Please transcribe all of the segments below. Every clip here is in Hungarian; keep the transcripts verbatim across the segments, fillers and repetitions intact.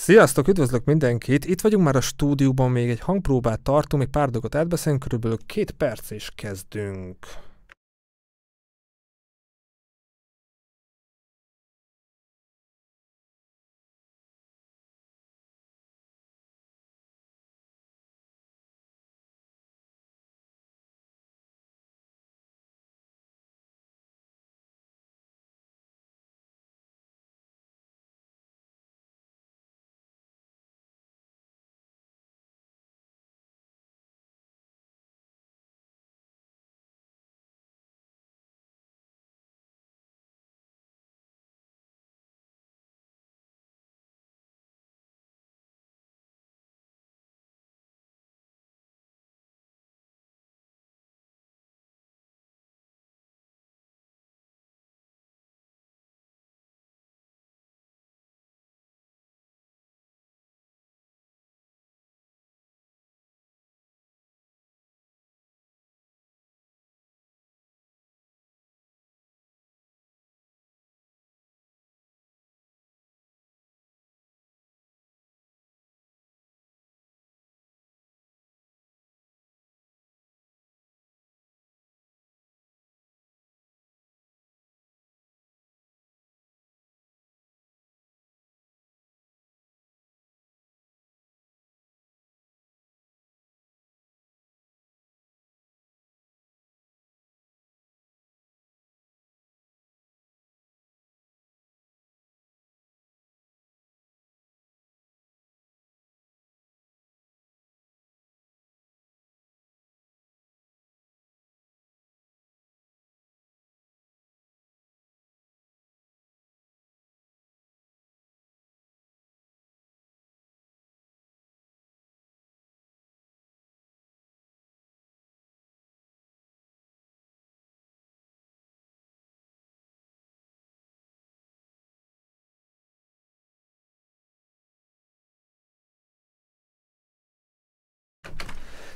Sziasztok, üdvözlök mindenkit! Itt vagyunk már a stúdióban, még egy hangpróbát tartunk, még pár dolgot átbeszélünk, körülbelül két perc és kezdünk.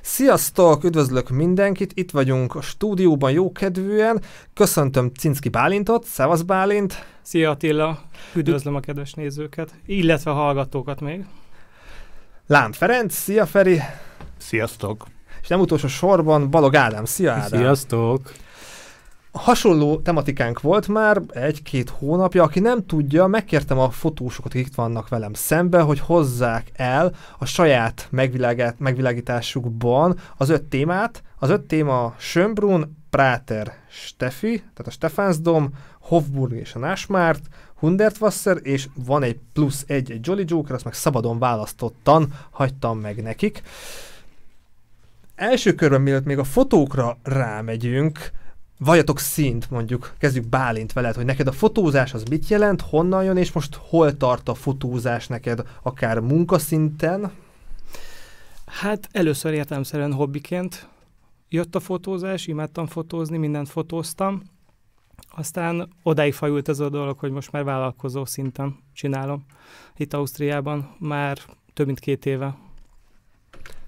Sziasztok! Üdvözlök mindenkit! Itt vagyunk a stúdióban jókedvűen. Köszöntöm Cinszki Bálintot, Szavasz Bálint. Szia Attila! Üdvözlöm a kedves nézőket, illetve a hallgatókat még. Lánt Ferenc, szia Feri! Sziasztok! És nem utolsó sorban Balog Ádám, szia Ádám! Sziasztok! Hasonló tematikánk volt már egy-két hónapja, aki nem tudja, megkértem a fotósokat, akik itt vannak velem szembe, hogy hozzák el a saját megvilágításukban az öt témát. Az öt téma Schönbrunn, Prater, Steffi, tehát a Stephansdom, Hofburg és a Naschmarkt, Hundertwasser, és van egy plusz egy, egy Jolly Joker, azt meg szabadon választottan hagytam meg nekik. Első körben, mielőtt még a fotókra rámegyünk, valljatok szint, mondjuk, kezdjük Bálint veled, hogy neked a fotózás az mit jelent, honnan jön, és most hol tart a fotózás neked, akár munkaszinten? Hát először értelemszerűen hobbiként jött a fotózás, imádtam fotózni, mindent fotóztam, aztán odáig fajult ez a dolog, hogy most már vállalkozó szinten csinálom itt Ausztriában, már több mint két éve.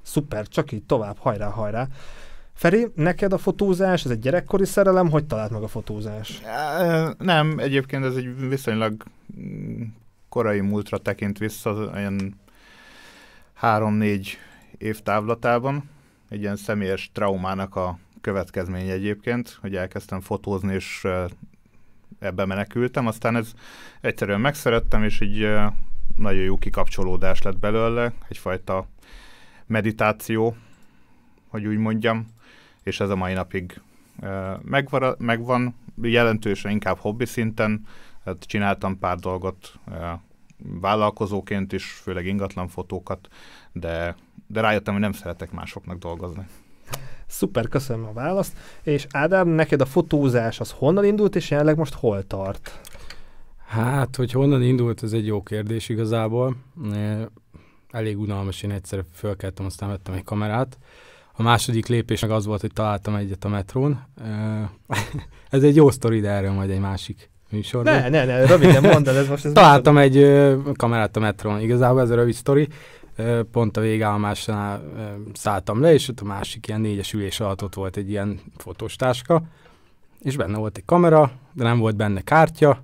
Szuper, csak így tovább, hajrá, hajrá! Feri, neked a fotózás, ez egy gyerekkori szerelem, hogy talált meg a fotózás? Nem, egyébként ez egy viszonylag korai múltra tekint vissza, olyan három-négy év távlatában. Egy ilyen személyes traumának a következménye egyébként, hogy elkezdtem fotózni, és ebbe menekültem. Aztán ez egyszerűen megszerettem, és így nagyon jó kikapcsolódás lett belőle, egyfajta meditáció, hogy úgy mondjam. És ez a mai napig uh, megvan, jelentősen inkább hobbi szinten, hát csináltam pár dolgot uh, vállalkozóként is, főleg ingatlan fotókat, de, de rájöttem, hogy nem szeretek másoknak dolgozni. Szuper, köszönöm a választ, és Ádám, neked a fotózás az honnan indult, és jelenleg most hol tart? Hát, hogy honnan indult, ez egy jó kérdés igazából. Elég unalmas, én egyszer fölkeltem, aztán vettem egy kamerát. A második lépés meg az volt, hogy találtam egyet a metrón. Ez egy jó sztori, de erről majd egy másik műsorban. Ne, ne, ne, röviden mondd el, ez most... Ez találtam műsor. Egy kamerát a metrón. Igazából ez a rövid sztori. Pont a végállomásnál szálltam le, és ott a másik ilyen négyes ülés alatt ott volt egy ilyen fotós táska, és benne volt egy kamera, de nem volt benne kártya,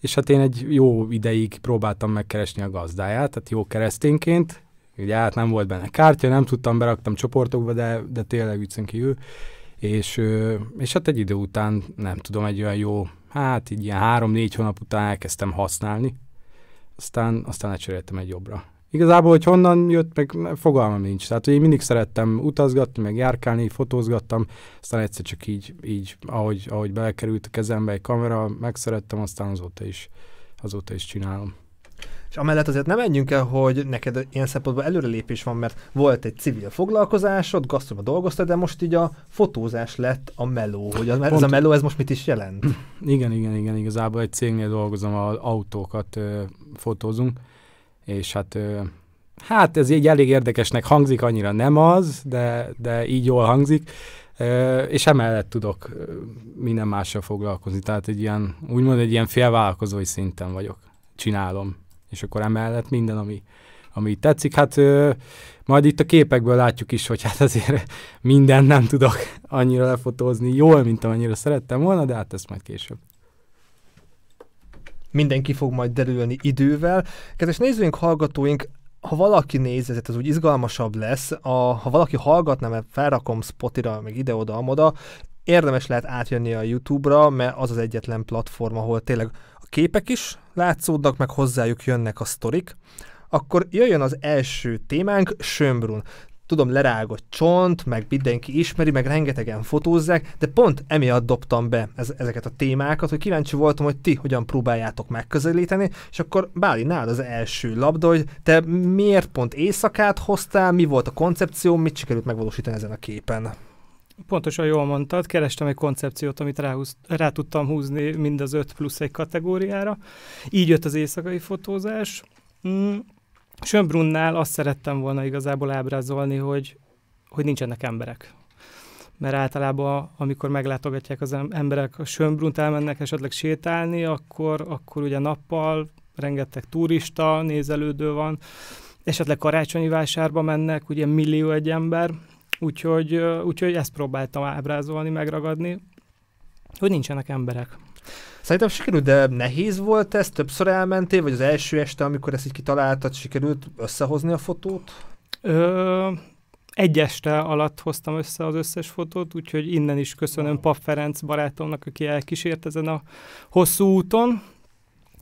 és hát én egy jó ideig próbáltam megkeresni a gazdáját, tehát jó keresztényként, ugye hát nem volt benne kártya, nem tudtam, beraktam csoportokba, de, de tényleg viccen kívül, és, és hát egy idő után, nem tudom, egy olyan jó, hát így ilyen három-négy hónap után elkezdtem használni, aztán, aztán lecseréltem egy jobbra. Igazából, hogy honnan jött, meg fogalmam nincs. Tehát, hogy én mindig szerettem utazgatni, meg járkálni, fotózgattam, aztán egyszer csak így, így ahogy, ahogy belekerült a kezembe egy kamera, megszerettem, aztán azóta is, azóta is csinálom. És amellett azért nem menjünk el, hogy neked ilyen szempontból előrelépés van, mert volt egy civil foglalkozásod, gasztróba dolgoztad, de most így a fotózás lett a meló. Hogy az, ez a meló, ez most mit is jelent? Igen, igen, igen. Igazából egy cégnél dolgozom, az autókat ö, fotózunk, és hát, ö, hát ez így elég érdekesnek hangzik, annyira nem az, de, de így jól hangzik, ö, és emellett tudok ö, minden mással foglalkozni. Tehát egy ilyen, úgymond egy ilyen félvállalkozói szinten vagyok. Csinálom. És akkor emellett minden, ami, ami tetszik. Hát ö, majd itt a képekből látjuk is, hogy hát azért mindent nem tudok annyira lefotózni jól, mint amennyire szerettem volna, de hát ezt majd később. Mindenki fog majd derülni idővel. Kedves nézőink, hallgatóink, ha valaki néz, ez úgy izgalmasabb lesz, a, ha valaki hallgatna, mert felrakom Spotify-ra, meg ide-oda-amoda, érdemes lehet átjönni a YouTube-ra, mert az az egyetlen platform, ahol tényleg a képek is látszódnak, meg hozzájuk jönnek a sztorik. Akkor jöjjön az első témánk, Schönbrunn. Tudom, lerágott csont, meg mindenki ismeri, meg rengetegen fotózzák, de pont emiatt dobtam be ez, ezeket a témákat, hogy kíváncsi voltam, hogy ti hogyan próbáljátok megközelíteni, és akkor Bálint, nálad az első labda, hogy te miért pont éjszakát hoztál, mi volt a koncepció, mit sikerült megvalósítani ezen a képen? Pontosan jól mondtad, kerestem egy koncepciót, amit ráhúz, rá tudtam húzni mind az öt plusz egy kategóriára. Így jött az éjszakai fotózás. Mm. Schönbrunnál azt szerettem volna igazából ábrázolni, hogy, hogy nincsenek emberek. Mert általában, amikor meglátogatják az emberek a Schönbrunnt, elmennek esetleg sétálni, akkor, akkor ugye nappal rengeteg turista, nézelődő van, esetleg karácsonyi vásárba mennek, ugye millió egy ember, úgyhogy, úgyhogy ezt próbáltam ábrázolni, megragadni, hogy nincsenek emberek. Szerintem sikerült, de nehéz volt ez? Többször elmentél, vagy az első este, amikor ezt így kitaláltad, sikerült összehozni a fotót? Ö, egy este alatt hoztam össze az összes fotót, úgyhogy innen is köszönöm Pap Ferenc barátomnak, aki elkísért ezen a hosszú úton.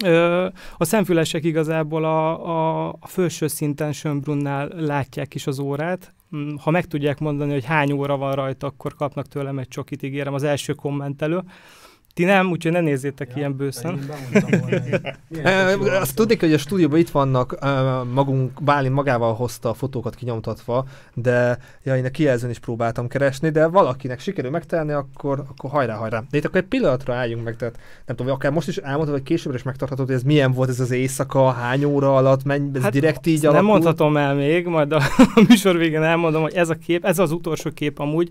Ö, a szemfülesek igazából a, a felső szinten Schönbrunnál látják is az órát. Ha meg tudják mondani, hogy hány óra van rajta, akkor kapnak tőlem egy csokit, ígérem, az első kommentelő. Ti nem, úgyhogy ne nézzétek ja, ilyen bőszen. Azt tudnék, hogy a stúdióban itt vannak, magunk, Bálint magával hozta a fotókat kinyomtatva, de ja, én a kijelzőn is próbáltam keresni, de valakinek sikerül megtalálni, akkor, akkor hajrá, hajrá. De itt akkor egy pillanatra álljunk meg, tehát nem tudom, akár most is elmondhatod, vagy később is megtarthatod, hogy ez milyen volt ez az éjszaka, hány óra alatt, menj, ez hát direkt így alakult. Nem mondhatom el még, majd a, a műsor végén elmondom, hogy ez a kép, ez az utolsó kép amúgy,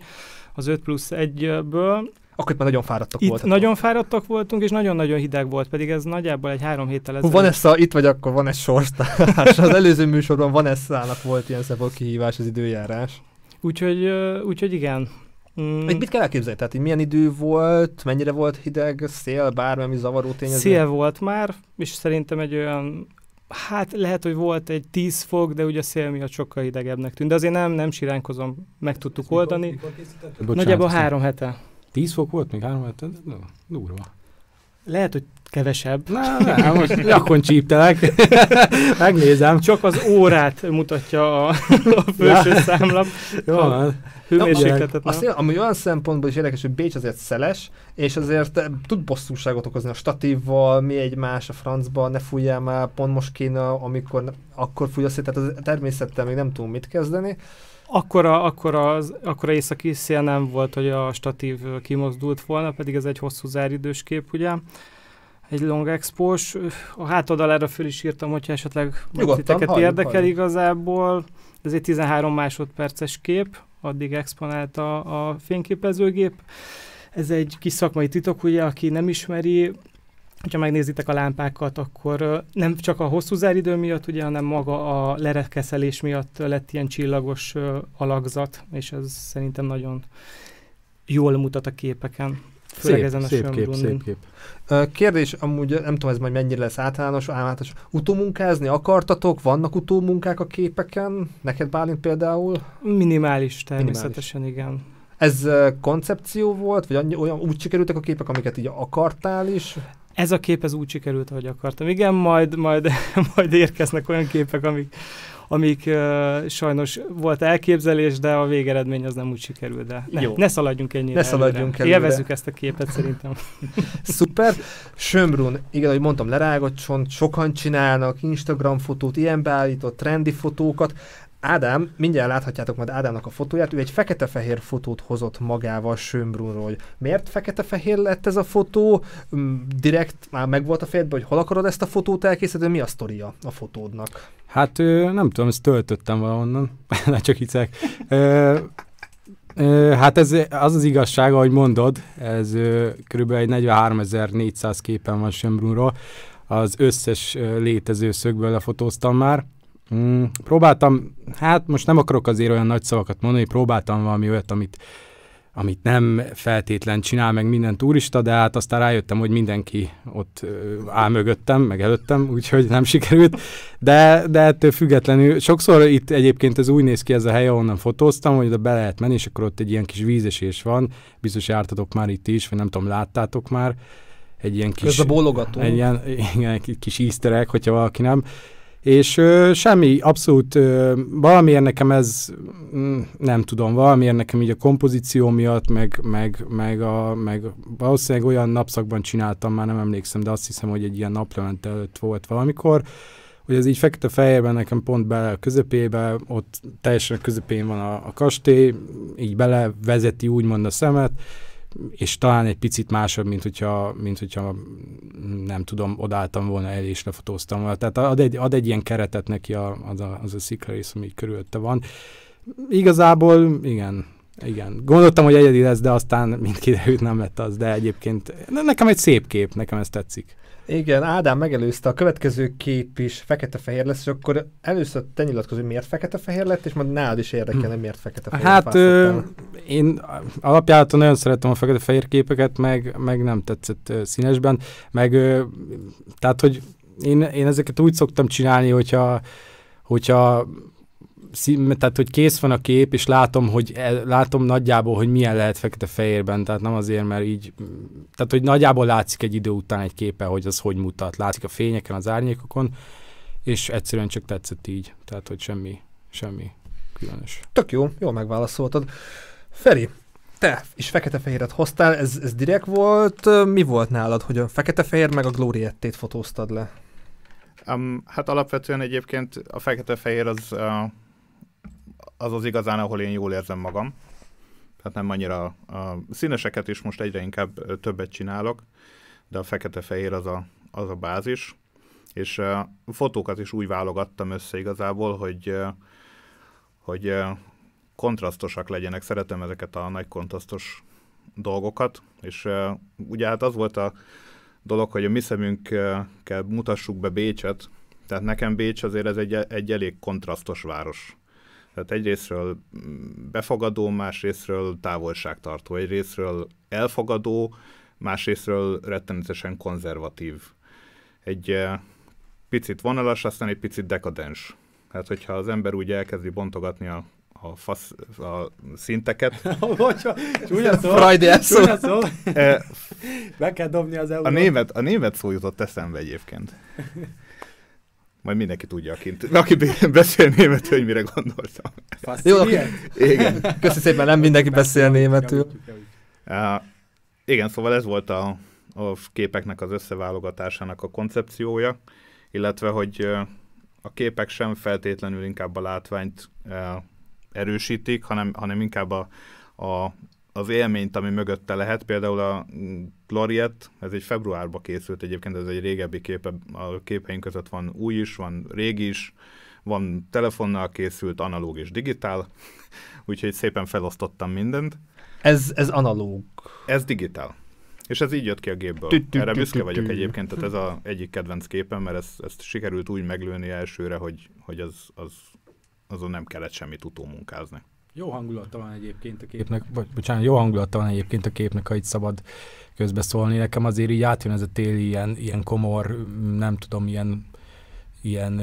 az öt plusz egyből, Akkor itt már nagyon fáradtak itt voltatok. Nagyon fáradtak voltunk, és nagyon-nagyon hideg volt, pedig ez nagyjából egy három héttel ezelőtt. Van ez a, itt vagy akkor van egy sorstárs. Az előző műsorban van eszának volt ilyen szebb kihívás az időjárás. Úgyhogy, úgyhogy igen. Mm. Egy mit kell elképzelni? Tehát milyen idő volt, mennyire volt hideg, szél, bármi zavaró tényező? Szél volt már, és szerintem egy olyan, hát lehet, hogy volt egy tíz fok, de ugye a szél miatt sokkal hidegebbnek tűnt. De azért nem, nem siránkozom, meg tudtuk Ezt oldani. Mikor, mikor nagyjából három hete. tíz fok volt még három heten? Durva. Lehet, hogy kevesebb. Na, na most nyakon csíptelek. Megnézem. Csak az órát mutatja a, a felső számlap. Jó, a hőmérsékletet. Ami olyan szempontból is érdekes, hogy Bécs azért szeles, és azért tud bosszúságot okozni a statívval, mi egymás a francba, ne fújjál már, pont most kéne, amikor akkor fújja szét, tehát az természettel még nem tudom mit kezdeni. Akkora, akkora, az, akkora északi szél nem volt, hogy a statív kimozdult volna, pedig ez egy hosszú záridős kép, ugye? Egy long expós. A hátoldalára föl is írtam, hogyha esetleg titeket érdekel halljuk. Igazából. Ez egy tizenhárom másodperces kép, addig exponálta a fényképezőgép. Ez egy kis szakmai titok, ugye, aki nem ismeri. Ha megnézitek a lámpákat, akkor nem csak a hosszú záridő miatt, ugye, hanem maga a lerekeszelés miatt lett ilyen csillagos alakzat, és ez szerintem nagyon jól mutat a képeken. Főleg szép, ezen a szép kép, szép kép. Kérdés, amúgy nem tudom, ez majd mennyire lesz általános, általános. Utómunkázni akartatok? Vannak utómunkák a képeken? Neked, Bálint, például? Minimális, természetesen, minimális. Igen. Ez koncepció volt? Vagy annyi, olyan, úgy sikerültek a képek, amiket így akartál is? Ez a kép ez úgy sikerült, ahogy akartam. Igen, majd, majd, majd érkeznek olyan képek, amik, amik uh, sajnos volt elképzelés, de a végeredmény az nem úgy sikerül, de ne, ne szaladjunk ennyire ne előre. Élvezzük ezt a képet szerintem. Szuper. Schönbrunn, igen, ahogy mondtam, lerágott csont, sokan csinálnak Instagram fotót, ilyen beállított trendi fotókat. Ádám, mindjárt láthatjátok majd Ádámnak a fotóját, ő egy fekete-fehér fotót hozott magával Schönbrunnról. Miért fekete-fehér lett ez a fotó? Direkt már megvolt a fejedben, hogy hol akarod ezt a fotót elkészíteni? Mi a sztoria a fotódnak? Hát nem tudom, ezt töltöttem valahonnan. Na, csak hiszek. Hát ez, az az igazság, ahogy mondod, ez kb. negyvenháromezer-négyszáz képen van Schönbrunnról. Az összes létező szögből lefotóztam már. Mm, próbáltam, hát most nem akarok azért olyan nagy szavakat mondani, próbáltam valami olyat, amit, amit nem feltétlen csinál meg minden turista, de hát aztán rájöttem, hogy mindenki ott áll mögöttem, meg előttem, úgyhogy nem sikerült, de, de ettől függetlenül, sokszor itt egyébként ez úgy néz ki ez a hely, ahonnan fotóztam, hogy oda be lehet menni, és akkor ott egy ilyen kis vízesés van, biztos jártatok már itt is, vagy nem tudom, láttátok már, egy ilyen kis, egy ilyen, ilyen kis easter egg, hogyha valaki nem. És ö, semmi, abszolút ö, valamiért nekem ez, nem tudom, valamiért nekem így a kompozíció miatt, meg, meg, meg, a, meg valószínűleg olyan napszakban csináltam, már nem emlékszem, de azt hiszem, hogy egy ilyen naplement előtt volt valamikor, hogy ez így fekete-fehérben nekem pont bele a közepébe, ott teljesen a közepén van a, a kastély, így belevezeti úgymond a szemet, és talán egy picit másabb, mint hogyha, mint hogyha nem tudom, odálltam volna el és lefotóztam volna. Tehát ad egy, ad egy ilyen keretet neki a, az a, az a sziklarész, ami körülötte van. Igazából, igen, igen. Gondoltam, hogy egyedi lesz, de aztán mind kiderült, nem lett az, de egyébként nekem egy szép kép, nekem ez tetszik. Igen, Ádám megelőzte, a következő kép is fekete-fehér lesz, és akkor először te nyilatkozz, hogy miért fekete-fehér lett, és majd nálad is érdekelne, miért fekete-fehér. Hát ö, én alapjáraton nagyon szeretem a fekete-fehér képeket, meg, meg nem tetszett ö, színesben, meg ö, tehát, hogy én, én ezeket úgy szoktam csinálni, hogyha, hogyha tehát, hogy kész van a kép, és látom, hogy látom nagyjából, hogy milyen lehet fekete-fehérben, tehát nem azért, mert így, tehát, hogy nagyjából látszik egy idő után egy képe, hogy az hogy mutat, látszik a fényeken, az árnyékokon, és egyszerűen csak tetszett így, tehát, hogy semmi, semmi különös. Tök jó, jól megválaszoltad. Feri, te is fekete-fehéret hoztál, ez, ez direkt volt, mi volt nálad, hogy a fekete-fehér meg a Gloriettét fotóztad le? Um, hát alapvetően egyébként a fekete-fehér az... Uh... az az igazán, ahol én jól érzem magam. Tehát nem annyira a színeseket is most egyre inkább többet csinálok, de a fekete-fehér az a, az a bázis. És a fotókat is úgy válogattam össze igazából, hogy, hogy kontrasztosak legyenek. Szeretem ezeket a nagy kontrasztos dolgokat. És ugye hát az volt a dolog, hogy a mi szemünkkel mutassuk be Bécset. Tehát nekem Bécs azért ez egy, egy elég kontrasztos város. Tehát egyrésztről befogadó, másrésztről távolságtartó, egyrésztről elfogadó, másrésztről rettenetesen konzervatív. Egy picit vonalas, aztán egy picit dekadens. Hát, hogyha az ember úgy elkezdi bontogatni a, a, fasz, a szinteket... Bocsa, csúnya szó! Csúnya szó! Be kell dobni az eurót. A német, a német szó jutott eszembe egyébként. Majd mindenki tudja, akint, aki beszél németül, hogy mire gondoltam. Jó, igen. Köszönöm szépen, nem mindenki beszél németül. Uh, igen, szóval ez volt a, a képeknek az összeválogatásának a koncepciója, illetve, hogy uh, a képek sem feltétlenül inkább a látványt uh, erősítik, hanem, hanem inkább a, a, az élményt, ami mögötte lehet. Például a Gloriette, ez egy februárban készült egyébként, ez egy régebbi képe, a képeink között van új is, van régi is, van telefonnal készült, analóg és digitál, úgyhogy szépen felosztottam mindent. Ez, ez analóg. Ez digitál. És ez így jött ki a gépből. Erre büszke vagyok egyébként, tehát ez az egyik kedvenc képem, mert ezt, ezt sikerült úgy meglőni elsőre, hogy, hogy az, az, azon nem kellett semmit utómunkázni. Jó hangulata van egyébként a képnek, vagy bocsánat, jó hangulata van egyébként a képnek, ha itt szabad közbeszólni. Nekem azért így átjön ez a téli ilyen, ilyen komor, nem tudom, ilyen, ilyen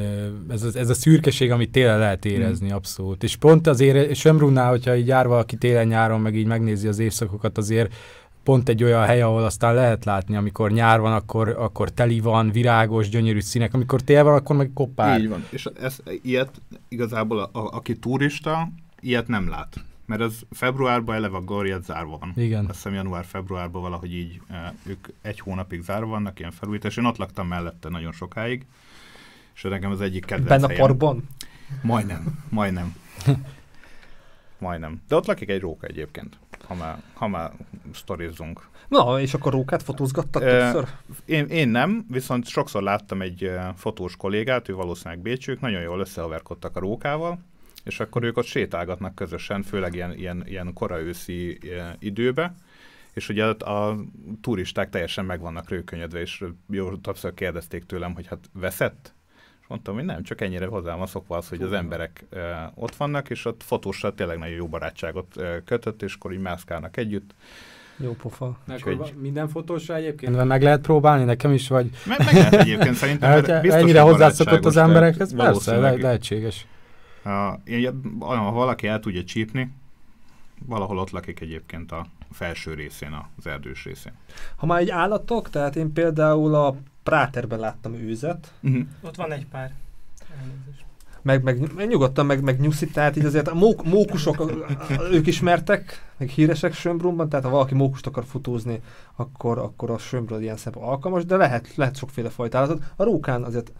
ez, a, ez a szürkeség, amit télen lehet érezni, hmm. abszolút. És pont azért Schönbrunnál, hogyha így jár valaki télen-nyáron, meg így megnézi az évszakokat, azért pont egy olyan hely, ahol aztán lehet látni, amikor nyár van, akkor, akkor teli van, virágos, gyönyörű színek, amikor tél van, akkor meg kopár. Így van, és ez, ilyet igazából, a, a, aki turista, ilyet nem lát. Mert ez februárban eleve a Galériát zárva van. Igen. Azt hiszem január-februárban valahogy így ők egy hónapig zárva vannak, ilyen felújítás. Én ott laktam mellette nagyon sokáig, és nekem az egyik kedvenc helyen. Benne a parkban? Majdnem, majdnem. majdnem. De ott lakik egy róka egyébként, ha már, ha már sztorizzunk. Na, és akkor rókát fotózgattak többször? Én, én nem, viszont sokszor láttam egy fotós kollégát, ő valószínűleg bécsiük, nagyon jól összehaverkodtak a rókával, és akkor ők ott sétálgatnak közösen, főleg ilyen, ilyen, ilyen koraőszi időbe, és ugye a turisták teljesen meg vannak rőkönyödve, és jó, többször kérdezték tőlem, hogy hát veszett? És mondtam, hogy nem, csak ennyire hozzám a szokva az, hogy az emberek ott vannak, és ott fotóssal tényleg nagyon jó barátságot kötött, és akkor így mászkálnak együtt. Jó pofa. Hogy... Minden fotósra egyébként meg lehet próbálni, nekem is vagy... Meg, meg lehet egyébként szerintem, mert hát, biztos, ennyire hozzászokott az emberekhez, persze, le lehetséges. Ha valaki el tudja csípni, valahol ott lakik egyébként a felső részén, az erdős részén. Ha már egy állatok, tehát én például a Práterben láttam őzet. Uh-huh. Ott van egy pár. Meg, meg nyugodtan, meg, meg nyuszi, tehát így azért a mók, mókusok, ők ismertek, meg híresek Schönbrunnban, tehát ha valaki mókust akar fotózni, akkor, akkor a Schönbrunn ilyen szemben alkalmas, de lehet, lehet sokféle fajta állatot. A rókán azért...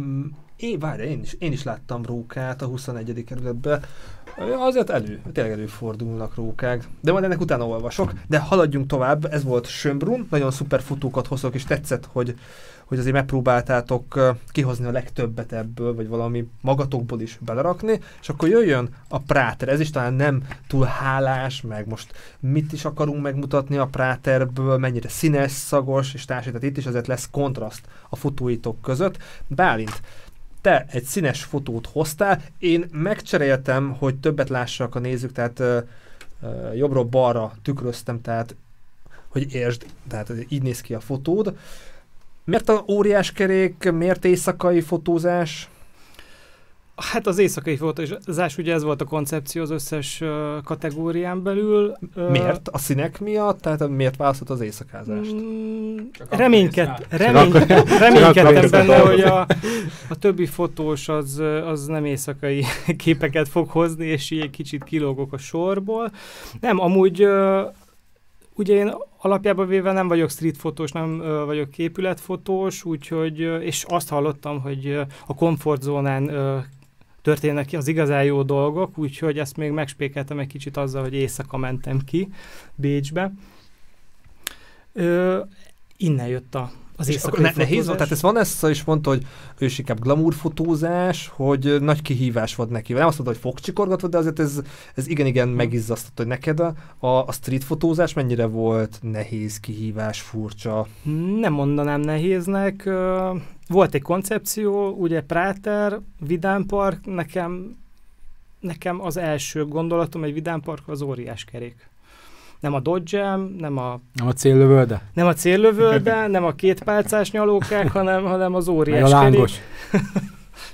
Mm, É, várja, én is, én is láttam rókát a huszonegyedik kerületben. Azért elő, tényleg előfordulnak rókák. De majd ennek utána olvasok. De haladjunk tovább, ez volt Schönbrunn. Nagyon szuper fotókat hozok, és tetszett, hogy, hogy azért megpróbáltátok kihozni a legtöbbet ebből, vagy valami magatokból is belerakni. És akkor jöjjön a Prater. Ez is talán nem túl hálás, meg most mit is akarunk megmutatni a Praterből, mennyire színes, szagos, és társített itt is, azért lesz kontraszt a fotóitok között. Bálint, te egy színes fotót hoztál, én megcseréltem, hogy többet lássak a nézők, tehát ö, ö, jobbról balra tükröztem, tehát hogy értsd, tehát így néz ki a fotód. Miért az óriás kerék, miért éjszakai fotózás? Hát az éjszakai fotózás, ugye ez volt a koncepció az összes ö, kategórián belül. Ö, miért? A színek miatt? Tehát miért választott az éjszakázást? Mm, reményked, reményked, reményked, reménykedtem benne, hogy a, a többi fotós az, az nem éjszakai képeket fog hozni, és így egy kicsit kilógok a sorból. Nem, amúgy ö, ugye én alapjában véve nem vagyok streetfotós, nem ö, vagyok képületfotós, úgyhogy, ö, és azt hallottam, hogy ö, a komfortzónán ö, történnek az igazán jó dolgok, úgyhogy ezt még megspékeltem egy kicsit azzal, hogy éjszaka mentem ki Bécsbe. Ö, innen jött a, az éjszakai ne, fotózás. Nehéz, tehát ez Vanessa is mondta, hogy ő is inkább glamour fotózás, hogy nagy kihívás volt neki. Nem azt mondta, hogy fogcsikorgatva, de azért ez, ez igen-igen hmm. megizzasztott, hogy neked a, a street fotózás mennyire volt nehéz, kihívás, furcsa? Nem mondanám nehéznek. Volt egy koncepció, ugye Prater, vidámpark, nekem, nekem az első gondolatom egy vidámpark az óriás kerék. Nem a dodgem, nem a... Nem a céllövölde? Nem a céllövölde, nem a kétpálcás nyalókák, hanem, hanem az óriás kerék. A lángos.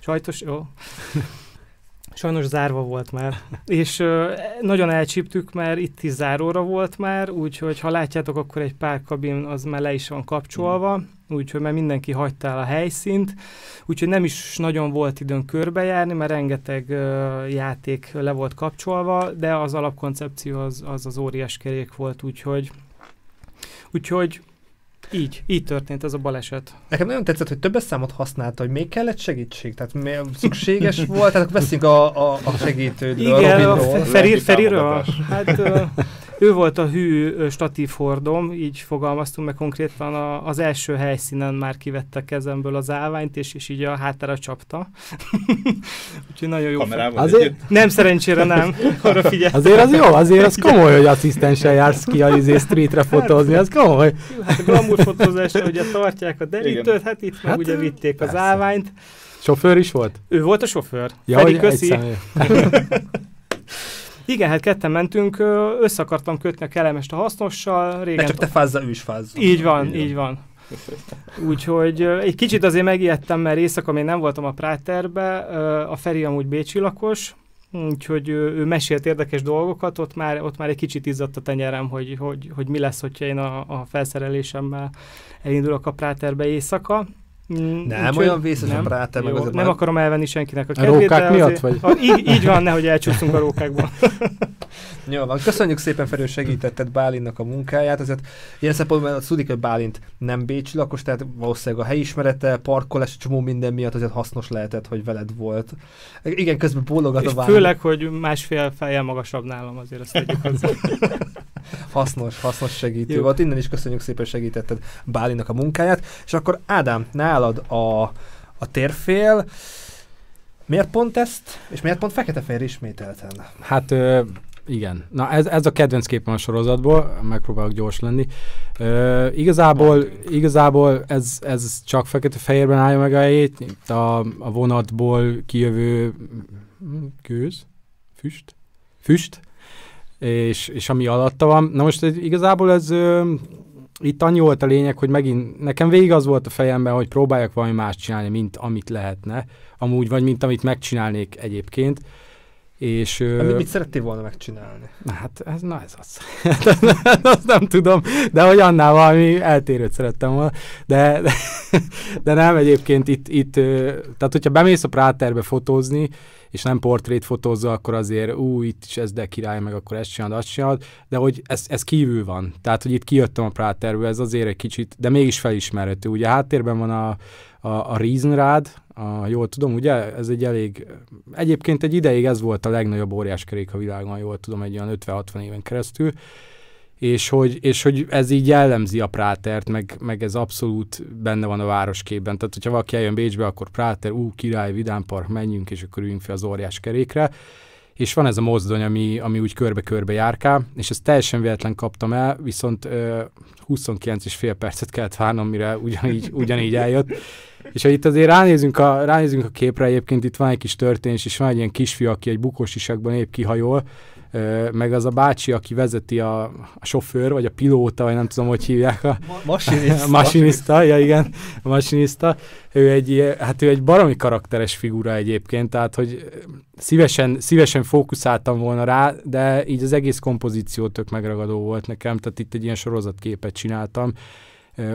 Sajtos, jó. Sajnos zárva volt már. És ö, nagyon elcsíptük, mert itt is záróra volt már, úgyhogy ha látjátok, akkor egy pár kabin az már le is van kapcsolva, úgyhogy már mindenki hagyta el a helyszínt, úgyhogy nem is nagyon volt időn körbejárni, mert rengeteg ö, játék le volt kapcsolva, de az alapkoncepció az az, az óriás kerék volt, úgyhogy... úgyhogy Így, így történt ez a baleset. Nekem nagyon tetszett, hogy többes számot használta, hogy még kellett segítség, tehát szükséges volt, tehát beszéljünk a, a, a segítődről. Igen, a, a Feriről. Feriről. Hát ő volt a hű statívhordom, így fogalmaztunk, meg konkrétan a, az első helyszínen már kivette a kezemből az állványt, és, és így a hátára csapta. Úgyhogy nagyon jó. Azért... Nem, szerencsére nem. Arra figyelj. Azért az jó, azért az komoly, hogy asszisztenssel jársz ki a izé streetre fotózni, az komoly. Hát fotózásra ugye tartják a derítőt, hát itt meg hát ugye vitték persze az állványt. Sofőr is volt? Ő volt a sofőr. Ja, Feri, köszi. Igen, hát ketten mentünk, össze akartam kötni a kellemest a hasznossal. Régen... De csak te fázza, ő is fázza. Így van, így, így van. van. Úgyhogy egy kicsit azért megijedtem, mert éjszaka még nem voltam a Praterbe, a Feri amúgy bécsi lakos, úgyhogy ő mesélt érdekes dolgokat, ott már, ott már egy kicsit izzadt a tenyerem, hogy, hogy, hogy mi lesz, hogyha én a, a felszerelésemmel elindulok a Praterbe éjszaka. Nem, úgy, olyan vészes a Práter, meg azért nem már... akarom elvenni senkinek a kedvét. A rókák miatt azért... vagy? A, így, így van, nehogy elcsúszunk a rókákból. Jó van, köszönjük szépen, Feri, segítetted Bálintnak a munkáját. Ezért ilyen szempontból a szudik, hogy Bálint nem bécsi lakos, tehát valószínűleg a helyismerete, parkolás, csomó minden miatt azért hasznos lehetett, hogy veled volt. Igen, közben bólogat a Bálint. Főleg, hogy másfél fejjel magasabb nálam, azért ezt tegyük hozzá. Hasznos, hasznos segítő. Jó. Volt. Innen is köszönjük szépen, segítetted Bálintnak a munkáját. És akkor Ádám, nálad a, a térfél. Miért pont ezt? És miért pont fekete-fehér ismételten? Hát ö, igen. Na ez, ez a kedvenc képem a sorozatból. Megpróbálok gyors lenni. Ö, igazából igazából ez, ez csak fekete-fehérben állja meg a helyét. A, a vonatból kijövő gőz, füst, füst. És, és ami alatta van. Na most igazából ez ö, itt annyi volt a lényeg, hogy megint nekem végig az volt a fejemben, hogy próbáljak valami más csinálni, mint amit lehetne. Amúgy, vagy mint amit megcsinálnék egyébként. És, ö, mit, mit szerettél volna megcsinálni? Na hát, ez, na ez az. Azt nem tudom, de hogy annál valami eltérőt szerettem volna. De, de, de nem egyébként itt, itt ö, tehát hogyha bemész a Práterbe fotózni, és nem portrét fotózza, akkor azért ú, itt is ez de király, meg akkor ezt csinálod, azt csinálod, de hogy ez, ez kívül van. Tehát, hogy itt kijöttem a Práterből, ez azért egy kicsit, de mégis felismerhető. Ugye a háttérben van a, a, a Riesenrad, a, jól tudom, ugye? Ez egy elég, egyébként egy ideig ez volt a legnagyobb óriáskerék a világon, jól tudom, egy olyan ötven-hatvan éven keresztül, és hogy, és hogy ez így jellemzi a Prátert, meg, meg ez abszolút benne van a városképben. Tehát, hogyha valaki eljön Bécsbe, akkor Práter, ú, király, vidámpark, menjünk, és akkor üljünk fel az óriás kerékre. És van ez a mozdony, ami, ami úgy körbe-körbe járkál, és ezt teljesen véletlen kaptam el, viszont ö, huszonkilenc és fél percet kellett várnom, mire ugyanígy, ugyanígy eljött. És ha itt azért ránézünk a, ránézünk a képre, egyébként itt van egy kis történés, és van egy ilyen kisfiú, aki egy bukósisakban épp kihajol, meg az a bácsi, aki vezeti a, a sofőr, vagy a pilóta, vagy nem tudom, hogy hívják a... Masinista. Masinista, ja igen, masinista. Ő egy, hát ő egy baromi karakteres figura egyébként, tehát hogy szívesen, szívesen fókuszáltam volna rá, de így az egész kompozíció tök megragadó volt nekem, tehát itt egy ilyen sorozatképet csináltam,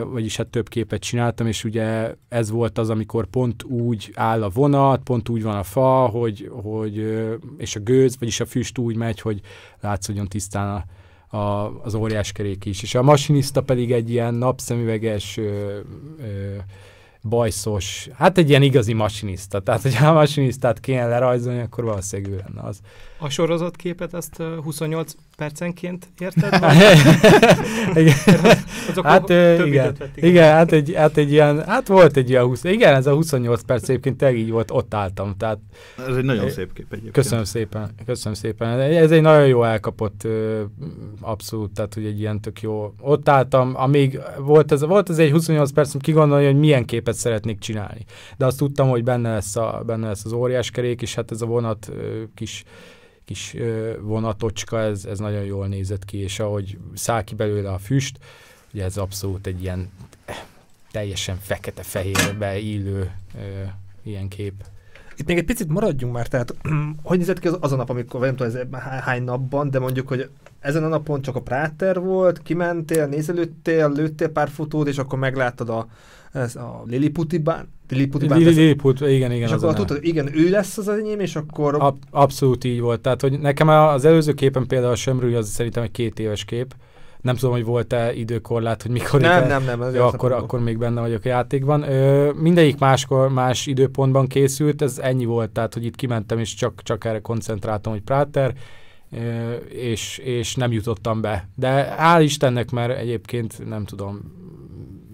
vagyis hát több képet csináltam, és ugye ez volt az, amikor pont úgy áll a vonat, pont úgy van a fa, hogy, hogy, és a gőz, vagyis a füst úgy megy, hogy látszódjon tisztán a, a, az óriáskerék is. És a masinista pedig egy ilyen napszemüveges, ö, ö, bajszos, hát egy ilyen igazi masinista. Tehát, hogyha a masinistát kéne lerajzolni, akkor valószínűleg ő lenne az. A sorozatképet ezt huszonnyolc percenként érted? Igen. Hát, igen. igen hát, egy, hát egy ilyen, hát volt egy ilyen húsz, igen, ez a huszonnyolc perc egyébként tényleg így volt, ott álltam. Tehát, ez egy nagyon szép kép egyébként. Köszönöm szépen, köszönöm szépen. Ez egy nagyon jó elkapott, abszolút, tehát hogy egy ilyen tök jó. Ott álltam, amíg volt ez, volt ez egy huszonnyolc percem kigondolni, hogy milyen képet szeretnék csinálni. De azt tudtam, hogy benne lesz, a, benne lesz az óriáskerék, és hát ez a vonat kis kis ö, vonatocska, ez, ez nagyon jól nézett ki, és ahogy száll ki belőle a füst, ugye ez abszolút egy ilyen teljesen fekete-fehérbe illő ö, ilyen kép. Itt még egy picit maradjunk már, tehát hogy nézett ki az, az a nap, amikor, nem tudom, ez hány napban, de mondjuk, hogy ezen a napon csak a Práter volt, kimentél, nézelődtél, lőttél pár fotót, és akkor megláttad a, a Lilliputbahn, Lilliputbahn, Lilliput, igen, igen. És akkor tudtad, igen, ő lesz az enyém, és akkor... Ab, abszolút így volt. Tehát, hogy nekem az előző képen például a Schönbrunn, az szerintem egy két éves kép. Nem tudom, hogy volt-e időkorlát, hogy mikor... Nem, ide... nem, nem. nem ja, akkor, akkor még benne vagyok a játékban. Ö, mindegyik máskor, más időpontban készült, ez ennyi volt. Tehát, hogy itt kimentem, és csak, csak erre koncentráltam, hogy Práter, ö, és, és nem jutottam be. De hál' Istennek, mert egyébként nem tudom...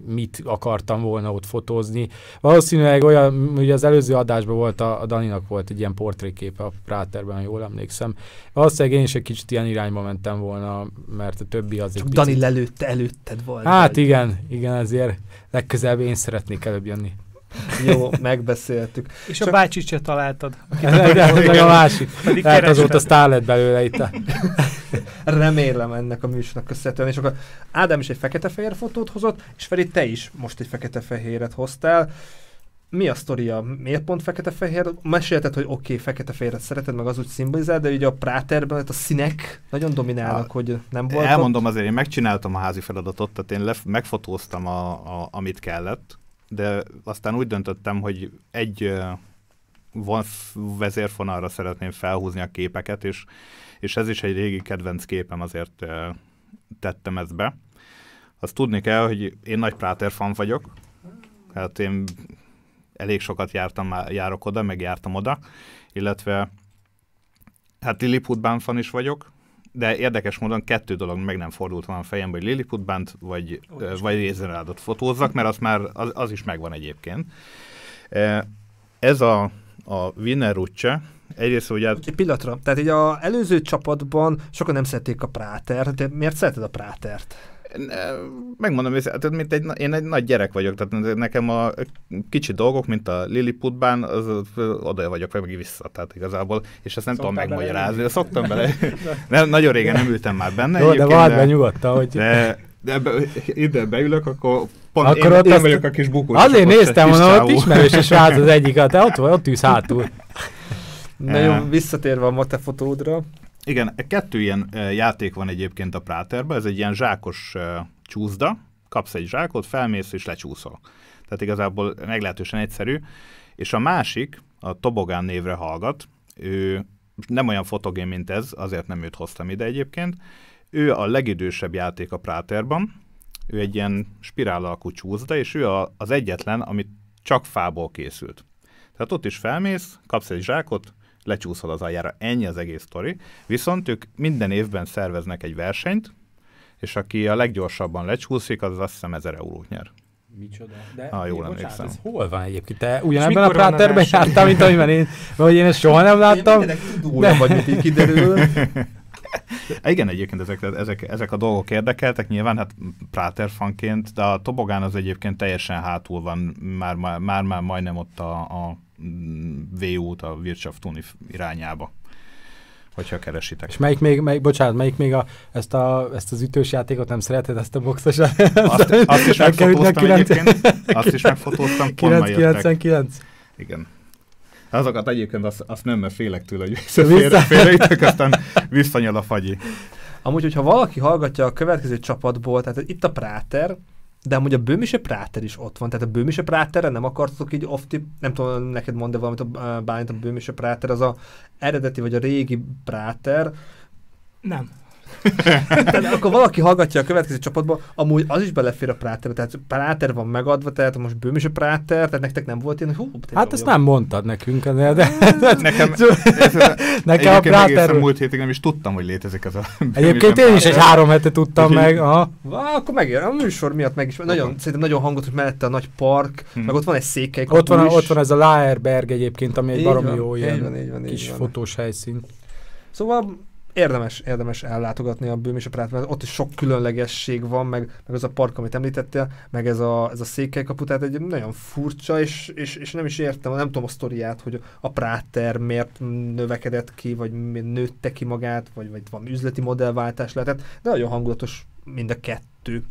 mit akartam volna ott fotózni. Valószínűleg olyan, ugye az előző adásban volt, a, a Daninak volt egy ilyen portréképe a Práterben, jól emlékszem. Valószínűleg én is egy kicsit ilyen irányba mentem volna, mert a többi az egy picit... Dani lelőtte, előtted volt. Hát igen, igen, ezért legközelebb én szeretnék előbb jönni. Jó, megbeszéltük. És csak... a bácsit se találtad. Meg a másik. Tehát azóta sztár lett belőle itt. Remélem ennek a műsornak köszönhetően. És akkor Ádám is egy fekete-fehér fotót hozott, és Feri, te is most egy fekete-fehéret hoztál. Mi a sztoria? Miért pont fekete-fehér? Mesélted, hogy oké, okay, fekete-fehéret szereted, meg az úgy szimbolizál, de ugye a Praterben a színek nagyon dominálnak, a, hogy nem volt. Elmondom ott. Azért, én megcsináltam a házi feladatot, tehát én lef- megfotóztam, a, a, amit kellett, de aztán úgy döntöttem, hogy egy uh, vezérfonalra szeretném felhúzni a képeket, és, és ez is egy régi kedvenc képem, azért uh, tettem ezt be. Azt tudni kell, hogy én nagy Prater fan vagyok, hát én elég sokat jártam, járok oda, meg jártam oda, illetve hát Lilliputbahn fan is vagyok, de érdekes módon kettő dolog meg nem fordult van a fejembe, hogy Lilliputbahnt vagy, vagy Rézenrádot fotózzak, mert az már az, az is megvan egyébként. Ez a, a Wiener Rutsche, egyrészt ugye... Egy pillanatra, tehát így az előző csapatban sokan nem szerették a Prátert, de miért szereted a Prátert? Megmondom, mint egy, én egy nagy gyerek vagyok, tehát nekem a kicsi dolgok, mint a Lilliputbahn, az, oda vagyok, meg vissza, tehát igazából, és ezt nem Szoktál tudom megmagyarázni. Szoktam bele. Nem, nagyon régen nem ültem már benne. Jó, de váld be nyugodtan, hogy... De, de be, ide beülök, akkor pont akkor én, ott én vagyok a kis bukós. Azért néztem, mondom, ott ismerős a srác az egyik, de ott van, ott ülsz hátul. Nagyon visszatérve a matefotódra. Igen, kettő ilyen játék van egyébként a Praterben, ez egy ilyen zsákos csúszda, kapsz egy zsákot, felmész és lecsúszol. Tehát igazából meglehetősen egyszerű. És a másik, a Tobogán névre hallgat, ő nem olyan fotogén, mint ez, azért nem őt hoztam ide egyébként. Ő a legidősebb játék a Praterban, ő egy ilyen spirál alakú csúszda, és ő a, az egyetlen, amit csak fából készült. Tehát ott is felmész, kapsz egy zsákot, lecsúszol az aljára. Ennyi az egész sztori. Viszont ők minden évben szerveznek egy versenyt, és aki a leggyorsabban lecsúszik, az azt hiszem ezer eurót nyer. Micsoda? De ah, jól emlékszem. Ez hol van egyébként? Te ugyanebben a Praterben jártál, mint amiben én, vagy én ezt soha nem láttam. Én tudóra vagy, mint így kiderül. Igen, egyébként ezek, ezek, ezek a dolgok érdekeltek, nyilván hát Prater fanként, de a Tobogán az egyébként teljesen hátul van, már-már már, már majdnem ott a, a vé út, a Wirtschaftsuni irányába, hogyha keresitek. És melyik még, melyik, bocsánat, melyik még a, ezt, a, ezt az ütős játékot nem szereted, ezt a boxosát? Azt, azt is megfotóztam egyébként. Azt is megfotóztam, pont kilencvenkilenc. Igen. Azokat egyébként azt, azt nem, mert félek tőle, hogy félreütök, aztán visszanyal a fagyi. Amúgy, hogyha valaki hallgatja a következő csapatból, tehát itt a Prater, de amúgy a Böhmischer Prater is ott van, tehát a Böhmischer Praterre nem akartok így off-tip, nem tudom, neked mondd valamit a Bálint, a Böhmischer Prater, az a eredeti vagy a régi Prater. Nem. Tehát akkor valaki hallgatja a következő csapatban, amúgy az is belefér a Praterbe, tehát Prater van megadva, tehát most Böhmischer Prater, tehát nektek nem volt ilyen, hogy hú, hát ezt nem mondtad nekünk, de... de nekem nekem a Prater... múlt hétig nem is tudtam, hogy létezik ez a Böhmischer. Egyébként én is egy három hete tudtam meg. Aha. Akkor megjön, a műsor miatt meg is, nagyon, szerintem nagyon hangot, hogy mellette a nagy park, hmm. meg ott van egy székely. Ott van, ott van ez a Laerberg egyébként, ami egy baromi jó ilyen kis fotós helyszín. Szóval Érdemes, érdemes ellátogatni a Böhmischer Prátert, mert ott is sok különlegesség van, meg, meg az a park, amit említettél, meg ez a, ez a székelykapu, tehát egy nagyon furcsa, és, és, és nem is értem, nem tudom a sztoriát, hogy a Prater miért növekedett ki, vagy nőtte ki magát, vagy, vagy van üzleti modellváltás lehetett, de nagyon hangulatos mind a kettő.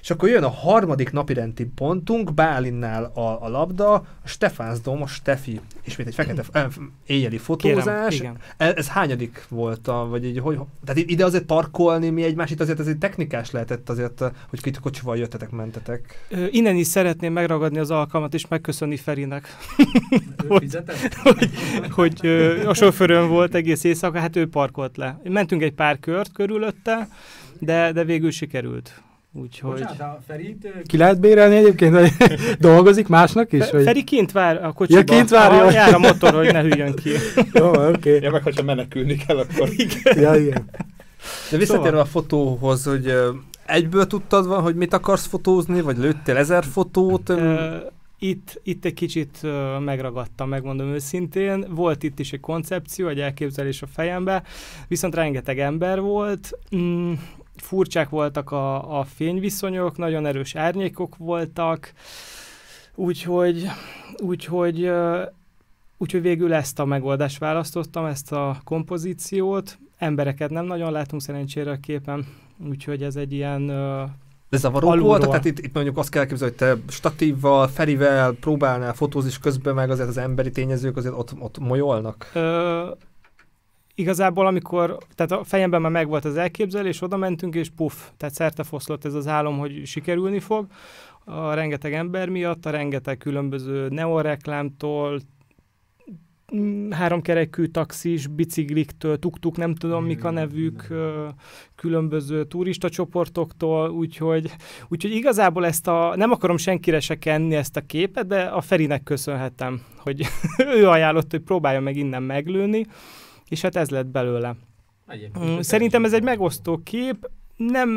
És akkor jön a harmadik napirendi pontunk, Bálinnál a, a labda, a Stephansdom, a Stefi, ismét egy fekete ö, éjjeli fotózás. Kérem, ez, ez hányadik volt? A, vagy így, hogy, tehát ide azért parkolni mi egymás, itt azért, azért technikás lehetett azért, hogy két kocsival jöttetek, mentetek. Ö, innen is szeretném megragadni az alkalmat és megköszönni Ferinek, hogy, hogy, hogy ö, a sofőrön volt egész éjszaka, hát ő parkolt le. Mentünk egy pár kört körülötte, De, de végül sikerült. Úgyhogy... Bocsánat, a Ferit... Ki lehet bérelni egyébként, hogy dolgozik másnak is? Vagy... Feri kint vár a kocsiba. Ja, kint vár, ah, jár a motor, hogy ne hűljön ki. Jó, oké. Okay. Ja, meg hogyha menekülni kell, akkor... Igen. Ja, igen. De visszatérve szóval a fotóhoz, hogy egyből tudtad van, hogy mit akarsz fotózni, vagy lőttél ezer fotót? Ö, itt, itt egy kicsit megragadtam, megmondom őszintén. Volt itt is egy koncepció, egy elképzelés a fejembe, viszont rengeteg ember volt. Mm. Furcsák voltak a, a fényviszonyok, nagyon erős árnyékok voltak, Úgyhogy, úgyhogy, úgyhogy végül ezt a megoldást választottam, ezt a kompozíciót. Embereket nem nagyon látunk szerencsére a képen, úgyhogy ez egy ilyen... De zavaró volt? Tehát itt, itt mondjuk azt kell elképzelni, hogy te statívval, Ferivel próbálnál fotózni, és közben meg azért az emberi tényezők azért ott, ott molyolnak? Ö, igazából amikor, tehát a fejemben már megvolt az elképzelés, oda mentünk, és puff, tehát szertefoszlott ez az álom, hogy sikerülni fog. A rengeteg ember miatt, a rengeteg különböző neonreklámtól, háromkerekű taxis, bicikliktől, tuk-tuk, nem tudom mik a nevük, különböző turista csoportoktól, úgyhogy, úgyhogy igazából ezt a, nem akarom senkire se kenni ezt a képet, de a Ferinek köszönhetem, hogy ő ajánlott, hogy próbálja meg innen meglőni, és hát ez lett belőle. Egyébként szerintem ez egy megosztó kép, nem,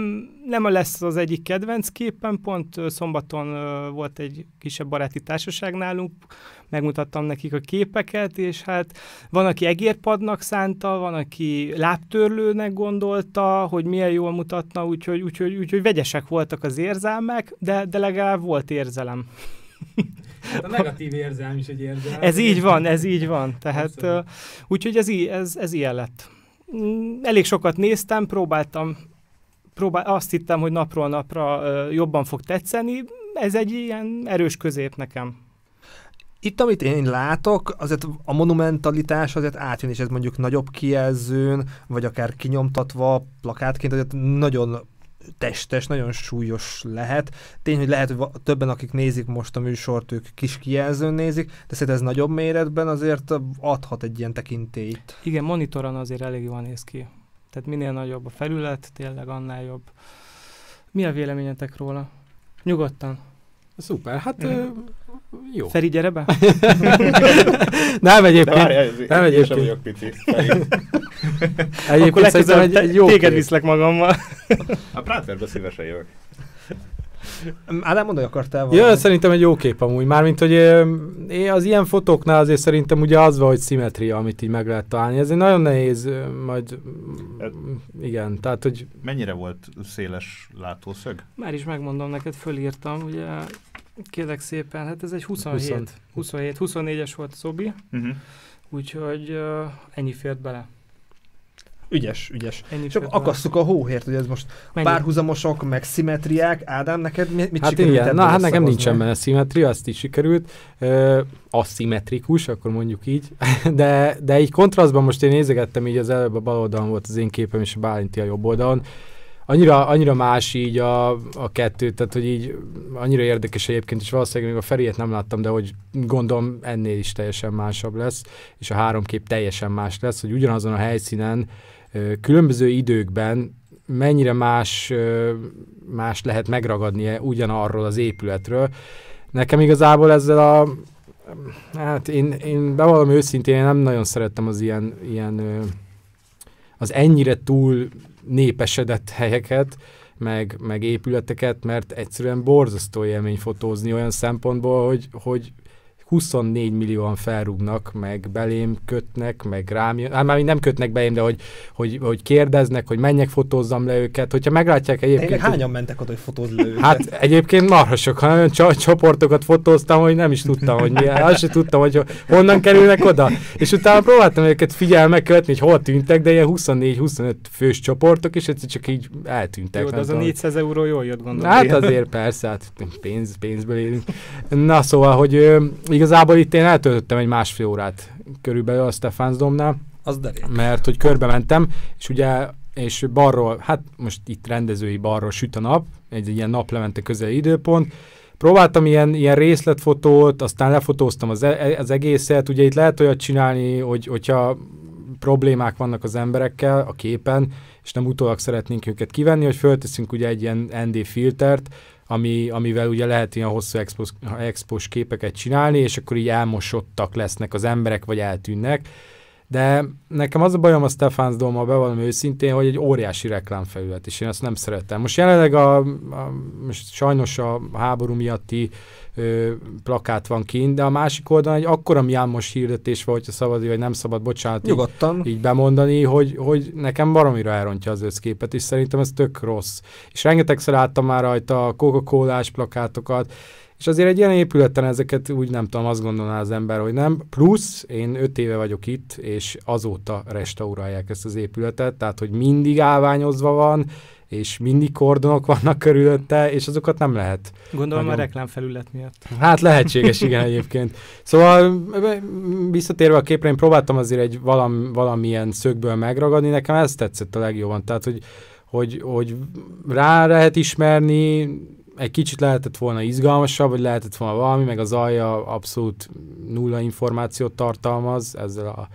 nem lesz az egyik kedvenc képen, pont szombaton volt egy kisebb baráti társaság nálunk, megmutattam nekik a képeket, és hát van, aki egérpadnak szánta, van, aki lábtörlőnek gondolta, hogy milyen jól mutatna, úgyhogy, úgyhogy, úgyhogy vegyesek voltak az érzelmek, de, de legalább volt érzelem. Hát a negatív érzelm is egy érzelem. Ez így van, ez így van. Tehát, úgyhogy ez, ez, ez ilyen lett. Elég sokat néztem, próbáltam Próbál, azt hittem, hogy napról napra ö, jobban fog tetszeni, ez egy ilyen erős közép nekem. Itt, amit én látok, azért a monumentalitás azért átjön, és ez mondjuk nagyobb kijelzőn, vagy akár kinyomtatva plakátként, azért nagyon testes, nagyon súlyos lehet. Tény, hogy lehet, hogy többen, akik nézik most a műsort, ők kis kijelzőn nézik, de szerintem ez nagyobb méretben azért adhat egy ilyen tekintélyt. Igen, monitoron azért elég jól néz ki. Tehát minél nagyobb a felület, tényleg annál jobb. Mi a véleményetek róla? Nyugodtan. Szuper, hát mm. euh, jó. Feri, gyere be? Nem egyébként. Nem egyébként. Én sem vagyok pici. Akkor legközelebb te, téged viszlek magammal. A Praterbe szívesen jövök. Ádám, mondani akartál volna. Ja, szerintem egy jó kép amúgy. Mármint, hogy én az ilyen fotóknál azért szerintem ugye az van, hogy szimmetria, amit így meg lehet találni. Ezért nagyon nehéz majd... Igen, tehát, hogy... Mennyire volt széles látószög? Már is megmondom neked, fölírtam, ugye kérlek szépen, hát ez egy huszonhét, huszonhét, huszonnégyes volt a szobi, uh-huh. úgyhogy uh, ennyi fért bele. Ügyes, ügyes. Ennyi. Csak akasszuk a hóhért, hogy ez most mennyi? Párhuzamosok, meg szimmetriák. Ádám, neked mit hát sikerült? Igen. Na, hát nekem nincsen benne szimmetria, azt is sikerült. Ö, aszimmetrikus, akkor mondjuk így. De, de így kontrasztban most én nézegettem, így az előbb a bal oldalon volt az én képem, és a Bálinti a jobb oldalon. Annyira, annyira más így a, a kettő, tehát hogy így annyira érdekes egyébként, és valószínűleg még a Feriét nem láttam, de hogy gondolom ennél is teljesen másabb lesz, és a három kép teljesen más lesz, hogy ugyanazon a helyszínen különböző időkben mennyire más, más lehet megragadni ugyanarról az épületről. Nekem igazából ezzel a... Hát én, én bevallom őszintén, én nem nagyon szerettem az ilyen, ilyen az ennyire túl népesedett helyeket, meg, meg épületeket, mert egyszerűen borzasztó élmény fotózni olyan szempontból, hogy, hogy huszonnégy millióan felrúgnak, meg belém kötnek, meg rám jön. Hát már nem kötnek belém, de hogy, hogy, hogy kérdeznek, hogy menjek, fotózzam le őket. Hogyha meglátják egyébként... De hányan mentek oda, hogy fotózz le őket? Hát egyébként marhasok, hanem olyan csa csoportokat fotóztam, hogy nem is tudtam, hogy milyen. Azt sem tudtam, hogy honnan kerülnek oda. És utána próbáltam őket figyelme követni, hogy hol tűntek, de ilyen huszonnégy-huszonöt fős csoportok, és egyszer csak így eltűntek. Jó, de az a négyszáz euró jól jött, gondolom. Hát azért persze, hát pénz, pénzből élünk. Na szóval, hogy igazából itt én eltöltöttem egy másfél órát körülbelül a Stephansdomnál, mert hogy körbe mentem, és ugye, és balról, hát most itt rendezői balról süt a nap, egy ilyen naplemente közeli időpont, próbáltam ilyen, ilyen részletfotót, aztán lefotóztam az, e az egészet, ugye itt lehet olyat csinálni, hogy, hogyha problémák vannak az emberekkel a képen, és nem utólag szeretnénk őket kivenni, hogy fölteszünk ugye egy ilyen en dé filtert, Ami, amivel ugye lehet ilyen hosszú expos, expos képeket csinálni, és akkor így elmosottak lesznek az emberek, vagy eltűnnek. De nekem az a bajom a Stephansdommal, bevallom őszintén, hogy egy óriási reklámfelület, és én azt nem szerettem. Most jelenleg a, a most sajnos a háború miatti ö, plakát van kint, de a másik oldalon egy akkora miámos hirdetés van, hogyha szabad, vagy nem szabad, bocsánat, így, így bemondani, hogy, hogy nekem baromira elrontja az összképet, és szerintem ez tök rossz. És rengetegszer láttam már rajta a Coca-Colás plakátokat, És azért egy ilyen épületen ezeket úgy nem tudom, azt gondolná az ember, hogy nem. Plusz én öt éve vagyok itt, és azóta restaurálják ezt az épületet, tehát hogy mindig állványozva van, és mindig kordonok vannak körülötte, és azokat nem lehet. Gondolom nagyon... a reklámfelület miatt. Hát lehetséges, igen egyébként. Szóval visszatérve a képre, én próbáltam azért egy valam, valamilyen szögből megragadni, nekem ez tetszett a legjobban. Tehát, hogy, hogy, hogy rá lehet ismerni, egy kicsit lehetett volna izgalmasabb, vagy lehetett volna valami, meg az alja abszolút nulla információt tartalmaz ezzel a,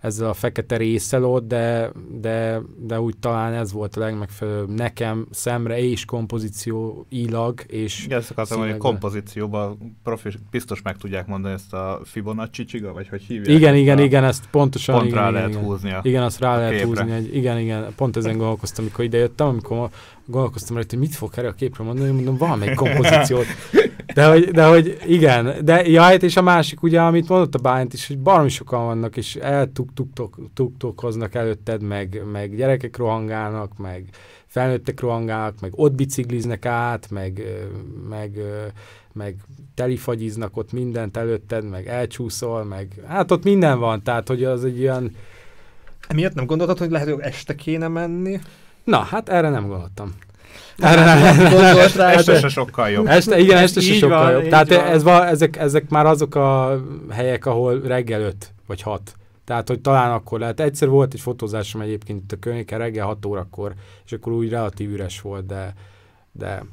ezzel a fekete résszel ott, de, de, de úgy talán ez volt a legmegfelelőbb nekem szemre és kompozícióilag. És ja, ezt akartam, hogy kompozícióban profi, biztos meg tudják mondani ezt a Fibonacci csiga, vagy hogy hívják? Igen, igen, igen, ezt pontosan pont igen, rá igen, lehet igen. húzni a Igen, azt rá a lehet húzni. Egy, igen, igen, pont ezen gondolkoztam, amikor idejöttem, amikor gondolkoztam rá, hogy mit fog erre a képre mondani, mondom, valamelyik kompozíciót. De hogy, de hogy igen, de jaj, és a másik ugye, amit mondott a Bálint is, hogy baromi sokan vannak, és eltuktokoznak előtted, meg, meg gyerekek rohangálnak, meg felnőttek rohangálnak, meg ott bicikliznek át, meg, meg, meg telifagyiznak ott mindent előtted, meg elcsúszol, meg hát ott minden van, tehát hogy az egy ilyen... Miért nem gondoltad, hogy lehet, hogy este kéne menni? Na, hát erre nem gondoltam. Erre nem, nem gondolt rá. Este se sokkal jobb. Este, igen, este se sokkal van, jobb. Tehát ez va, ezek, ezek már azok a helyek, ahol reggel öt vagy hat. Tehát, hogy talán akkor lehet. Egyszer volt egy fotózásom egyébként itt a környéken reggel hat órakor, és akkor úgy relatív üres volt, de, de,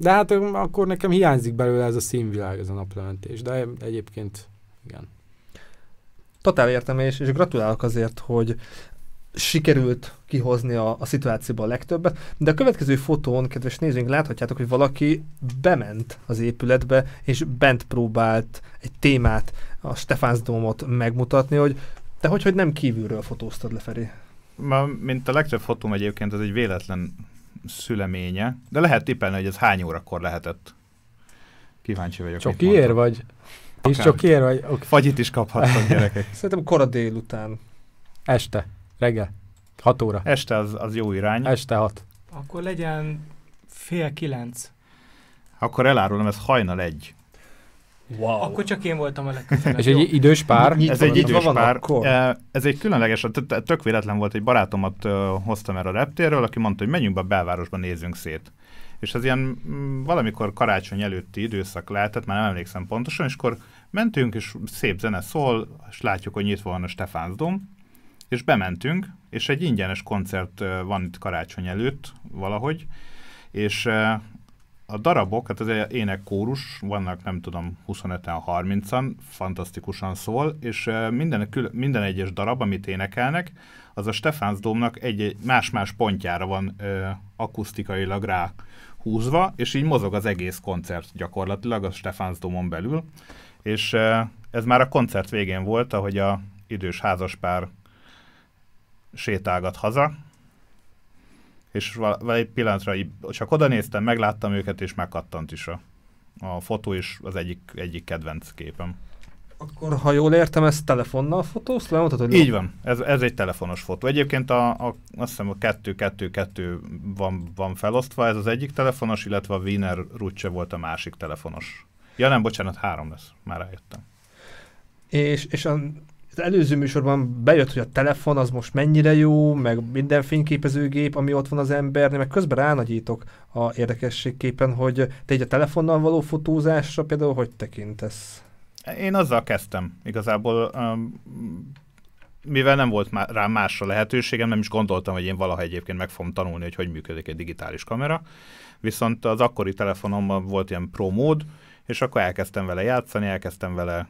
de hát akkor nekem hiányzik belőle ez a színvilág, ez a naplementés. De egyébként, igen. Totál értem, és, és gratulálok azért, hogy sikerült kihozni a, a szituációban a legtöbbet, de a következő fotón, kedves nézőink, láthatjátok, hogy valaki bement az épületbe, és bent próbált egy témát, a Stephansdomot megmutatni, hogy te hogy, hogy nem kívülről fotóztad le, Feri? Ma, mint a legtöbb fotóm egyébként, ez egy véletlen szüleménye, de lehet tippelni, hogy ez hány órakor lehetett. Kíváncsi vagyok. Csak kiér vagy? És csak ér vagy? Okay. Vagy itt is kaphattak gyerekek. Szerintem kora délután. Este. Reggel. Hat óra. Este az, az jó irány. Este hat. Akkor legyen fél kilenc. Akkor elárulom, ez hajnal egy. Wow. Akkor csak én voltam a legközelebb. És egy idős pár. Ez egy idős pár. Ez egy különleges, tök véletlen volt, egy barátomat hoztam erre a reptérről, aki mondta, hogy menjünk be a belvárosba, nézzünk szét. És ez ilyen valamikor karácsony előtti időszak lehetett, már nem emlékszem pontosan, és akkor mentünk, és szép zene szól, és látjuk, hogy nyitva van a Stephansdom. És bementünk, és egy ingyenes koncert van itt karácsony előtt valahogy, és a darabok, hát ez egy énekkórus, vannak nem tudom huszonöten, harmincan, fantasztikusan szól, és minden, minden egyes darab, amit énekelnek, az a Stephansdomnak egy más-más pontjára van ö, akusztikailag rá húzva, és így mozog az egész koncert gyakorlatilag a Stephansdomon belül, és ö, ez már a koncert végén volt, ahogy a idős házaspár sétálgat haza, és egy pillanatra csak oda néztem, megláttam őket, és megkattant is a, a fotó, és az egyik, egyik kedvenc képem. Akkor, ha jól értem, ez telefonnal fotózt? Lemutatod, hogy így nem? Van, ez, ez egy telefonos fotó. Egyébként a, a, azt hiszem a kettő kettő kettő van, van felosztva, ez az egyik telefonos, illetve a Wiener Rutsche volt a másik telefonos. Ja nem, bocsánat, három lesz, már rájöttem. És, és a... Az előző műsorban bejött, hogy a telefon az most mennyire jó, meg minden fényképezőgép, ami ott van az embernél, meg közben ránagyítok a érdekességképpen, hogy te így a telefonnal való fotózásra például hogy tekintesz? Én azzal kezdtem igazából, mivel nem volt rá másra lehetőségem, nem is gondoltam, hogy én valaha egyébként meg fogom tanulni, hogy hogy működik egy digitális kamera, viszont az akkori telefonomban volt ilyen pro mód, és akkor elkezdtem vele játszani, elkezdtem vele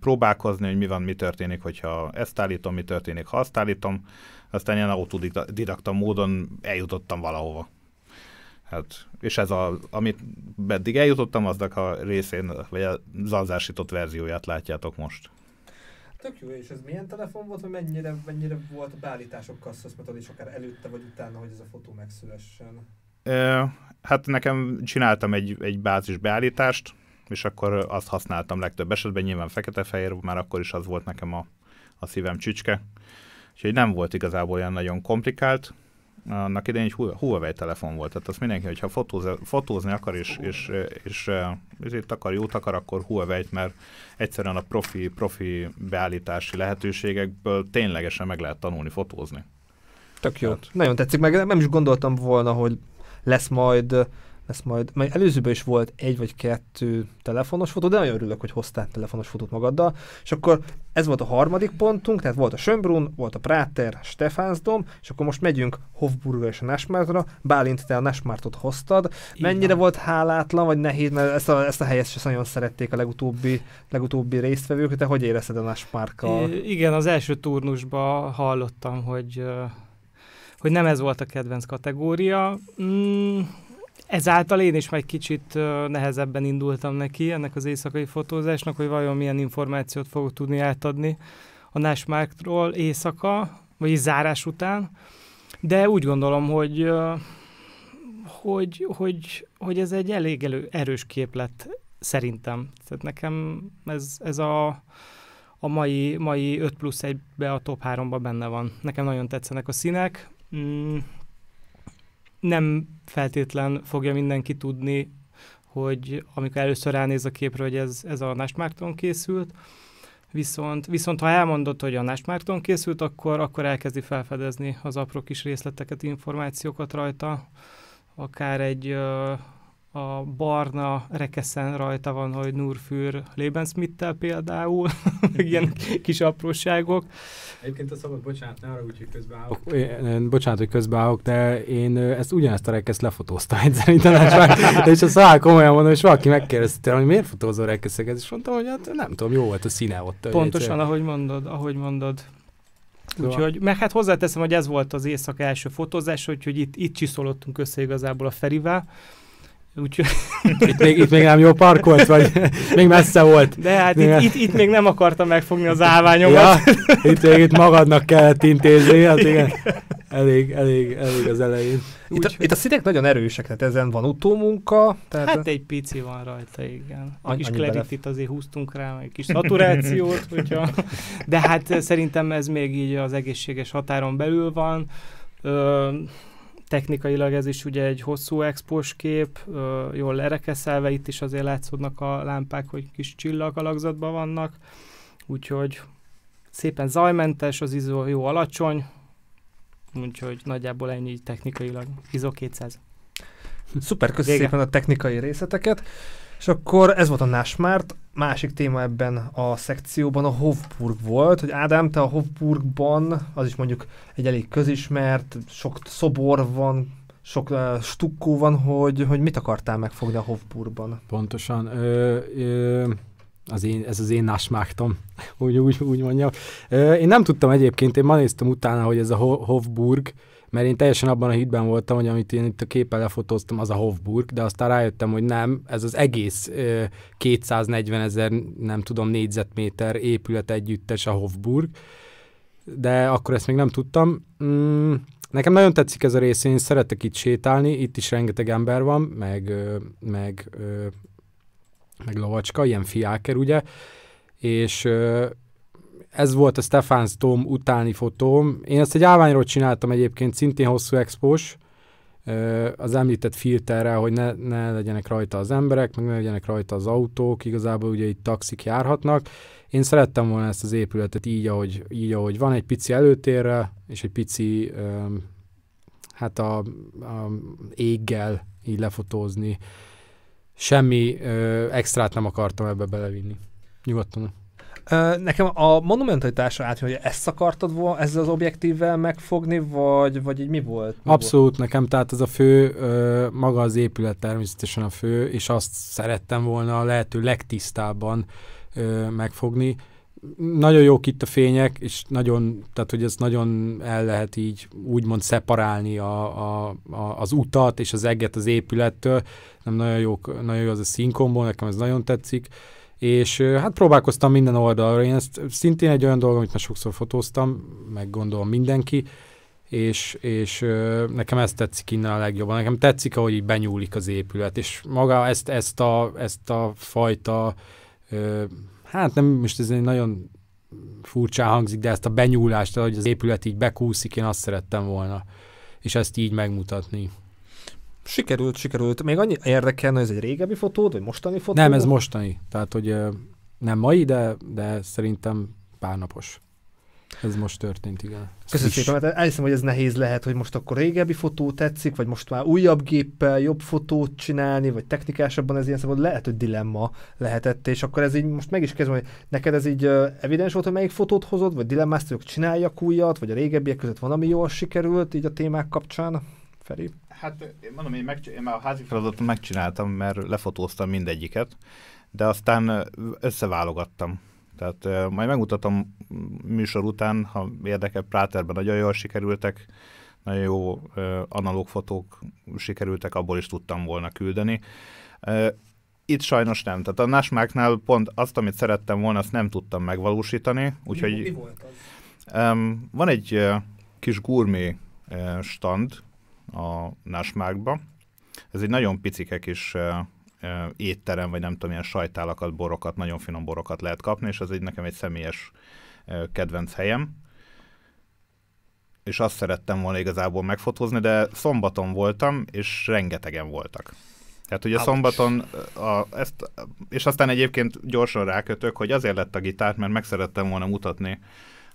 próbálkozni, hogy mi van, mi történik, hogyha ezt állítom, mi történik, ha azt állítom. Aztán ilyen autodidakta módon eljutottam valahova. Hát, és ez, a, amit eddig eljutottam, aznak a részén, vagy a zanzásított verzióját látjátok most. Tök jó, és ez milyen telefon volt, vagy mennyire, mennyire volt a beállításokkal szöszmetod, és akár előtte vagy utána, hogy ez a fotó megszülessen? E, hát nekem csináltam egy, egy bázis beállítást, és akkor azt használtam legtöbb esetben, nyilván fekete-fehér, már akkor is az volt nekem a, a szívem csücske. Úgyhogy nem volt igazából olyan nagyon komplikált, annak idején egy Huawei telefon volt, tehát azt mindenki, hogyha fotóz, fotózni akar és, és, és ezért akar, jót akar, akkor Huawei-t, mert egyszerűen a profi, profi beállítási lehetőségekből ténylegesen meg lehet tanulni fotózni. Tök jó. Hát. Nagyon tetszik, meg nem is gondoltam volna, hogy lesz majd, lesz majd, mert előzőben is volt egy vagy kettő telefonos fotó, de nagyon örülök, hogy hoztál telefonos fotót magaddal. És akkor ez volt a harmadik pontunk, tehát volt a Schönbrunn, volt a Prater, Stephansdom, és akkor most megyünk Hofburgra és a Naschmarktra. Bálint, te a Naschmarktot hoztad. Mennyire igen. volt hálátlan, vagy nehéz, mert ezt a, ezt a helyet sem nagyon szerették a legutóbbi, legutóbbi résztvevők, te hogy érezted a Naschmarkkal? Igen, az első turnusban hallottam, hogy hogy nem ez volt a kedvenc kategória. Mm, ezáltal én is meg kicsit uh, nehezebben indultam neki ennek az éjszakai fotózásnak, hogy vajon milyen információt fogok tudni átadni a Naschmarktról éjszaka, vagy zárás után. De úgy gondolom, hogy, uh, hogy, hogy, hogy ez egy elég elő, erős kép lett szerintem. Tehát nekem ez, ez a... a mai, mai öt plusz egybe a top háromba benne van. Nekem nagyon tetszenek a színek. Mm, nem feltétlen fogja mindenki tudni, hogy amikor először ránéz a képről, hogy ez, ez a Naschmarkton készült, viszont, viszont ha elmondod, hogy a Naschmarkton készült, akkor, akkor elkezdi felfedezni az apró kis részleteket, információkat rajta. Akár egy a barna rekeszen rajta van, hogy nur für Lebensmittel például, meg ilyen kis apróságok. Egyébként a szabad, bocsánat, ne arra úgy, hogy közbeállok. Én, bocsánat, hogy közbeállok, de én ezt ugyanezt a rekeszt lefotóztam egyszer, és azt áll komolyan mondom, és valaki megkérdezte, hogy miért fotózol rekeszeket, és mondtam, hogy hát nem tudom, jó volt a színe ott. Pontosan, ahogy mondod, ahogy mondod. Szóval. Úgyhogy, meg hát hozzáteszem, hogy ez volt az éjszaka első fotózás, úgyhogy itt, itt csiszolottunk össze igazából a Ferivel. Úgy, itt, még, itt még nem jó parkolt, vagy még messze volt. De hát itt, itt, itt még nem akartam megfogni az állványomat. Ja, itt még itt magadnak kellett intézni, hát igen. Elég, elég, elég az elején. Itt a, itt a színek nagyon erősek, tehát ezen van utómunka. Tehát hát egy pici van rajta, igen. Egy kis kleritit azért húztunk rá, egy kis szaturációt. Hogyha. De hát szerintem ez még így az egészséges határon belül van. Ö, Technikailag ez is ugye egy hosszú expós kép, jól lerekeszelve, itt is azért látszódnak a lámpák, hogy kis csillag alakzatban vannak, úgyhogy szépen zajmentes, az izó jó alacsony, úgyhogy nagyjából ennyi technikailag, izó kétszáz. Szuper, köszi szépen a technikai részleteket, és akkor ez volt a Naschmarkt. Másik téma ebben a szekcióban a Hofburg volt, hogy Ádám, te a Hofburgban, az is mondjuk egy elég közismert, sok szobor van, sok uh, stukkó van, hogy, hogy mit akartál megfogni a Hofburgban? Pontosan. Ö, ö, az én, ez az én Naschmarktom, úgy, úgy, úgy mondjam. Ö, én nem tudtam egyébként, én ma néztem utána, hogy ez a Hofburg, mert én teljesen abban a hitben voltam, hogy amit én itt a képen lefotóztam, az a Hofburg, de aztán rájöttem, hogy nem, ez az egész ö, kétszáznegyven ezer, nem tudom, négyzetméter épület együttes a Hofburg, de akkor ezt még nem tudtam. Mm, nekem nagyon tetszik ez a rész, én szeretek itt sétálni, itt is rengeteg ember van, meg, ö, meg, ö, meg lovacska, ilyen fiáker, ugye, és... Ö, ez volt a Stephansdom utáni fotóm. Én ezt egy állványról csináltam egyébként, szintén hosszú expós, az említett filterrel, hogy ne, ne legyenek rajta az emberek, meg ne legyenek rajta az autók, igazából ugye itt taxik járhatnak. Én szerettem volna ezt az épületet így, ahogy, így, ahogy van, egy pici előtérre, és egy pici hát a, a éggel így lefotózni. Semmi extrát nem akartam ebbe belevinni. Nyugodtan. Nekem a monumentalitásra átjön, hogy ezt akartad volna ezzel az objektívvel megfogni, vagy, vagy így mi volt? Mi Abszolút volt? Nekem, tehát ez a fő, ö, maga az épület természetesen a fő, és azt szerettem volna a lehető legtisztábban ö, megfogni. Nagyon jók itt a fények, és nagyon, tehát hogy ez nagyon el lehet így úgymond szeparálni a, a, a, az utat és az eget az épülettől. Nem nagyon, jók, nagyon jó az a színkombó, nekem ez nagyon tetszik. És hát próbálkoztam minden oldalra, én ezt szintén egy olyan dolog, amit már sokszor fotóztam, meg gondolom mindenki, és, és nekem ez tetszik innen a legjobban. Nekem tetszik, ahogy így benyúlik az épület, és maga ezt, ezt, a, ezt a fajta, hát nem most ez nagyon furcsán hangzik, de ezt a benyúlást, ahogy az épület így bekúszik, én azt szerettem volna. és ezt így megmutatni. Sikerült, sikerült. Még annyi érdekelne, ez egy régebbi fotód, vagy mostani fotód? Nem, ez mostani. Tehát, hogy nem mai, de, de szerintem párnapos. Ez most történt, igen. Köszönöm szépen, mert elhiszem, hogy ez nehéz lehet, hogy most akkor régebbi fotó tetszik, vagy most már újabb géppel jobb fotót csinálni, vagy technikásabban ez ilyen szabad lehet, hogy dilemma lehetett, és akkor ez így most meg is kezdem, hogy neked ez így evidens volt, hogy melyik fotót hozod, vagy dilemmáztad, hogy csináljak újat, vagy a régebbiek között van, ami jól sikerült így a témák kapcsán? Feri? Hát én mondom, én, én már a házi feladatot megcsináltam, mert lefotóztam mindegyiket, de aztán összeválogattam. Tehát majd megmutatom műsor után, ha érdekel, Práterben nagyon jól sikerültek, nagyon jó analóg fotók sikerültek, abból is tudtam volna küldeni. Itt sajnos nem. Tehát a Naschmarktnál pont azt, amit szerettem volna, azt nem tudtam megvalósítani. Úgyhogy mi volt az? Van egy kis gurmé stand a Naschmarktban. Ez egy nagyon picike kis étterem, vagy nem tudom, ilyen sajtálakat, borokat, nagyon finom borokat lehet kapni, és ez egy, nekem egy személyes kedvenc helyem. És azt szerettem volna igazából megfotózni, de szombaton voltam, és rengetegen voltak. Tehát ugye szombaton, a, ezt, és aztán egyébként gyorsan rákötök, hogy azért lett a gitár, mert meg szerettem volna mutatni,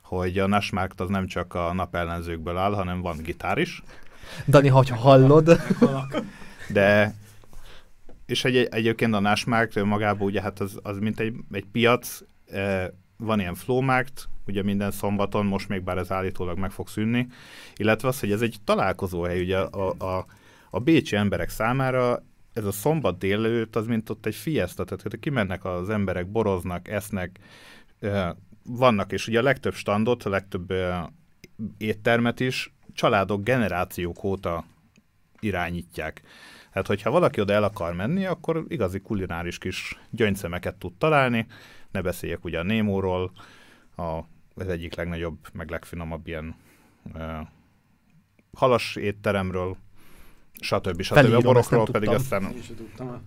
hogy a Naschmarkt az nem csak a napellenzőkből áll, hanem van gitár is. Dani, ha hallod. De és egy, egyébként a Naschmarkt magában ugye hát az, az mint egy, egy piac, e, van ilyen flómarkt, ugye minden szombaton, most még bár ez állítólag meg fog szűnni, illetve az, hogy ez egy találkozóhely, ugye a, a, a bécsi emberek számára ez a szombat délelőtt az mint ott egy fiesta, tehát kimennek az emberek, boroznak, esznek, e, vannak, és ugye a legtöbb standot, a legtöbb e, éttermet is családok generációk óta irányítják. Tehát, hogyha valaki oda el akar menni, akkor igazi kulináris kis gyöngyszemeket tud találni, ne beszéljek ugye a Némóról, a, az egyik legnagyobb, meg legfinomabb ilyen e, halas étteremről, stb. Stb. A borokról pedig aztán... Én sem tudtam.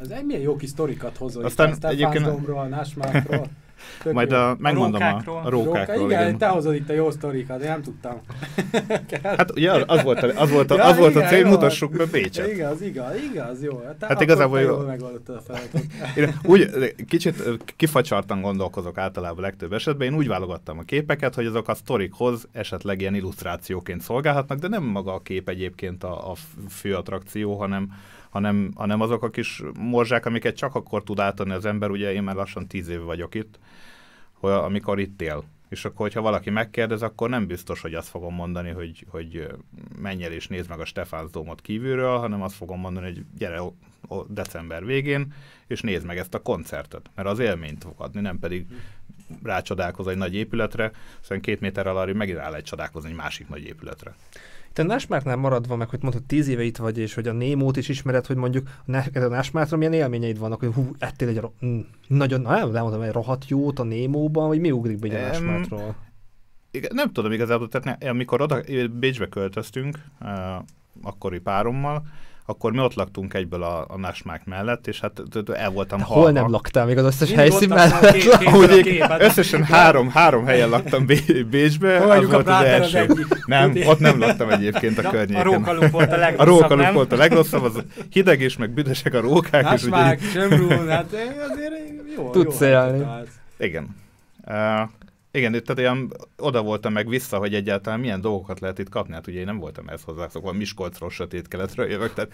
Ez egy milyen jó kis sztorikat hozol, aztán itt a Stephansdomról, a Naschmarktról. Majd a, megmondom a rókákról. A rókákról Róka, igen, igen, te hozod itt a jó sztorikat, én nem tudtam. Hát ugye az volt a, az volt a, ja, az volt igen, a cél, mutassuk be Bécset. Igaz, igaz, igaz, jó. Te hát igazából jól jó. Megoldottad a feladatot. Én úgy kicsit kifacsartan gondolkozok általában legtöbb esetben, én úgy válogattam a képeket, hogy azok a sztorikhoz esetleg ilyen illusztrációként szolgálhatnak, de nem maga a kép egyébként a, a fő attrakció, hanem Hanem, hanem azok a kis morzsák, amiket csak akkor tud átadni az ember, ugye én már lassan tíz év vagyok itt, hogy amikor itt él. És akkor, hogyha valaki megkérdez, akkor nem biztos, hogy azt fogom mondani, hogy, hogy menj el és nézd meg a Stephansdomot kívülről, hanem azt fogom mondani, hogy gyere december végén, és nézd meg ezt a koncertet, mert az élményt fog adni, nem pedig rácsodálkozol egy nagy épületre, szóval két méterrel arra megint rá lehet csodálkozni egy másik nagy épületre. Te a Naschmarktnál maradva meg, hogy mondtad, tíz éve itt vagy, és hogy a Némót is ismered, hogy mondjuk a Naschmarktról milyen élményeid vannak, hogy hú, ettél egy nagyon, nem mondom, egy rohadt jót a Némóban, vagy mi ugrik be egy a Naschmarktról? Nem tudom igazából, tehát amikor oda Bécsbe költöztünk, akkori párommal, akkor mi ott laktunk egyből a, a Naschmarkt mellett, és hát el voltam halva. Hol nem laktál még az összes mind helyszín mellett? Összesen három, három helyen laktam Bécsbe, hol az volt az első. Nem, ott nem laktam egyébként a de környéken. A rókaluk volt a legrosszabb, A rókaluk volt a legrosszabb, az hideg is, meg büdösek a rókák. Naschmarkt, Schönbrunn, hát azért jó. Tudsz élni. Igen. Uh, Igen, tehát olyan oda voltam meg vissza, hogy egyáltalán milyen dolgokat lehet itt kapni. Hát ugye én nem voltam ehhez hozzászokva, Miskolcról, sötétkeletről jövök, tehát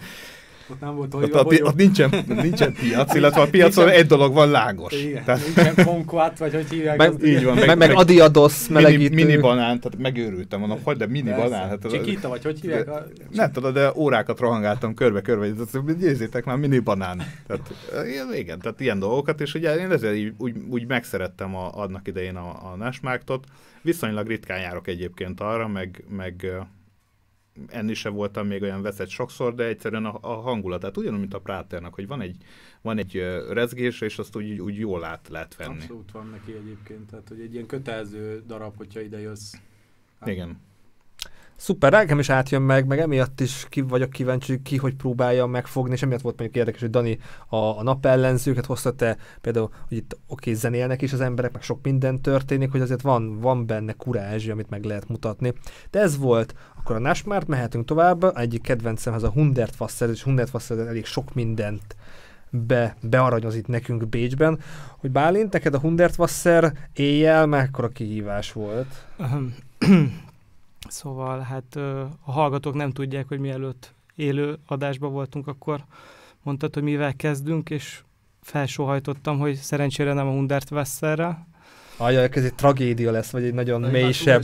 ott nem volt, hogy ott, a, ott nincsen, nincsen piac, illetve a piacon nincsen, egy dolog van, lángos. Igen, tehát, nincsen konkvát, vagy hogy hívják. Meg, az, így van, meg, meg, meg adiadosz, melegítő. Mini, mini banán, tehát megőrültem, mondom, hogy de mini persze, banán. Hát, Csikita, vagy hogy hívják? A... Nem tudom, de órákat rohangáltam körbe-körbe, nézzétek már, mini banán. Tehát, igen, tehát ilyen dolgokat, és ugye én ezért így, úgy, úgy megszerettem a, annak idején a, a Naschmarktot. Viszonylag ritkán járok egyébként arra, meg... meg enni sem voltam még olyan veszett sokszor, de egyszerűen a, a hangulatát, ugyanúgy, mint a Práternak, hogy van egy, van egy rezgés, és azt úgy, úgy jól át lehet venni. Abszolút van neki egyébként, tehát hogy egy ilyen kötelező darab, hogyha ide jössz. Hát. Igen. Szuper, nekem is átjön meg, meg emiatt is ki vagyok kíváncsi, ki hogy próbálja megfogni, és emiatt volt mondjuk érdekes, hogy Dani a, a napellenzőket hozta te, például, hogy itt oké, okay, zenélnek is az emberek, meg sok minden történik, hogy azért van, van benne kurázsi, amit meg lehet mutatni. De ez volt, akkor a Naschmarkt, mehetünk tovább, egyik kedvencem ez a Hundertwasser, és Hundertwasser elég sok mindent Be, bearanyoz itt nekünk Bécsben, hogy Bálint, neked a Hundertwasser éjjel mekkora kihívás volt? Szóval hát a hallgatók nem tudják, hogy mielőtt élő adásban voltunk, akkor mondtad, hogy mivel kezdünk, és felsóhajtottam, hogy szerencsére nem a Hundertwasserrel. Ajaj, ez egy tragédia lesz, vagy egy nagyon mélysebb.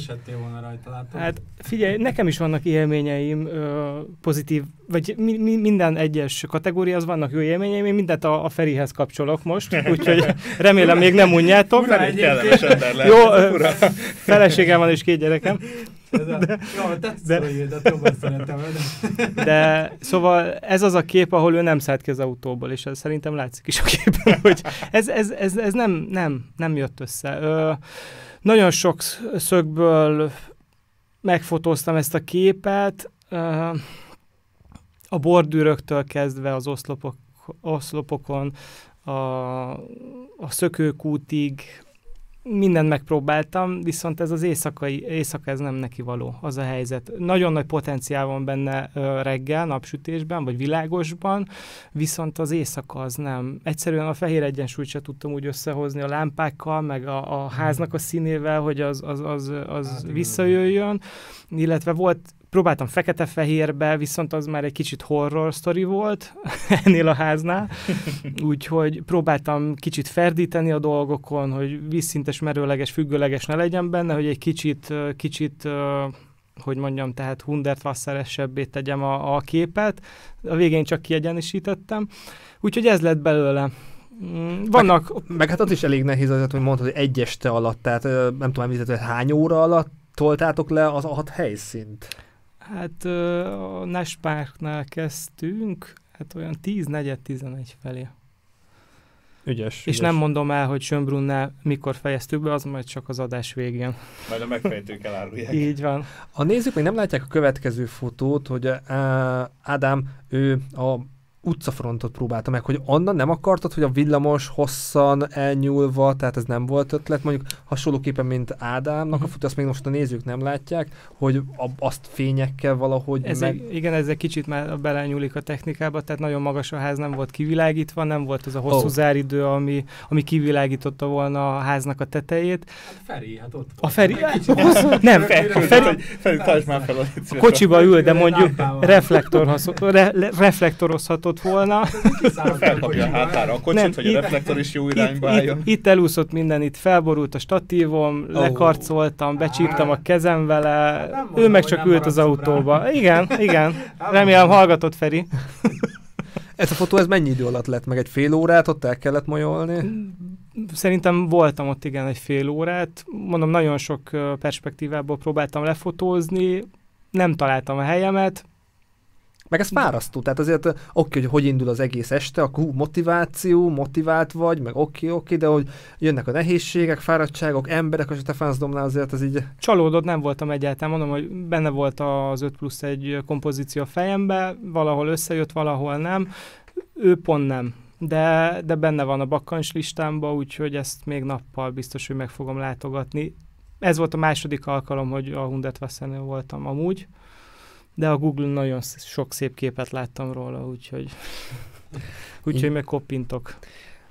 Hát figyelj, nekem is vannak élményeim ö, pozitív, vagy mi, mi, minden egyes kategória, az vannak jó élményeim, én mindent a, a Ferihez kapcsolok most, úgyhogy remélem még nem unjátok. Ura, egy kellemes ember lehet. Jó, ö, feleségem van és két gyerekem. De, de, de, de szóval ez az a kép, ahol ő nem szállt ki az autóból, és ez szerintem látszik is a képen, hogy ez, ez, ez, ez nem, nem, nem jött össze. Ö, nagyon sok szögből megfotóztam ezt a képet, ö, a bordűröktől kezdve az oszlopok, oszlopokon, a, a szökőkútig, mindent megpróbáltam, viszont ez az éjszakai, éjszaka ez nem neki való, az a helyzet. Nagyon nagy potenciál van benne reggel, napsütésben, vagy világosban, viszont az éjszaka az nem. Egyszerűen a fehér egyensúlyt se tudtam úgy összehozni a lámpákkal, meg a, a háznak a színével, hogy az, az, az, az hát, visszajöjjön, illetve volt, próbáltam fekete-fehérbe, viszont az már egy kicsit horror sztori volt ennél a háznál, úgyhogy próbáltam kicsit ferdíteni a dolgokon, hogy vízszintes, merőleges, függőleges ne legyen benne, hogy egy kicsit, kicsit hogy mondjam, tehát Hundertwasseresebbé tegyem a, a képet. A végén csak kiegyenisítettem, úgyhogy ez lett belőle. Vannak... Meg, meg hát az is elég nehéz azért, hogy mondtad, hogy egy este alatt, tehát nem tudom, hogy hány óra alatt toltátok le az a hat helyszínt? Hát a Naschmarktnál kezdtünk, hát olyan tíz negyven tizenegy felé. Ügyes. És ügyes. Nem mondom el, hogy Schönbrunnál mikor fejeztük be, az majd csak az adás végén. Majd a megfejtők elárulják. Így van. A nézzük, még nem látják a következő fotót, hogy uh, Ádám, ő a utcafrontot próbálta meg, hogy onnan nem akartad, hogy a villamos hosszan elnyúlva, tehát ez nem volt ötlet, mondjuk hasonlóképpen, mint Ádámnak a futó, azt még most a nézők nem látják, hogy a, azt fényekkel valahogy ez meg... egy, igen, ez egy kicsit már belenyúlik a technikába, tehát nagyon magas a ház, nem volt kivilágítva, nem volt az a hosszú oh. záridő, ami, ami kivilágította volna a háznak a tetejét. Hát Feri, hát ott a Feri, hosszú... nem, Feri, Feri, Feri, Feri tartsd már fel a kocsiba ül, de mondjuk reflektorozhatott volna. Felkapja a hátára a kocsit, nem, hogy a reflektor is jó irányba álljon. Itt, itt elúszott minden, itt felborult a statívom, oh. lekarcoltam, becsíptem a kezem vele, nem ő mondom, meg csak ült az autóba. Rá. Igen, igen. Nem remélem hallgatott, Feri. Ez a fotó, ez mennyi idő alatt lett meg? Egy fél órát ott el kellett molyolni? Szerintem voltam ott igen egy fél órát. Mondom, nagyon sok perspektívából próbáltam lefotózni, nem találtam a helyemet. Meg ez fárasztó, tehát azért oké, okay, hogy hogy indul az egész este, akkor hú, motiváció, motivált vagy, meg oké, okay, oké, okay, de hogy jönnek a nehézségek, fáradtságok, emberek, a Stephansdomnál azért ez így... Csalódott nem voltam egyáltalán, mondom, hogy benne volt az öt plusz egy kompozíció a fejembe, valahol összejött, valahol nem, ő pont nem. De, de benne van a bakkancs listámba, úgyhogy ezt még nappal biztos, hogy meg fogom látogatni. Ez volt a második alkalom, hogy a Hundertwassernél voltam amúgy. De a Google-n nagyon sok szép képet láttam róla, úgyhogy, úgyhogy megkoppintok.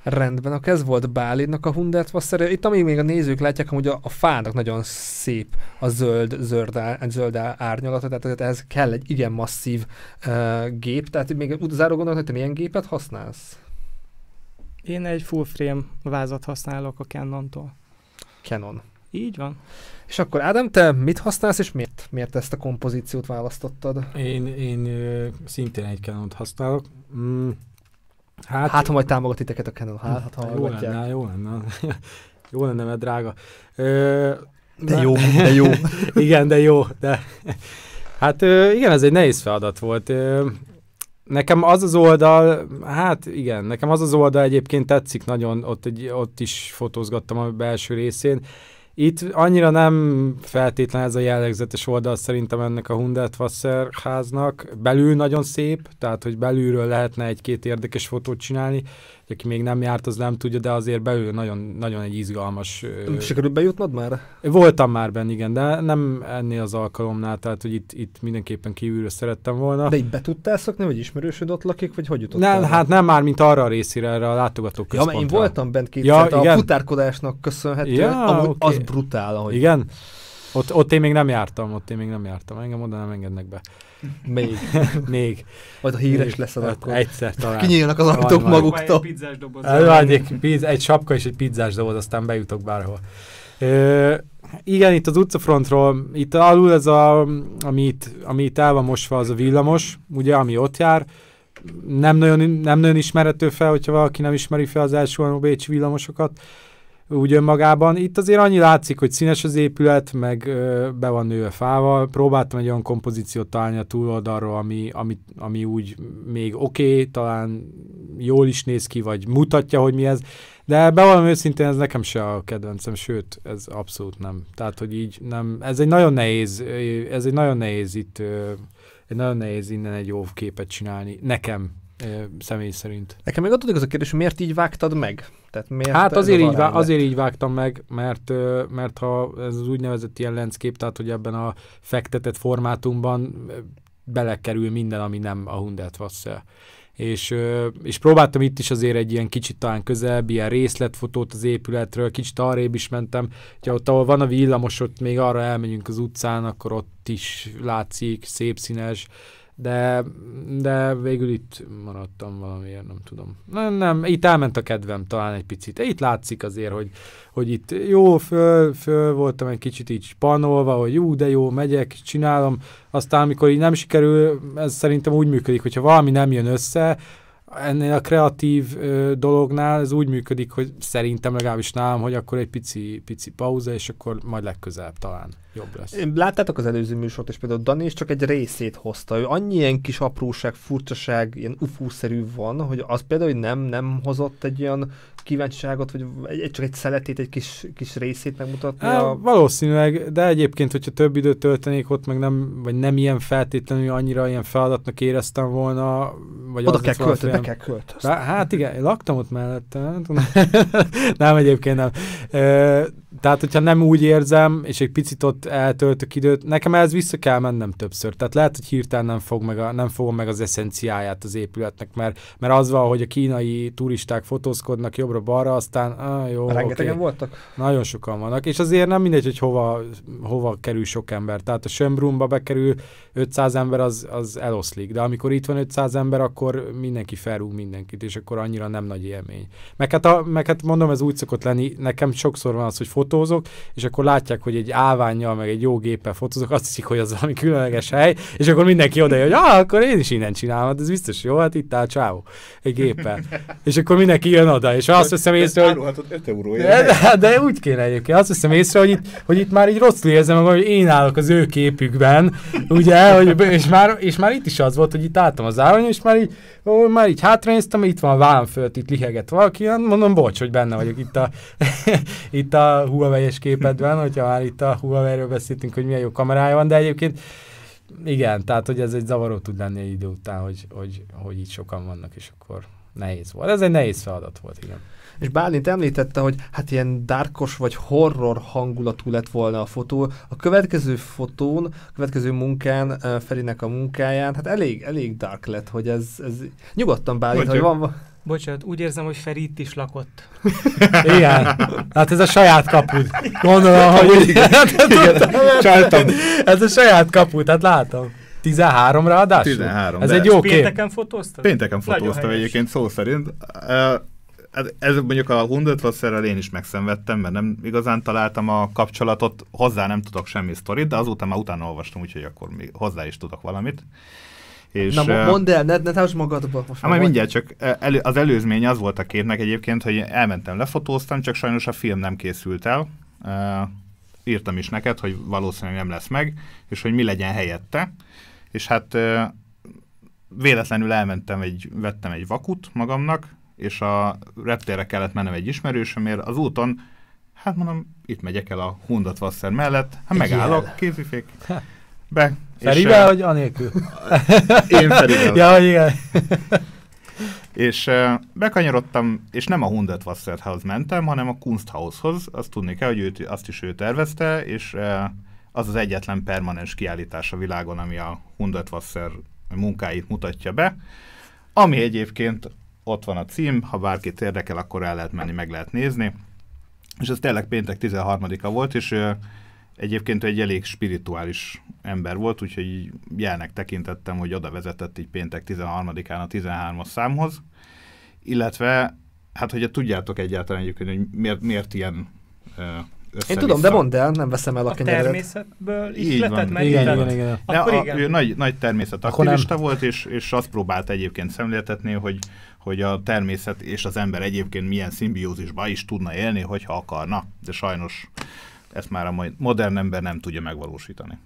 Rendben, akkor ez volt Bálintnak a Hundertwasser. Itt amíg még a nézők látják, amúgy a, a fának nagyon szép a zöld, zöld, á, zöld árnyalata, tehát, tehát ehhez kell egy igen masszív uh, gép. Tehát még záró gondolat, hogy te milyen gépet használsz? Én egy full frame vázat használok a Canontól. Canon. Így van. És akkor Ádám, te mit használsz, és miért, miért ezt a kompozíciót választottad? Én, én ö, szintén egy Canont használok. Mm, hát, hát, ha majd támogat titeket a Canon, hát, ha hallgatják. Jó lenne, jó lenne. Jó lenne, mert drága. Ö, de na, jó, de jó. Igen, de jó. De. Hát ö, igen, ez egy nehéz feladat volt. Ö, nekem az az oldal, hát igen, nekem az az oldal egyébként tetszik nagyon, ott, egy, ott is fotózgattam a belső részén. Itt annyira nem feltétlen ez a jellegzetes oldal szerintem ennek a Hundertwasser háznak. Belül nagyon szép, tehát hogy belülről lehetne egy-két érdekes fotót csinálni. Aki még nem járt, az nem tudja, de azért belül nagyon, nagyon egy izgalmas... Sikerült bejutnod már? Voltam már benne, igen, de nem ennél az alkalomnál, tehát hogy itt, itt mindenképpen kívülről szerettem volna. De így be tudtál szokni, vagy ismerősöd ott lakik, vagy hogy jutottál? Nem, el? Hát nem már, mint arra a részére, erre a látogatóközpontra. Ja, mert én voltam bent kétszer, ja, a igen. futárkodásnak köszönhetően, ja, okay. Az brutál, ahogy... Igen? Ott, ott én még nem jártam, ott én még nem jártam. Engem oda nem engednek be. Még. Még. Majd a híres még. Lesz az akkor. Egyszer talán. Kinyílnak az ajtók maguktól. Egy, egy sapka és egy pizzás doboz, aztán bejutok bárhol. Ö, igen, itt az utcafrontról, itt alul ez a, ami itt, ami itt el van mosva, az a villamos, ugye, ami ott jár. Nem nagyon, nem nagyon ismerhető fel, hogyha valaki nem ismeri fel az első bécsi villamosokat. Úgy önmagában. Itt azért annyi látszik, hogy színes az épület, meg ö, be van nőve fával. Próbáltam egy olyan kompozíciót találni a túloldalról, ami, ami, ami úgy még oké, okay, talán jól is néz ki, vagy mutatja, hogy mi ez. De bevallom őszintén, ez nekem se a kedvencem, sőt, ez abszolút nem. Tehát, hogy így nem, ez egy nagyon nehéz, ez egy nagyon nehéz itt, ö, egy nagyon nehéz innen egy jó képet csinálni. Nekem. Személy szerint. Nekem még adódik az a kérdés, hogy miért így vágtad meg? Tehát miért hát azért így, vá azért így vágtam meg, mert, mert ha ez az úgynevezett ilyen landscape, tehát hogy ebben a fektetett formátumban belekerül minden, ami nem a Hundertwasser. És, és próbáltam itt is azért egy ilyen kicsit talán közelebb, ilyen részletfotót az épületről, kicsit arrébb is mentem. Ha ott, ahol van a villamos, ott még arra elmegyünk az utcán, akkor ott is látszik, szép színes. De, de végül itt maradtam valamiért, nem tudom. Nem, nem, itt elment a kedvem talán egy picit. Itt látszik azért, hogy, hogy itt jó, föl, föl voltam egy kicsit így spanolva, hogy jó, de jó, megyek, csinálom. Aztán, amikor így nem sikerül, ez szerintem úgy működik, hogyha valami nem jön össze, ennél a kreatív ö, dolognál ez úgy működik, hogy szerintem legalábbis nálam, hogy akkor egy pici, pici pauza, és akkor majd legközelebb talán jobb lesz. Láttátok az előző műsort, és például Dani is csak egy részét hozta. Ő annyi ilyen kis apróság, furcsaság, ilyen ufószerű van, hogy az például hogy nem, nem hozott egy olyan kíváncsiságot, vagy egy, csak egy szeletét, egy kis, kis részét megmutatni? Há, a... Valószínűleg, de egyébként, hogyha több időt töltenék ott, meg nem, vagy nem ilyen feltétlenül annyira ilyen feladatnak éreztem volna, vagy oda kell költözni, be kell költözni. Hát igen, laktam ott mellette. Nem, egyébként nem. Tehát, hogyha nem úgy érzem, és egy picit ott eltöltök időt, nekem ez vissza kell mennem többször. Tehát lehet, hogy hirtelen nem, fog meg a, nem fogom meg az eszenciáját az épületnek, mert, mert az van, hogy a kínai turisták fotózkodnak jobbra-balra, aztán ah, jó, rengetegen okay. voltak? Nagyon sokan vannak, és azért nem mindegy, hogy hova, hova kerül sok ember. Tehát a Schönbrunnba bekerül ötszáz ember, az, az eloszlik, de amikor itt van ötszáz ember, akkor mindenki felrúg mindenkit, és akkor annyira nem nagy élmény. Meg hát, a, meg hát mondom, ez úgy szokott lenni, nekem sokszor van az, hogy fotózok, és akkor látják, hogy egy állvánnyal, meg egy jó géppel fotózok, azt hiszik, hogy az valami különleges hely, és akkor mindenki oda, hogy ah, akkor én is innen csinálom, hát ez biztos jó, hát itt áll csávó, egy géppel. És akkor mindenki jön oda, és azt veszem észre, hogy... De, de, de úgy kéne egyébként, azt veszem észre, hogy itt, hogy itt már így rosszul érzem magam, hogy én állok az ő képükben, ugye, hogy, és, már, és már itt is az volt, hogy itt álltam az állványon, és már így, ó, már így hátranéztem, itt van a vállam fölött, itt lihegett valaki, mondom, bocs, hogy benne vagyok itt a, itt a Huawei-es képedben, hogyha már itt a Huawei-ről beszéltünk, hogy milyen jó kamerája van, de egyébként igen, tehát hogy ez egy zavaró tud lenni egy idő után, hogy, hogy, hogy így sokan vannak, és akkor nehéz volt. Ez egy nehéz feladat volt, igen. És Bálint említette, hogy hát ilyen dárkos vagy horror hangulatú lett volna a fotó. A következő fotón, a következő munkán, Ferinek a munkáján, hát elég, elég dark lett, hogy ez... ez... Nyugodtan, Bálint, hogy van... Bocsánat, úgy érzem, hogy Feri itt is lakott. Igen. Hát ez a saját kaput. Gondolom, hogy... Csaltam. Ez a saját kaput, hát látom. tizenháromra adásul? tizenhárom. Ez egy jó kép. Pénteken fotóztad? Pénteken fotóztam egyébként szó szerint. Ez mondjuk a Hundertwasserrel én is megszenvedtem, mert nem igazán találtam a kapcsolatot, hozzá nem tudok semmi sztorit, de azóta már utána olvastam, úgyhogy akkor még hozzá is tudok valamit. És, na mondd el, ne, ne távs magadba. Most majd mindjárt, csak elő, az előzmény az volt a képnek egyébként, hogy elmentem, lefotóztam, csak sajnos a film nem készült el. Uh, írtam is neked, hogy valószínűleg nem lesz meg, és hogy mi legyen helyette. És hát uh, véletlenül elmentem, egy, vettem egy vakut magamnak, és a reptérre kellett mennem egy ismerősömért, az úton, hát mondom, itt megyek el a Hundertwasser mellett, hát megállok, kézifék, be. Ferivel, uh, vagy anélkül? Én Ferivel. Ja, igen. És uh, bekanyarodtam, és nem a Hundertwasserhez mentem, hanem a Kunsthaushoz. Azt tudni kell, hogy őt, azt is ő tervezte, és uh, az az egyetlen permanens kiállítás a világon, ami a Hundertwasser munkáit mutatja be. Ami egyébként ott van a cím, ha bárkit érdekel, akkor el lehet menni, meg lehet nézni. És ez tényleg péntek tizenharmadika volt, és uh, egyébként egy elég spirituális ember volt, úgyhogy jelnek tekintettem, hogy oda vezetett így péntek tizenharmadikán a tizenhármas számhoz. Illetve, hát hogy tudjátok egyáltalán egyébként, hogy miért, miért ilyen uh, össze-vissza. Én tudom, de mondd el, nem veszem el a kenyeredet. A természetből is letett meg. Igen, igen, igen. Akkor a, igen. Ő nagy, nagy természetaktivista volt, és, és azt próbált egyébként szemléltetni, hogy, hogy a természet és az ember egyébként milyen szimbiózisban is tudna élni, hogyha akarna. De sajnos ezt már a modern ember nem tudja megvalósítani.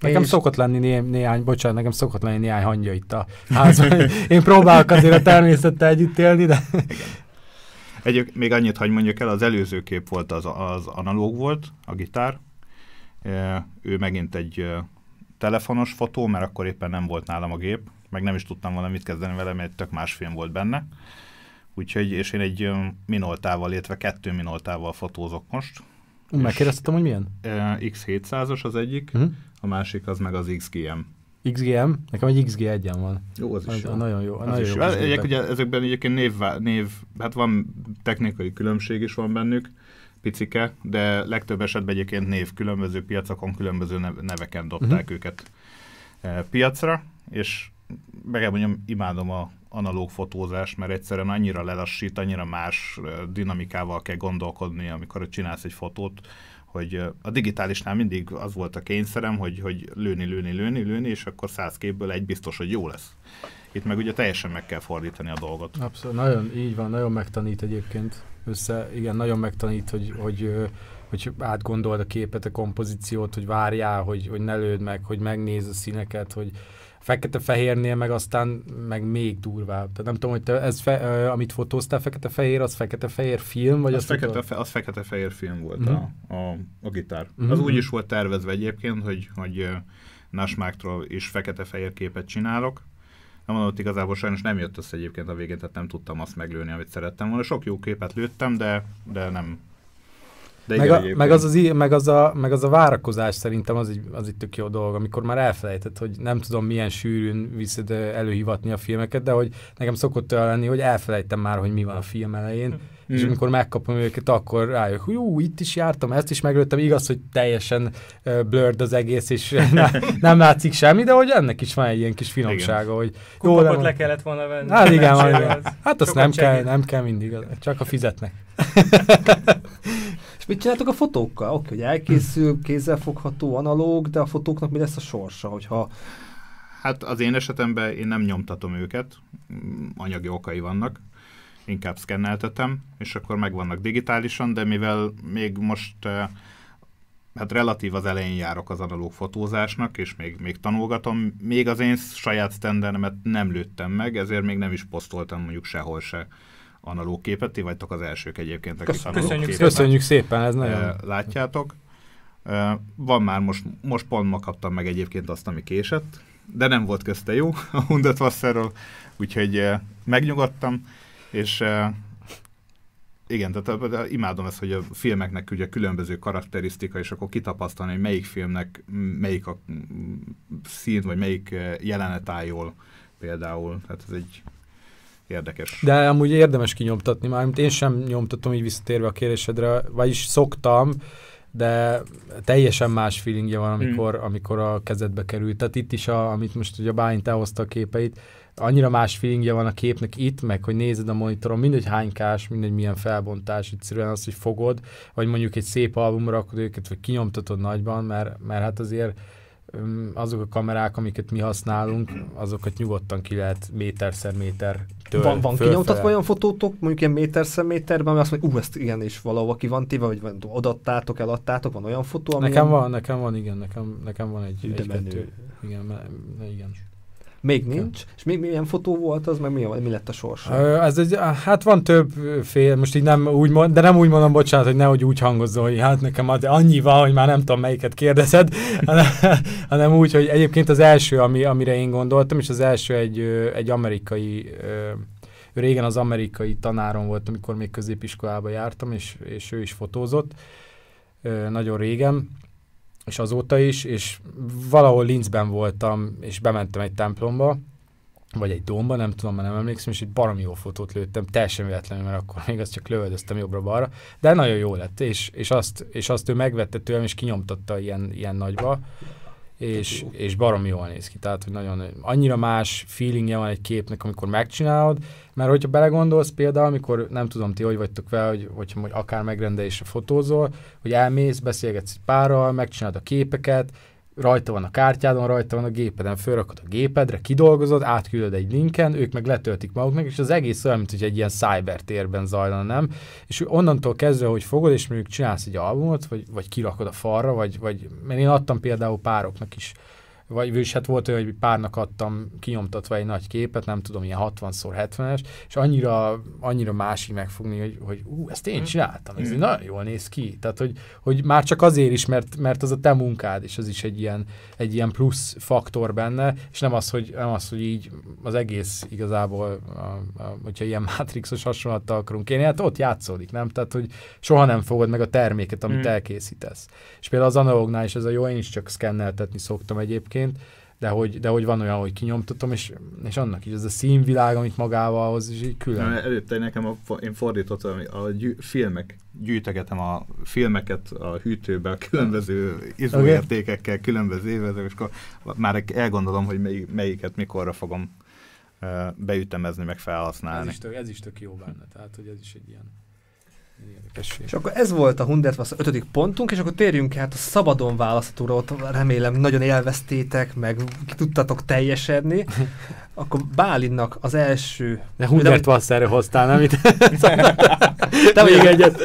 Nekem szokott lenni né- néhány, bocsánat, nekem szokott lenni néhány hangja itt a házban. Én próbálok azért a természettel együtt élni, de... Igen. Egy, még annyit, hogy mondjuk el, az előző kép volt, az, az analóg volt, a gitár. E, ő megint egy e, telefonos fotó, mert akkor éppen nem volt nálam a gép, meg nem is tudtam volna mit kezdeni vele, mert tök más film volt benne. Úgyhogy, és én egy Minoltával, illetve kettő Minoltával fotózok most. Megkérdeztem, hogy milyen? iksz hétszázas az egyik, uh-huh. A másik az meg az iksz gé em. iksz gé em? Nekem egy iksz gé egyen van. Jó, az is jó. Nagyon jó. Az nagyon is jó. Jó. Egyek, ugye, ezekben egyébként név, név, hát van technikai különbség is van bennük, picike, de legtöbb esetben egyébként név, különböző piacokon, különböző neveken dobták uh-huh. őket piacra, és meg kell mondjam, imádom a analóg fotózás, mert egyszerűen annyira lelassít, annyira más dinamikával kell gondolkodni, amikor csinálsz egy fotót, hogy a digitálisnál mindig az volt a kényszerem, hogy, hogy lőni, lőni, lőni, lőni, és akkor száz képből egy biztos, hogy jó lesz. Itt meg ugye teljesen meg kell fordítani a dolgot. Abszolút, nagyon így van, nagyon megtanít egyébként össze, igen, nagyon megtanít, hogy, hogy hogy átgondold a képet, a kompozíciót, hogy várjál, hogy, hogy ne lőd meg, hogy megnézz a színeket, hogy fekete-fehérnél meg aztán meg még durvább. Tehát nem tudom, hogy te ez fe, amit fotóztál fekete-fehér, az fekete-fehér film? Vagy az, fekete, fe, az fekete-fehér film volt uh-huh. a, a, a gitár. Uh-huh. Az úgy is volt tervezve egyébként, hogy, hogy Naschmarktról is fekete-fehér képet csinálok. Nem mondom, hogy igazából sajnos nem jött össze egyébként a végén, tehát nem tudtam azt meglőni, amit szerettem volna. Sok jó képet lőttem, de, de nem... De meg, igen, a, meg, az az, meg, az a, meg az a várakozás szerintem az egy, az egy tök jó dolog, amikor már elfelejtett, hogy nem tudom milyen sűrűn viszed előhivatni a filmeket, de hogy nekem szokott olyan lenni, hogy elfelejtem már, hogy mi van a film elején, mm. és amikor megkapom őket, akkor rájövök, hogy ú, itt is jártam, ezt is meglőttem, igaz, hogy teljesen uh, blurred az egész, és nem látszik semmi, de hogy ennek is van egy ilyen kis finomsága, igen. Hogy jó, kupakot le kellett volna venni. Hát igen, van, az. Hát azt nem kell, nem kell mindig, csak a fizetnek. Mit csináltok a fotókkal? Oké, hogy elkészül, kézzelfogható, analóg, de a fotóknak mi lesz a sorsa, hogyha... Hát az én esetemben én nem nyomtatom őket, anyagi okai vannak, inkább szkenneltetem, és akkor megvannak digitálisan, de mivel még most hát relatív az elején járok az analóg fotózásnak, és még, még tanulgatom, még az én saját standeremet nem lőttem meg, ezért még nem is posztoltam mondjuk sehol se analóg képet, ti vagytok az elsők egyébként, akik Köszönjük, analóg képet. Köszönjük szépen, ez nagyon... Látjátok. Van már, most, most pont ma kaptam meg egyébként azt, ami késett, de nem volt közte jó a Hundertwasserről, úgyhogy megnyugodtam, és igen, tehát imádom ezt, hogy a filmeknek ugye különböző karakterisztika, és akkor kitapasztalni, hogy melyik filmnek melyik a szín, vagy melyik jelenet áll jól például, tehát ez egy érdekes. De amúgy érdemes kinyomtatni már, mint én sem nyomtatom így visszatérve a kérésedre, vagyis szoktam, de teljesen más feelingje van, amikor, hmm. amikor a kezedbe kerül. Tehát itt is, a, amit most ugye Bálint elhozta a képeit, annyira más feelingje van a képnek itt, meg hogy nézed a monitoron, mindegy hánykás, mindegy milyen felbontás, egyszerűen az, hogy fogod, vagy mondjuk egy szép albumra rakod őket, vagy kinyomtatod nagyban, mert, mert hát azért azok a kamerák, amiket mi használunk, azokat nyugodtan ki lehet méterszer-métertől. Van, van kinyomtatva olyan fotótok, mondjuk ilyen méterszer-méterben, mert azt mondja, ú, ezt igenis valahova ki van téve, vagy odaadtátok, eladtátok, van olyan fotó, ami... Nekem ilyen... van, nekem van, igen, nekem, nekem van egy, egy kettő. Igen, igen. Még nincs. És még milyen fotó volt az, meg mi, mi lett a sors? Ez egy, hát van több fél, most így nem úgy mond, de nem úgy mondom, bocsánat, hogy nehogy úgy hangozzon, hogy hát nekem annyi van, hogy már nem tudom, melyiket kérdezed, hanem, hanem úgy, hogy egyébként az első, ami, amire én gondoltam, és az első egy, egy amerikai, régen az amerikai tanárom volt, amikor még középiskolába jártam, és, és ő is fotózott, nagyon régen, és azóta is, és valahol Linzben voltam, és bementem egy templomba, vagy egy dómba, nem tudom, már nem emlékszem, és egy baromi jó fotót lőttem, teljesen véletlenül, mert akkor még azt csak lövöldöztem jobbra-balra, de nagyon jó lett, és, és, azt, és azt ő megvette tőlem, és kinyomtatta ilyen, ilyen nagyba, és, és baromi jól néz ki, tehát hogy nagyon, annyira más feelingje van egy képnek, amikor megcsinálod, mert hogyha belegondolsz például, amikor nem tudom ti, hogy vagytok vele, hogy, hogyha hogy akár megrendelésre fotózol, hogy elmész, beszélgetsz egy párral, megcsinálod a képeket, rajta van a kártyádon, rajta van a gépeden, fölrakod a gépedre, kidolgozod, átküldöd egy linken, ők meg letöltik maguknak, és az egész olyan, mint hogy egy ilyen cybertérben zajlana, nem? És onnantól kezdve, hogy fogod, és mondjuk csinálsz egy albumot, vagy, vagy kirakod a falra, vagy, vagy, mert én adtam például pároknak is, vagy is hát volt olyan, hogy párnak adtam kinyomtatva egy nagy képet, nem tudom, ilyen hatvan szer hetvenes, és annyira, annyira másik megfogni, hogy, hogy ú, ezt én csináltam, ez nagyon jól néz ki. Tehát, hogy, hogy már csak azért is, mert, mert az a te munkád, és az is egy ilyen, egy ilyen plusz faktor benne, és nem az, hogy, nem az, hogy így az egész igazából, a, a, hogyha ilyen mátrixos hasonlattal akarunk élni, hát ott játszódik, nem? Tehát, hogy soha nem fogod meg a terméket, amit mm. elkészítesz. És például az analognál is ez a jó, én is csak szkenneltetni szoktam egyébként, de hogy, de hogy van olyan, hogy kinyomtatom, és, és annak is ez a színvilág, amit magával hoz, és így külön. Előtte nekem a, én fordítottam, a gyű, filmek, gyűjtegetem a filmeket a hűtőbe, a különböző izóértékekkel, különböző évezők, és akkor már elgondolom, hogy mely, melyiket mikorra fogom beütemezni, meg felhasználni. Ez is tök, ez is tök jó benne, tehát hogy ez is egy ilyen. És akkor ez volt a Hundertwasser ötödik pontunk, és akkor térjünk hát a szabadon választóra, ott remélem nagyon élveztétek, meg ki tudtatok teljesedni. Akkor Bálintnak az első... De Hundertwasserről hoztál, nem itt? Te vagy még egyet.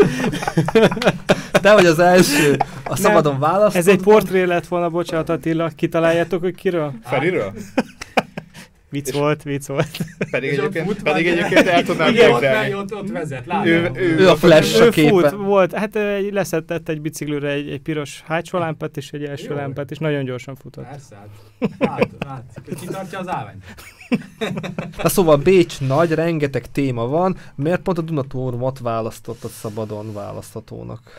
Te vagy az első a szabadon nem, választó. Ez egy portré lett volna, bocsánat Attila, kitaláljátok, hogy kiről? Feriről? Vicc volt, vicc volt. Pedig egyébként, pedig egyébként el tudnám képzelni. Ott, ott vezet, ő, ő, ő a flash a képe. Fut, volt, hát leszettett egy biciklőre egy, egy piros hátsó lámpát és egy első jó lámpát, és nagyon gyorsan futott. Persze, hát látszik, kitartja az állványt. Na szóval Bécs nagy, rengeteg téma van. Miért pont a Dunaturmot választottad szabadon választatónak?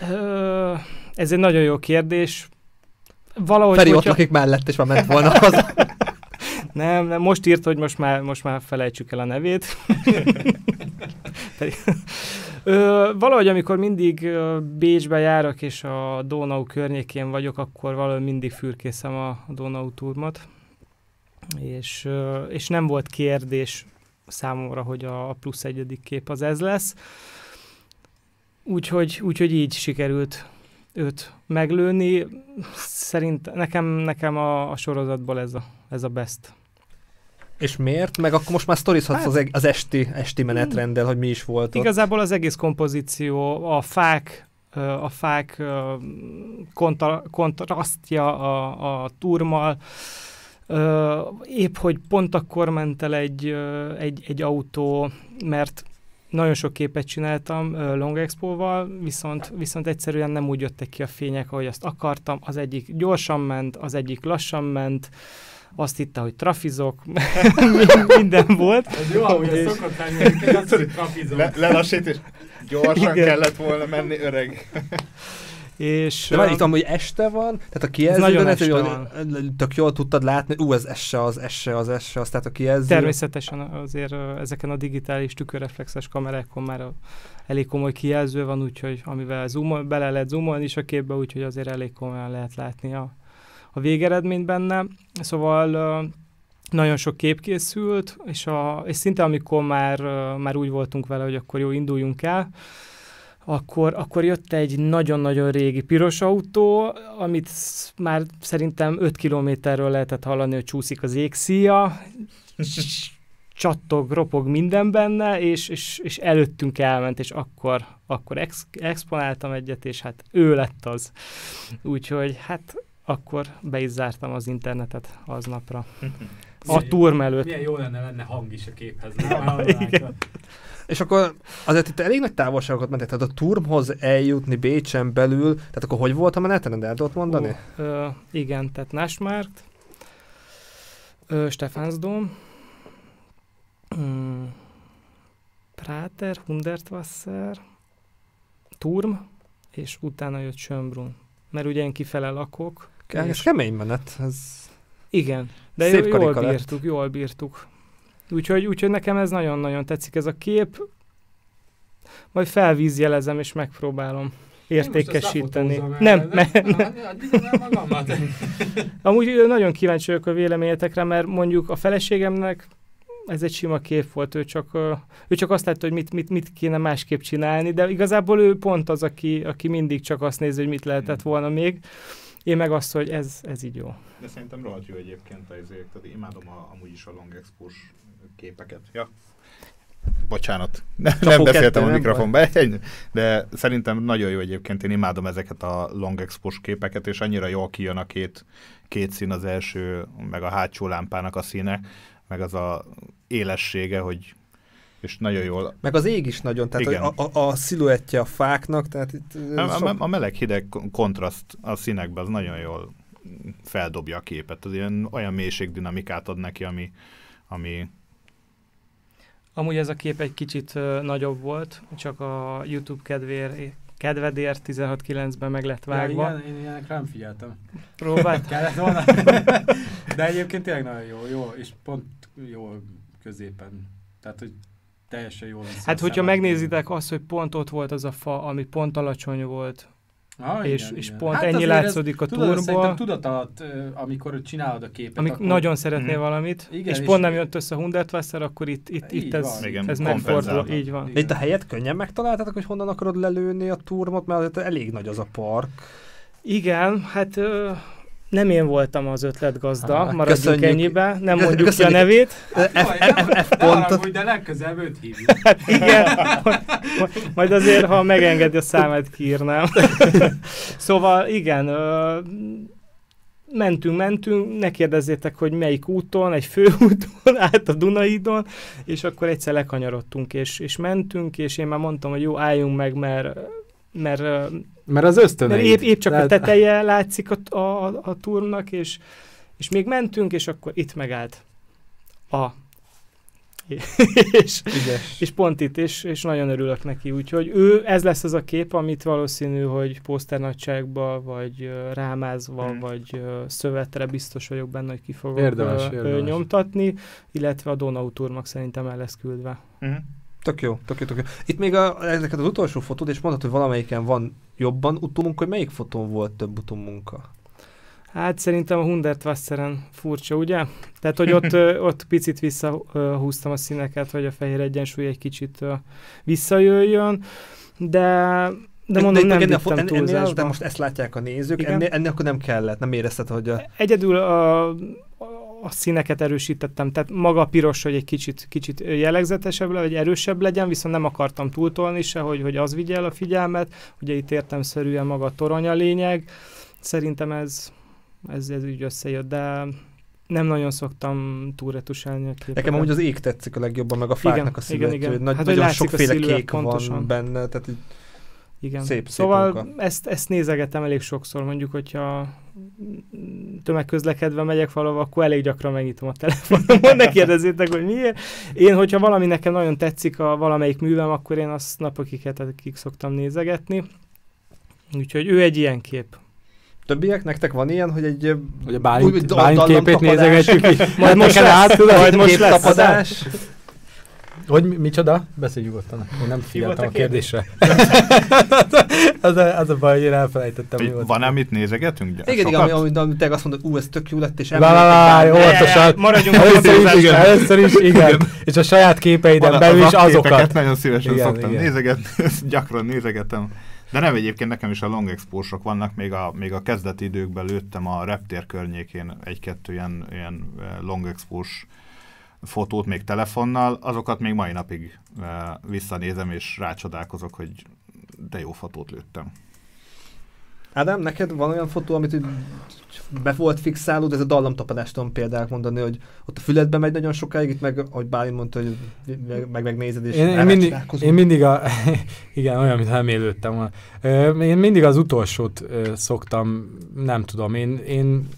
Ez egy nagyon jó kérdés. Valahogy Feri ott lakik mellett, és már ment volna az. Nem, nem, most írt, hogy most már, most már felejtsük el a nevét. Ö, valahogy amikor mindig Bécsbe járok és a Donau környékén vagyok, akkor valahogy mindig fürkészem a Donauturmot. És, és nem volt kérdés számomra, hogy a plusz egyedik kép az ez lesz. Úgyhogy, úgyhogy így sikerült őt meglőni. Szerint nekem, nekem a, a sorozatból ez a, ez a best. És miért? Meg akkor most már sztorizhatsz hát, az, az esti, esti menetrenddel, hogy mi is volt ott. Igazából az egész kompozíció, a fák, a fák kontra, kontrasztja a, a turmal. Épp, hogy pont akkor ment el egy, egy, egy autó, mert nagyon sok képet csináltam Long Expo-val, viszont, viszont egyszerűen nem úgy jöttek ki a fények, ahogy azt akartam. Az egyik gyorsan ment, az egyik lassan ment, azt hitte, hogy trafizok, minden volt. Ez jó, ahogy és... szokott lenni, azt, hogy trafizok. Le, lelassít, gyorsan igen. Kellett volna menni, öreg. És, de már itt amúgy este van, tehát a kijelzőben tök jól tudtad látni, ú, ez esse, az esse, az esse, az, tehát a kijelző. Természetesen azért ezeken a digitális tükörreflexes kamerákon már a, elég komoly kijelző van, úgyhogy amivel zoomol, bele lehet zoomolni is a képbe, úgyhogy azért elég komolyan lehet látni a, a végeredményt benne. Szóval nagyon sok kép készült, és, a, és szinte amikor már, már úgy voltunk vele, hogy akkor jó, induljunk el, Akkor, akkor jött egy nagyon-nagyon régi piros autó, amit már szerintem öt kilométerről lehetett hallani, hogy csúszik az égszíja, csattog, ropog minden benne, és, és, és előttünk elment, és akkor, akkor ex, exponáltam egyet, és hát ő lett az. Úgyhogy hát akkor be is zártam az internetet aznapra. a turm előtt. Milyen jó lenne, lenne hang is a képhez. Nem? Igen. És akkor azért itt elég nagy távolságokat mentek, tehát a turmhoz eljutni Bécsen belül, tehát akkor hogy volt a menetrend, el tudod mondani? Ó, ö, igen, tehát Naschmarkt, Stephansdom, mm, Prater, Hundertwasser, Turm, és utána jött Schönbrunn. Mert ugye én kifele lakok. Ke és... kemény menet. Ez... Igen, de szép jól, jól bírtuk, lett. jól bírtuk. Úgyhogy, úgyhogy nekem ez nagyon-nagyon tetszik ez a kép. Majd felvízjelezem és megpróbálom értékesíteni. Én most nem, mert... Amúgy nagyon kíváncsi vagyok a véleményetekre, mert mondjuk a feleségemnek ez egy sima kép volt, ő csak, ő csak azt látta, hogy mit, mit, mit kéne másképp csinálni, de igazából ő pont az, aki, aki mindig csak azt nézi, hogy mit lehetett volna még. Én meg azt, hogy ez, ez így jó. De szerintem rohadt jó egyébként, ezért, tehát imádom a, amúgy is a long expós képeket. Ja. Bocsánat, ne, nem beszéltem a mikrofonba, de szerintem nagyon jó egyébként, én imádom ezeket a long expós képeket, és annyira jól kijön a két, két szín, az első, meg a hátsó lámpának a színe, meg az a élessége, hogy és nagyon jól. Meg az ég is nagyon, tehát a, a, a sziluettje a fáknak, tehát itt... A, sok... a meleg-hideg kontraszt a színekben, az nagyon jól feldobja a képet. Az ilyen, olyan mélységdinamikát ad neki, ami, ami... Amúgy ez a kép egy kicsit ö, nagyobb volt, csak a YouTube kedvéért kedvedért tizenhat kilencben meg lett vágva. Ja, igen, én ilyenekre nem figyeltem. Próbált? Kellett volna. De egyébként tényleg nagyon jó, jó, és pont jó középen. Tehát, hogy teljesen jól lesz. Hát, hogyha megnézitek azt, hogy pont ott volt az a fa, ami pont alacsony volt, ah, és, igen, és igen. pont hát ennyi látszódik ez, a turból. Szerintem tudat alatt, amikor csinálod a képet. Amikor nagyon szeretnél hmm. valamit, igen, és, és pont nem jött össze a Hundertwasser, akkor itt, itt, itt ez, ez megfordul. Így van. Itt a helyet könnyen megtaláltatok, hogy honnan akarod lelőni a turmot, mert elég nagy az a park. Igen, hát... Ö... Nem én voltam az ötletgazda, ah, maradjunk köszönjük. ennyibe, nem mondjuk köszönjük. ki a nevét. Hát, F, F, F, F pontot. De legközelebb őt hívjuk. Igen, majd azért, ha megengedi a számát, kiírnám. Szóval igen, mentünk, mentünk, ne kérdezzétek, hogy melyik úton, egy főúton, át a Dunaidon, és akkor egyszer lekanyarodtunk, és, és mentünk, és én már mondtam, hogy jó, álljunk meg, mert... mert Mert az ösztöneid. Épp, épp csak tehát... a teteje látszik a, a, a turmnak, és, és még mentünk, és akkor itt megállt a... és, és pont itt, és, és nagyon örülök neki. Úgyhogy ő, ez lesz az a kép, amit valószínű, hogy poszternagyságba, vagy rámázva, hmm. vagy szövetre biztos vagyok benne, hogy ki fogok érdemes, érdemes. nyomtatni, illetve a Donauturmnak szerintem el lesz küldve. Hmm. Tök jó, tök jó, tök jó. Itt még a, ezeket az utolsó fotót, és mondhatod, hogy valamelyiken van jobban utómunka, hogy melyik fotón volt több utómunka? Hát szerintem a Hundertwasseren furcsa, ugye? Tehát, hogy ott, ott picit visszahúztam a színeket, hogy a fehér egyensúly egy kicsit visszajöjjön, de... De mondom, de, nem vittem ennél, túlzásba. De most ezt látják a nézők, ennél, ennél akkor nem kellett, nem érezted, hogy a... Egyedül a, a színeket erősítettem, tehát maga a piros, hogy egy kicsit, kicsit jellegzetesebb, vagy erősebb legyen, viszont nem akartam túltolni se, hogy, hogy az vigyel a figyelmet, ugye itt értelmszerűen maga a torony a lényeg. Szerintem ez, ez, ez úgy összejött, de... Nem nagyon szoktam túlretusálni a képet. Nekem amúgy az ég tetszik a legjobban, meg a fáknak igen, a szilület, nagy, hát, nagyon sokféle kék pontosan. Van benne, tehát így... Igen. Szép, szóval szép ezt, ezt nézegetem elég sokszor, mondjuk, hogyha tömegközlekedve megyek valahova, akkor elég gyakran megnyitom a telefonomon, ne kérdezzétek, hogy miért. Én, hogyha valami nekem nagyon tetszik a valamelyik művem, akkor én azt napokig, hetekig szoktam nézegetni. Úgyhogy ő egy ilyen kép. Többiek? Nektek van ilyen, hogy egy... Hogy a Bálint, Bálint képét nézegetjük ki. Majd most lesz, majd most lesz. Tapadás. Hogy micsoda? Beszélj nyugodtan. Én nem figyeltem a kérdésre. az, a, az a baj, hogy én elfelejtettem. Így, van, amit nézegetünk? Igen, igen, amit te azt mondod, ú, ez tök jó lett, és emlékszem. Vállálálj, óvatosan. Maradjunk először, először is, igen. És a saját képeiden belül is azokat. Nagyon szívesen szoktam nézegetni, gyakran nézegetem. De nem, egyébként nekem is a long expósok vannak, még a, még a kezdeti időkben lőttem a reptér környékén egy-kettő ilyen, ilyen long expós fotót még telefonnal, azokat még mai napig uh, visszanézem, és rácsodálkozok, hogy de jó fotót lőttem. Ádám, neked van olyan fotó, amit így be volt fixálód? Ez a dallamtapadást tudom például mondani, hogy ott a füledbe megy nagyon sokáig, itt meg, ahogy Bálint mondta, hogy meg megnézed és én mindig, én mindig a... Igen, olyan, mint elmélődtem volna. Én mindig az utolsót szoktam, nem tudom, én, én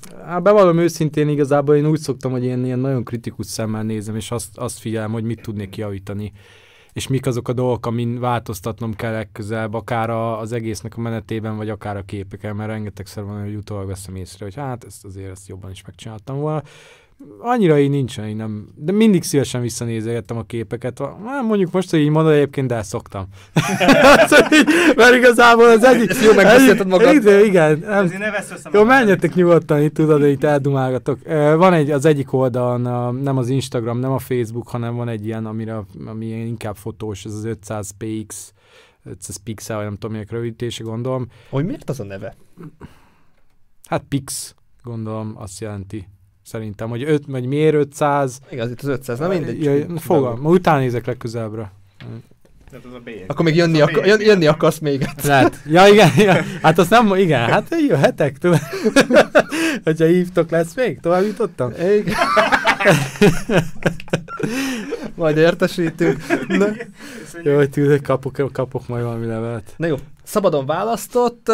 bevallom őszintén, igazából én úgy szoktam, hogy én ilyen nagyon kritikus szemmel nézem, és azt, azt figyelem, hogy mit tudnék javítani, és mik azok a dolgok, amin változtatnom kell legközelebb, akár a, az egésznek a menetében, vagy akár a képeken, mert rengetegszer van, hogy utólag veszem észre, hogy hát ezt azért ezt jobban is megcsináltam volna. Annyira így nincsen, így nem. De mindig szívesen visszanézegettem a képeket. Már mondjuk most, hogy így mondod egyébként, de elszoktam. Mert igazából az egyik... Ezt jól megbeszélted magad. Így, igen. Nem, ne jó, menjetek nyugodtan, itt tudod, hogy itt eldumálgatok. Van egy, az egyik oldalon, a, nem az Instagram, nem a Facebook, hanem van egy ilyen, amire, ami inkább fotós, ez az ötszáz pé iksz, ötszáz pixel, vagy nem tudom, milyek rövidítése, gondolom. Hogy miért az a neve? Hát pix, gondolom, azt jelenti. Szerintem, hogy öt, vagy miért ötszáz... Igaz, itt az ötszáz, nem mindegy. Ja, fogom, ma utána nézek legközelebbre. Tehát az a bélyeg. Akkor még jönni, ak jön, jönni akarsz még. Lehet. Ja, igen, igen. Hát azt nem... Igen, hát jöhetek. Hogyha hívtok, lesz még? Tovább jutottam? Igen. Majd értesítünk. Jó, hogy tűzök, kapok, kapok majd valami levelet. Na jó, szabadon választott.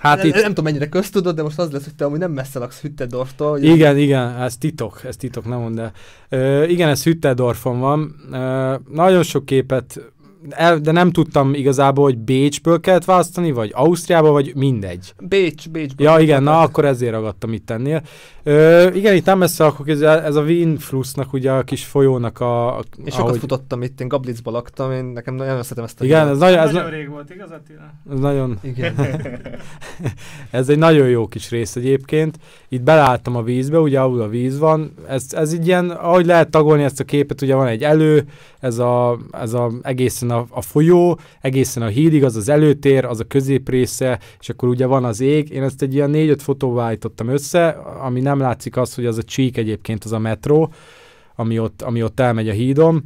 Hát itt... Nem tudom, mennyire köztudod, de most az lesz, hogy te amúgy nem messze laksz Hüttedorftól. Igen, ugye? Igen, ez titok, ez titok, nem mondd el. Ö, igen, ez Hüttedorfon van. Ö, nagyon sok képet, el, de nem tudtam igazából, hogy Bécsből kellett választani, vagy Ausztriába, vagy mindegy. Bécs, Bécsből. Ja, igen, na akkor ezért ragadtam itt ennél. Ö, igen, itt nem messze lakok, ez a, ez a Wienflussnak, ugye a kis folyónak a... a és sokat ahogy... futottam itt, én Gablitzba laktam, én nekem nagyon összetem ezt a... Igen, ez, nagy, ez nagyon na... rég volt, igaz, Attila? Ez nagyon... Igen. Ez egy nagyon jó kis rész egyébként. Itt belálltam a vízbe, ugye ahol a víz van. Ez, ez így ilyen, ahogy lehet tagolni ezt a képet, ugye van egy elő, ez a, ez a egészen a, a folyó, egészen a hídig, az az előtér, az a középrésze, és akkor ugye van az ég. Én ezt egy ilyen négy-öt fotóval állítottam össze, ami nem látszik az, hogy az a csík egyébként az a metró, ami ott, ami ott elmegy a hídon.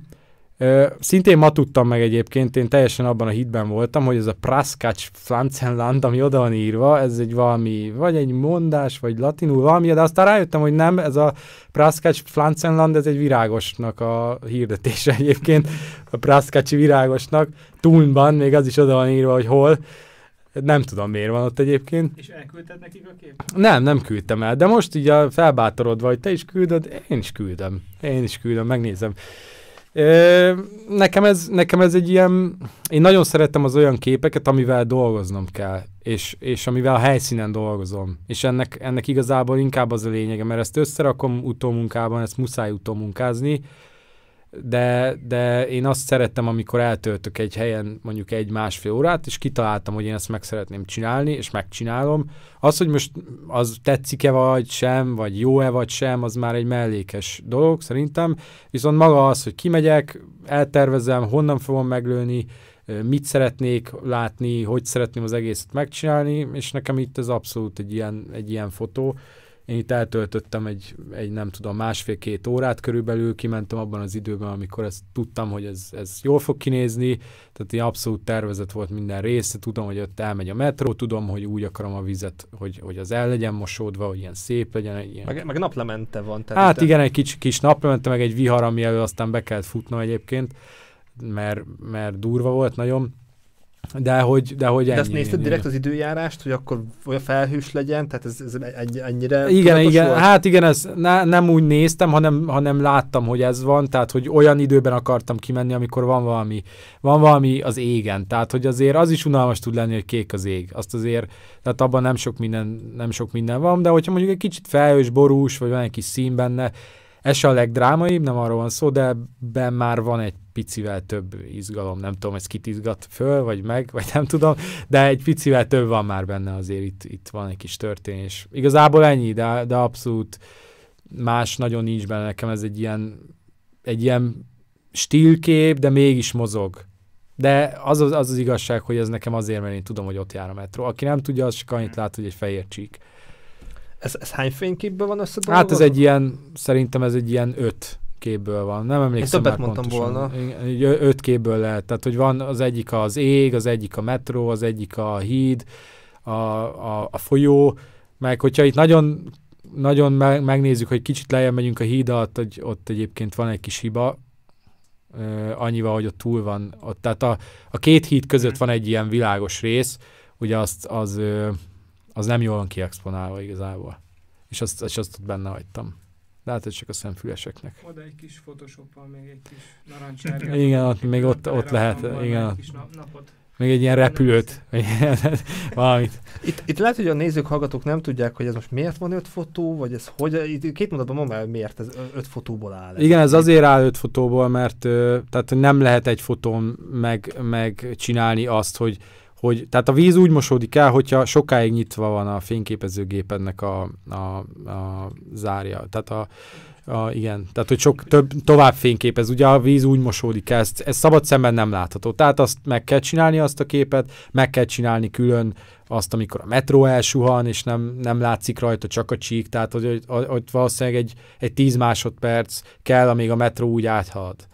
Ö, szintén ma tudtam meg egyébként, én teljesen abban a hitben voltam, hogy ez a Praskacs Flancenland, ami oda van írva, ez egy valami, vagy egy mondás, vagy latinul valami, de aztán rájöttem, hogy nem, ez a Praskacs Flancenland, ez egy virágosnak a hirdetése egyébként, a Praskacsi virágosnak, Thunban, még az is oda van írva, hogy hol. Nem tudom, miért van ott egyébként. És elküldted nekik a képet? Nem, nem küldtem el, de most így felbátorodva, hogy te is küldöd, én is küldöm. Én is küldöm, megnézem. Ö, nekem, ez, nekem ez egy ilyen... Én nagyon szeretem az olyan képeket, amivel dolgoznom kell, és, és amivel a helyszínen dolgozom. És ennek, ennek igazából inkább az a lényege, mert ezt összerakom utómunkában, ezt muszáj utómunkázni, De, de én azt szerettem, amikor eltöltök egy helyen mondjuk egy-másfél órát, és kitaláltam, hogy én ezt meg szeretném csinálni, és megcsinálom. Az, hogy most az tetszik-e vagy sem, vagy jó-e vagy sem, az már egy mellékes dolog szerintem. Viszont maga az, hogy kimegyek, eltervezem, honnan fogom meglőni, mit szeretnék látni, hogy szeretném az egészet megcsinálni, és nekem itt ez abszolút egy ilyen, egy ilyen fotó. Én itt eltöltöttem egy, egy nem tudom, másfél-két órát körülbelül, kimentem abban az időben, amikor ezt tudtam, hogy ez, ez jól fog kinézni, tehát ilyen abszolút tervezet volt minden része, tudom, hogy ott elmegy a metró, tudom, hogy úgy akarom a vizet, hogy, hogy az el legyen mosódva, hogy ilyen szép legyen. Ilyen... Meg, meg naplemente van. Tehát hát igen, egy kicsi kis naplemente, meg egy vihar, ami elő aztán be kellett futnom egyébként, mert, mert durva volt nagyon. De hogy, de hogy ennyi. De azt nézted ennyi, direkt ennyi. Az időjárást, hogy akkor olyan felhős legyen, tehát ez, ez egy, ennyire igen, igen. Volt? Hát igen, ez ne, nem úgy néztem, hanem, hanem láttam, hogy ez van, tehát hogy olyan időben akartam kimenni, amikor van valami, van valami az égen, tehát hogy azért az is unalmas tud lenni, hogy kék az ég, azt azért, tehát abban nem sok minden, nem sok minden van, de hogyha mondjuk egy kicsit felhős, borús, vagy van egy kis szín benne, ez se a legdrámaibb, nem arról van szó, de ebben már van egy picivel több izgalom, nem tudom, ez kit izgat föl, vagy meg, vagy nem tudom, de egy picivel több van már benne azért, itt, itt van egy kis történés. Igazából ennyi, de, de abszolút más nagyon nincs benne nekem, ez egy ilyen, egy ilyen stílkép, de mégis mozog. De az az, az az igazság, hogy ez nekem azért, mert én tudom, hogy ott jár a metró. Aki nem tudja, az csak annyit lát, hogy egy fehér csík. Ez, ez hány fényképből van összedolgozva? Hát ez egy ilyen, szerintem ez egy ilyen öt képből van. Nem emlékszem én többet már mondtam pontosan. Volna. Egy öt képből lehet. Tehát, hogy van az egyik az ég, az egyik a metró, az egyik a híd, a, a, a folyó, meg hogyha itt nagyon, nagyon megnézzük, hogy kicsit lejjebb megyünk a híd alatt, hogy ott egyébként van egy kis hiba, annyival, hogy ott túl van. Ott, tehát a, a két híd között van egy ilyen világos rész, ugye azt, az, az nem jól van kiexponálva igazából. És azt, és azt ott benne hagytam. Látod, csak a szemfüleseknek. Oda egy kis photoshoppal, még egy kis narancsárga. Igen, ott, még ott, ott lehet. Igen. Kis nap, napot. Még egy ilyen repülőt. Valamit. Itt, itt lehet, hogy a nézők, hallgatók nem tudják, hogy ez most miért van öt fotó, vagy ez hogy... Két mondatban mondom el, hogy miért ez öt fotóból áll. Ez. Igen, ez azért áll öt fotóból, mert tehát nem lehet egy fotón meg, megcsinálni azt, hogy, hogy... Tehát a víz úgy mosódik el, hogyha sokáig nyitva van a fényképezőgépednek a, a, a zárja. Tehát a... A, igen, tehát hogy sok több, tovább fényképez, ugye a víz úgy mosódik, ezt, ez szabad szemben nem látható, tehát azt meg kell csinálni, azt a képet, meg kell csinálni külön azt, amikor a metró elsuhan, és nem, nem látszik rajta csak a csík, tehát hogy ott valószínűleg egy, egy tíz másodperc kell, amíg a metró úgy áthalad.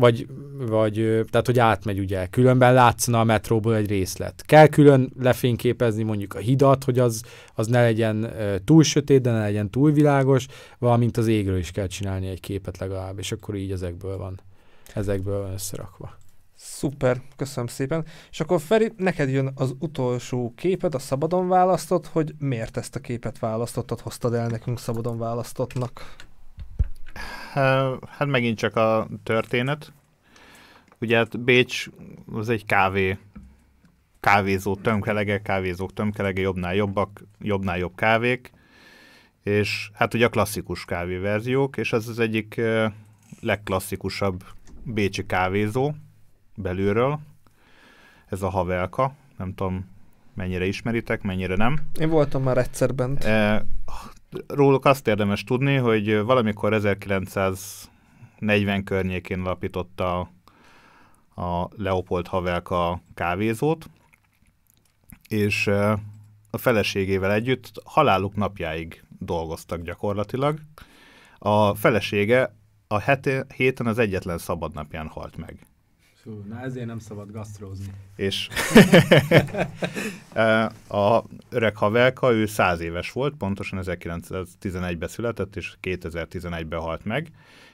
Vagy, vagy, tehát hogy átmegy ugye, különben látszana a metróból egy részlet. Kell külön lefényképezni mondjuk a hidat, hogy az, az ne legyen túl sötét, de ne legyen túl világos, valamint az égről is kell csinálni egy képet legalább, és akkor így ezekből van, ezekből van összerakva. Szuper, köszönöm szépen. És akkor Feri, neked jön az utolsó képed, a szabadon választott, hogy miért ezt a képet választottad, hoztad el nekünk szabadon választottnak? Hát megint csak a történet. Ugye hát Bécs az egy kávé, kávézó tömkelege, kávézók tömkelege, jobbnál jobbak, jobbnál jobb kávék, és hát ugye a klasszikus kávéverziók, és ez az egyik legklasszikusabb bécsi kávézó belülről. Ez a Havelka, nem tudom mennyire ismeritek, mennyire nem. Én voltam már egyszer bent. E Róluk azt érdemes tudni, hogy valamikor ezerkilencszáznegyven környékén alapította a Leopold Havelka kávézót, és a feleségével együtt haláluk napjáig dolgoztak gyakorlatilag. A felesége a héten az egyetlen szabadnapján halt meg. Sú, na ezért nem szabad gasztrózni. És a öreg Havelka, ő száz éves volt, pontosan ezerkilencszáztizenegyben született, és kétezer-tizenegyben halt meg,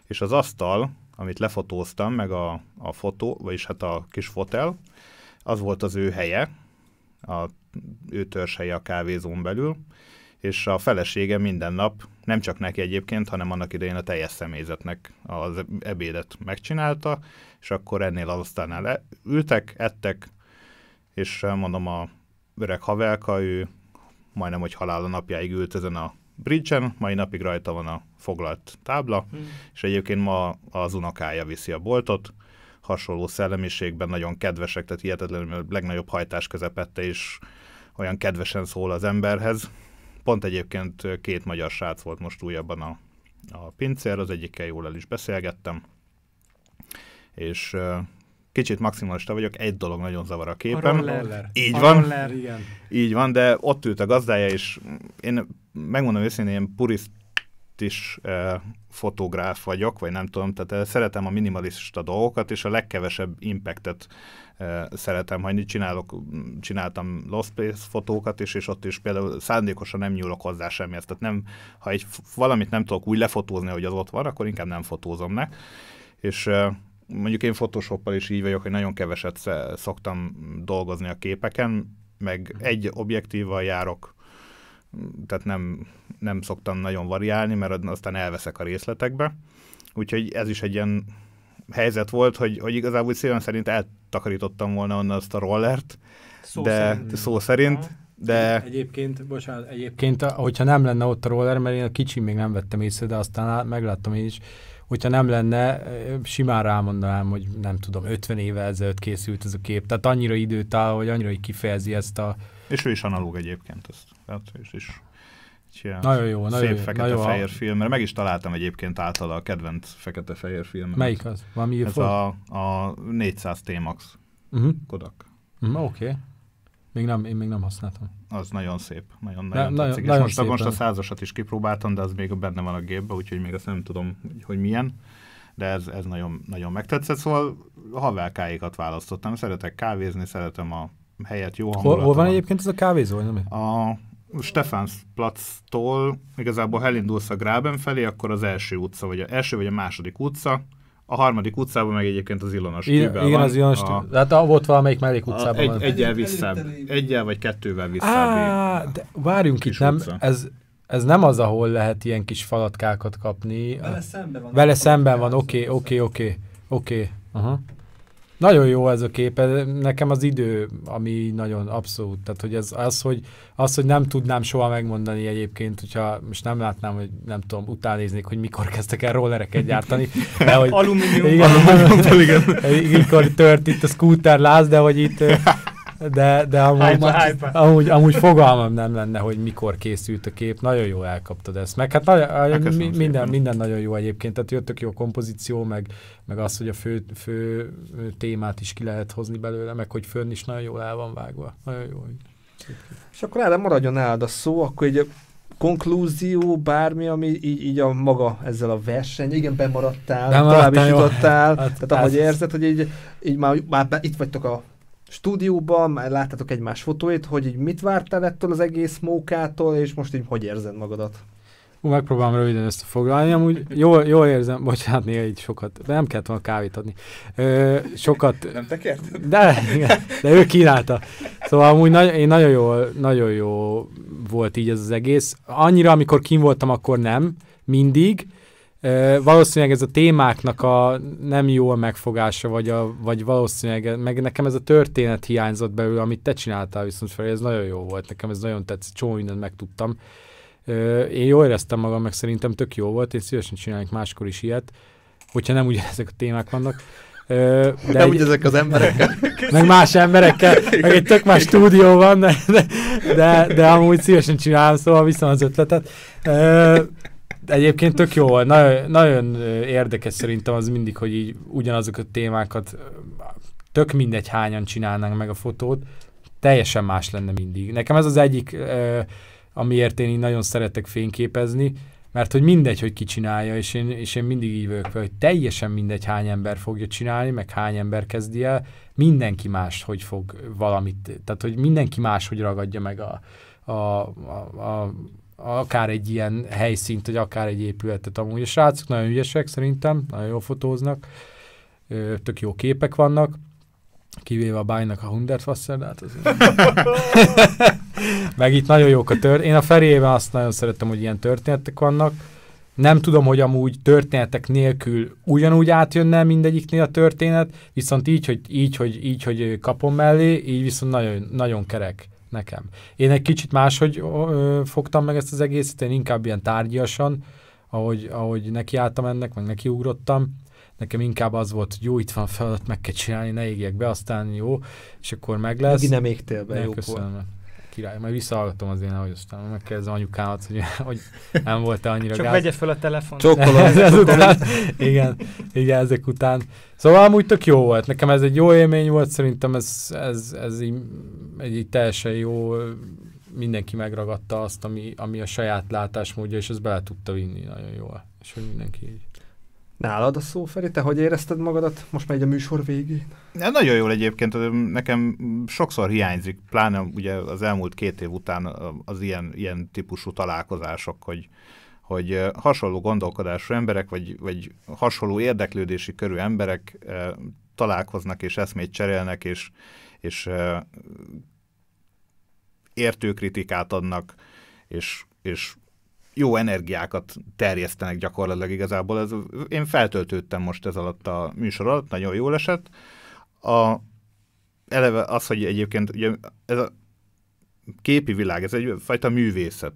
és az asztal, amit lefotóztam, meg a, a fotó, vagyis hát a kis fotel, az volt az ő helye, a, ő törzshelye a kávézón belül, és a felesége minden nap, nem csak neki egyébként, hanem annak idején a teljes személyzetnek az ebédet megcsinálta, és akkor ennél az asztalnál ültek, ettek, és mondom, a öreg Havelka, ő majdnem, hogy halála napjáig ült ezen a bridge-en, mai napig rajta van a foglalt tábla, hmm. és egyébként ma az unokája viszi a boltot, hasonló szellemiségben nagyon kedvesek, tehát hihetetlenül a legnagyobb hajtás közepette is olyan kedvesen szól az emberhez. Pont egyébként két magyar srác volt most újabban a, a pincér, az egyikkel jól el is beszélgettem, és uh, kicsit maximalista vagyok, egy dolog nagyon zavar a képen. A roller. Így a van, roller, igen. Így van, de ott ült a gazdája, és én megmondom őszintén, én purisztis uh, fotográf vagyok, vagy nem tudom, tehát szeretem a minimalista dolgokat, és a legkevesebb impactet szeretem hagyni. Csinálok, csináltam lost place fotókat is, és ott is például szándékosan nem nyúlok hozzá semmihez. Tehát nem, ha egy valamit nem tudok úgy lefotózni, hogy az ott van, akkor inkább nem fotózom ne. És mondjuk én Photoshoppal is így vagyok, hogy nagyon keveset szoktam dolgozni a képeken, meg egy objektívval járok, tehát nem, nem szoktam nagyon variálni, mert aztán elveszek a részletekbe. Úgyhogy ez is egy ilyen helyzet volt, hogy, hogy igazából szívem szerint eltakarítottam volna onnan azt a rollert, szó de szerint. szó szerint, de... Egyébként, bocsánat, egyébként, hogyha nem lenne ott a roller, mert én a kicsi még nem vettem észre, de aztán megláttam én is, hogyha nem lenne, simán rámondanám, hogy nem tudom, ötven éve ezelőtt készült ez a kép, tehát annyira időtálló, hogy annyira kifejezi ezt a... És ő is analóg egyébként, ezt, tehát és is... Ja, nagyon jó, nagyon szép fekete-fehér film, mert meg is találtam egyébként általa a kedvenc fekete-fehér filmet. Melyik az? Valami ez a, a négyszáz té max uh-huh. Kodak. Uh-huh. Oké. Okay. Még nem, én még nem használtam. Az nagyon szép, nagyon, nagyon Na, tetszik. Nagyon, és nagyon most, most a százasat is kipróbáltam, de az még benne van a gépben, úgyhogy még azt nem tudom, hogy milyen. De ez, ez nagyon, nagyon megtetszett, szóval Havelkáékat választottam. Szeretek kávézni, szeretem a helyet, jó hangulata. Hol, hol van egyébként ez a kávézó? Nem? A Stephansplatztól igazából, ha elindulsz a Graben felé, akkor az első utca, vagy a első vagy a második utca. A harmadik utcában meg egyébként az Ilona stube van. Igen, az Ilona stube. Tehát volt valamelyik mellék utcában. Egy, egyel visszább. Egyel vagy kettővel visszább. Á, de várjunk itt, nem? Ez, ez nem az, ahol lehet ilyen kis falatkákat kapni. Vele szemben van. Vele szemben van, oké, oké, oké. Oké. Nagyon jó ez a kép. Nekem az idő, ami nagyon abszolút. Tehát, hogy ez, az, hogy, az, hogy nem tudnám soha megmondani egyébként, hogyha most nem látnám, hogy nem tudom, utánéznék, hogy mikor kezdtek el rollereket gyártani. Alumínium. Mikor tört itt a scooter láz, de hogy itt... De, de amúgy, amúgy, amúgy fogalmam nem lenne, hogy mikor készült a kép. Nagyon jól elkaptad ezt. Meg hát nagyon, minden, minden nagyon jó egyébként. Tehát jöttök jó a kompozíció, meg, meg az, hogy a fő, fő témát is ki lehet hozni belőle, meg hogy fönn is nagyon jól el van vágva. Nagyon jó. És akkor Ádám, maradjon nálad a szó, akkor egy konklúzió, bármi, ami így, így a maga ezzel a verseny, igen, bemaradtál, tovább is jutottál. Tehát ahogy érzed, hogy így, így már, már itt vagytok a stúdióban, már láttátok egymás fotóit, hogy így mit vártál ettől az egész mókától, és most így hogy érzed magadat? Hú, megpróbálom röviden ezt foglalni, amúgy jól, jól érzem, bocsánat, néha így sokat, de nem kellett volna kávét adni. Ö, sokat... Nem te kérted? De, de ő kínálta. Szóval amúgy nagy, én nagyon jó, nagyon jó volt így ez az egész. Annyira, amikor kín voltam, akkor nem, mindig. Uh, valószínűleg ez a témáknak a nem jó a megfogása, vagy, a, vagy valószínűleg, meg nekem ez a történet hiányzott belőle, amit te csináltál viszont fel, ez nagyon jó volt, nekem ez nagyon tetszett, csomó mindent megtudtam. Uh, én jól éreztem magam, meg szerintem tök jó volt, én szívesen csinálnék máskor is ilyet, hogyha nem ugyanezek a témák vannak. Uh, de nem egy, ezek az emberekkel. Meg más emberekkel, meg egy tök más stúdió van, de, de, de amúgy szívesen csinálom, szóval viszont az ötletet. Uh, Egyébként tök jó volt. Nagyon, nagyon érdekes szerintem az mindig, hogy így ugyanazok a témákat tök mindegy hányan csinálnánk meg a fotót, teljesen más lenne mindig. Nekem ez az egyik, amiért én így nagyon szeretek fényképezni, mert hogy mindegy, hogy ki csinálja, és én, és én mindig így vagyok, hogy teljesen mindegy hány ember fogja csinálni, meg hány ember kezdi el, mindenki más, hogy fog valamit, tehát hogy mindenki más, hogy ragadja meg a, a, a, a akár egy ilyen helyszínt, vagy akár egy épületet amúgy. A srácok nagyon ügyesek szerintem, nagyon jól fotóznak, ö, tök jó képek vannak, kivéve a Bálintnak a Hundertwasser, de hát az... Meg itt nagyon jók a történetek. Én a Feriében azt nagyon szerettem, hogy ilyen történetek vannak. Nem tudom, hogy amúgy történetek nélkül ugyanúgy átjönne mindegyiknél a történet, viszont így, hogy, így, hogy, így, hogy kapom mellé, így viszont nagyon, nagyon kerek. Nekem. Én egy kicsit máshogy ö, fogtam meg ezt az egészet, én inkább ilyen tárgyasan, ahogy, ahogy nekiálltam ennek, meg nekiugrottam. Nekem inkább az volt, hogy jó, itt van feladat, meg kell csinálni, ne égjek be, aztán jó, és akkor meg lesz. Még nem égtél be, jó. Köszönöm. Király, majd visszahallgatom az én, ahogy aztán megkérdezem anyukámat, hogy, hogy nem volt-e annyira Csak gáz. Csak vegye fel a telefont. Csokkolom. igen, igen, ezek után. Szóval amúgy tök jó volt. Nekem ez egy jó élmény volt, szerintem ez, ez, ez így, így teljesen jó. Mindenki megragadta azt, ami, ami a saját látásmódja, és ezt bele tudta vinni nagyon jól. És hogy mindenki így. Nálad a szó, Feri, te hogy érezted magadat? Most megy a műsor végén. Ja, nagyon jól egyébként, nekem sokszor hiányzik, pláne ugye az elmúlt két év után az ilyen, ilyen típusú találkozások, hogy, hogy hasonló gondolkodású emberek, vagy, vagy hasonló érdeklődési körű emberek találkoznak és eszmét cserélnek, és, és értő kritikát adnak, és, és jó energiákat terjesztenek gyakorlatilag igazából. Ez, én feltöltődtem most ez alatt a műsor alatt, nagyon jól esett. A, eleve az, hogy egyébként ugye ez a képi világ, ez egyfajta művészet.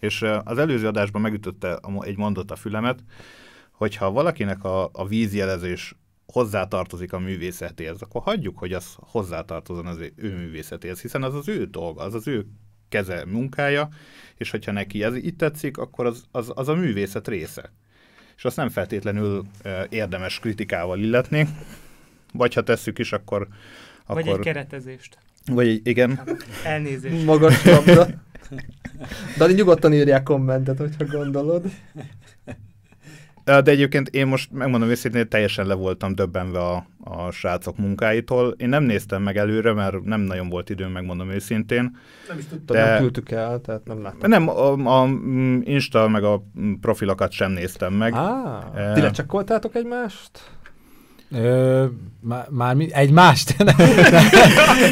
És az előző adásban megütötte egy mondat a fülemet, hogyha valakinek a, a vízjelezés hozzátartozik a művészetéhez, akkor hagyjuk, hogy az hozzátartozon az ő művészetéhez, hiszen az az ő dolga, az az ő keze, munkája, és hogyha neki ez itt tetszik, akkor az, az, az a művészet része. És azt nem feltétlenül eh, érdemes kritikával illetni, vagy ha tesszük is, akkor... akkor vagy egy keretezést. Vagy egy, igen. Elnézést. Magas labda. De nyugodtan írják kommentet, hogyha gondolod. De egyébként én most megmondom őszintén, teljesen le voltam döbbenve a, a srácok munkáitól. Én nem néztem meg előre, mert nem nagyon volt időm, megmondom őszintén. Nem is tudtam, de... nem küldtük el, tehát nem láttam. Nem, a, a Insta meg a profilokat sem néztem meg. Ah, e... ti lecsekkoltátok egymást? Ö, már, már mi? Egymást? nem,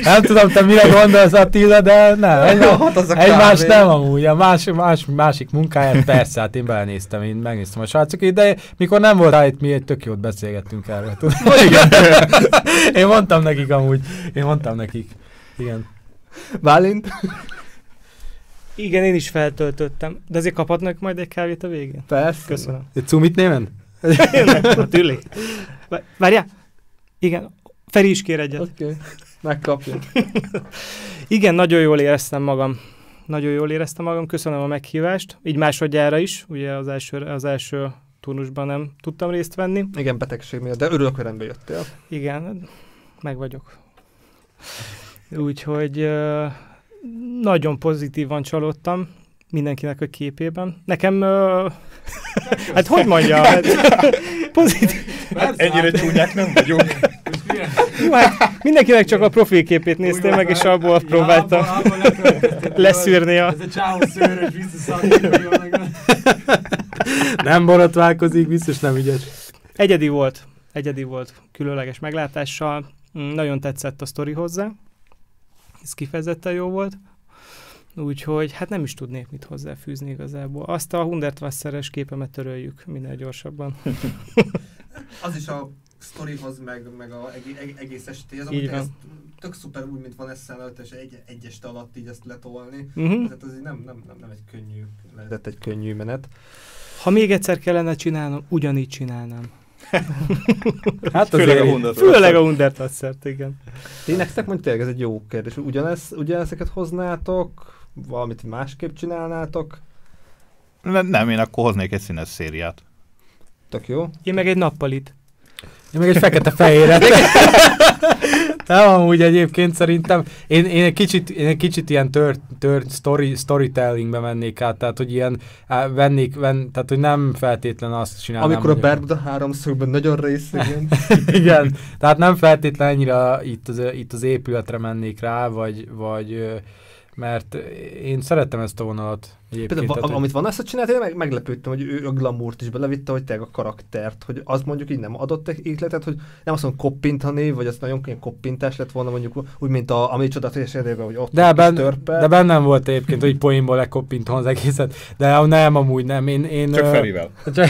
nem tudom, te mire gondolsz, Attila, de nem. Egy, egymást nem amúgy. A más, más, másik munkáját persze, hát én belenéztem, én megnéztem a srácokét, de mikor nem volt rá itt, mi egy tök jót beszélgettünk erről. Igen. Én mondtam nekik amúgy. Én mondtam nekik. Igen. Bálint? Igen, én is feltöltöttem. De azért kaphatnak majd egy kávét a végén? Persze. Köszönöm. Egy cumit néven? Tűnli. Várjál? Igen, Feri is kér egyet. Oké, okay. Megkapja. Igen, nagyon jól éreztem magam. Nagyon jól éreztem magam, köszönöm a meghívást. Így másodjára is, ugye az első, az első turnusban nem tudtam részt venni. Igen, betegség miatt, de örülök, hogy rendbe jöttél. Igen, meg vagyok. Úgyhogy nagyon pozitívan csalódtam mindenkinek a képében. Nekem... Ö... hát hogy mondjam? Pozitív... Hát ennyire csúnyák nem vagyunk. Jó, hát mindenkinek csak a profilképét néztem meg, és abból próbáltam leszűrni a... Ez a csávó szőrös, nem borotválkozik, biztos nem ügyes. Egyedi volt. Egyedi volt. Különleges meglátással. Nagyon tetszett a sztori hozzá. Ez kifejezetten jó volt. Úgyhogy hát nem is tudnék mit hozzáfűzni igazából. Azt a Hundertwasseres képemet töröljük minél gyorsabban. Az is a sztorihoz, meg, meg az eg egész estéhez, amit ezt tök szuper úgy, mint van eszen előtt, és egy, egy este alatt így ezt letolni. Uh-huh. Tehát az így nem, nem, nem, nem egy könnyű, lehetett egy könnyű menet. Ha még egyszer kellene csinálnom, ugyanígy csinálnám. Hát főleg a, főleg a Hundertwassert, igen. Tényleg, mondjuk tényleg ez egy jó kérdés. Ugyanez, ugyanezeket hoznátok? Valamit másképp csinálnátok? Nem, nem, én akkor hoznék egy színes szériát. Tök jó. Én meg egy nappalit. Én meg egy fekete-fehéret. Nem, amúgy egyébként szerintem. Én, én, egy, kicsit, én egy kicsit ilyen tört, tört story, storytellingbe mennék át, tehát hogy ilyen á, vennék, ven, tehát hogy nem feltétlen azt csinálnám. Amikor a Bermuda háromszögben nagyon részegen. Igen, tehát nem feltétlen ennyire itt az, itt az épületre mennék rá, vagy, vagy mert én szerettem ezt a vonalat. Például, tehát, amit van ezt csinált, én meg, meglepődtem, hogy ő a glamourt is belevitte, hogy tényleg a karaktert, hogy az mondjuk így nem adott ihletet, hogy nem azt mondom koppintani, vagy az nagyon könnyű koppintás lett volna mondjuk úgy, mint a, ami csodatos érdekben, hogy ott de ben, törpe. De bennem volt egyébként, hogy poénból lekoppintom az egészet, de nem, amúgy nem. Én, én, csak Ferivel. Csak...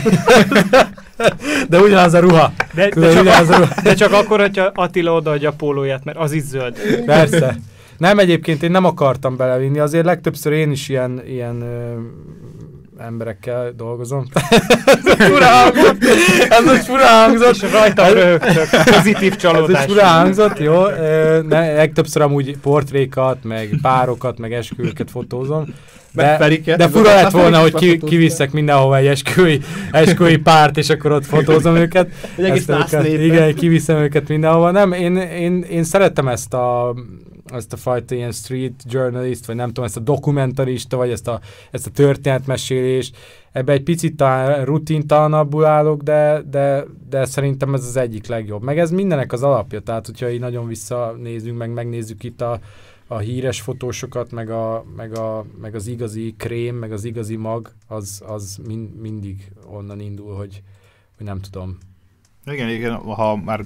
de ugyanaz a ruha. De, de, csak, ugyanaz a ruha. De csak akkor, hogyha Attila odaadja a pólóját, mert az is zöld. Persze. Nem, egyébként én nem akartam belevinni, azért legtöbbször én is ilyen, ilyen ö, emberekkel dolgozom. Ez fura hangzott! Ez most fura hangzott! És rajtam röhögtök. Pozitív csalódás. Ez fura hangzott, jó. Ö, ne, legtöbbször amúgy portrékat, meg párokat, meg esküvőket fotózom. De, de fura lett volna, hogy ki, kiviszek mindenhova egy esküvői, esküvői párt, és akkor ott fotózom őket. őket igen, kiviszem őket mindenhova. Nem, én, én, én szerettem ezt a... ezt a fajta ilyen street journalist, vagy nem tudom, ezt a dokumentarista, vagy ezt a, ezt a történetmesélést. Ebbe egy picit talán rutintalanabbul állok, de, de, de szerintem ez az egyik legjobb. Meg ez mindenek az alapja, tehát hogyha így nagyon visszanézünk, meg megnézzük itt a, a híres fotósokat, meg, a, meg, a, meg az igazi krém, meg az igazi mag, az, az min, mindig onnan indul, hogy, hogy nem tudom. Igen, igen, ha már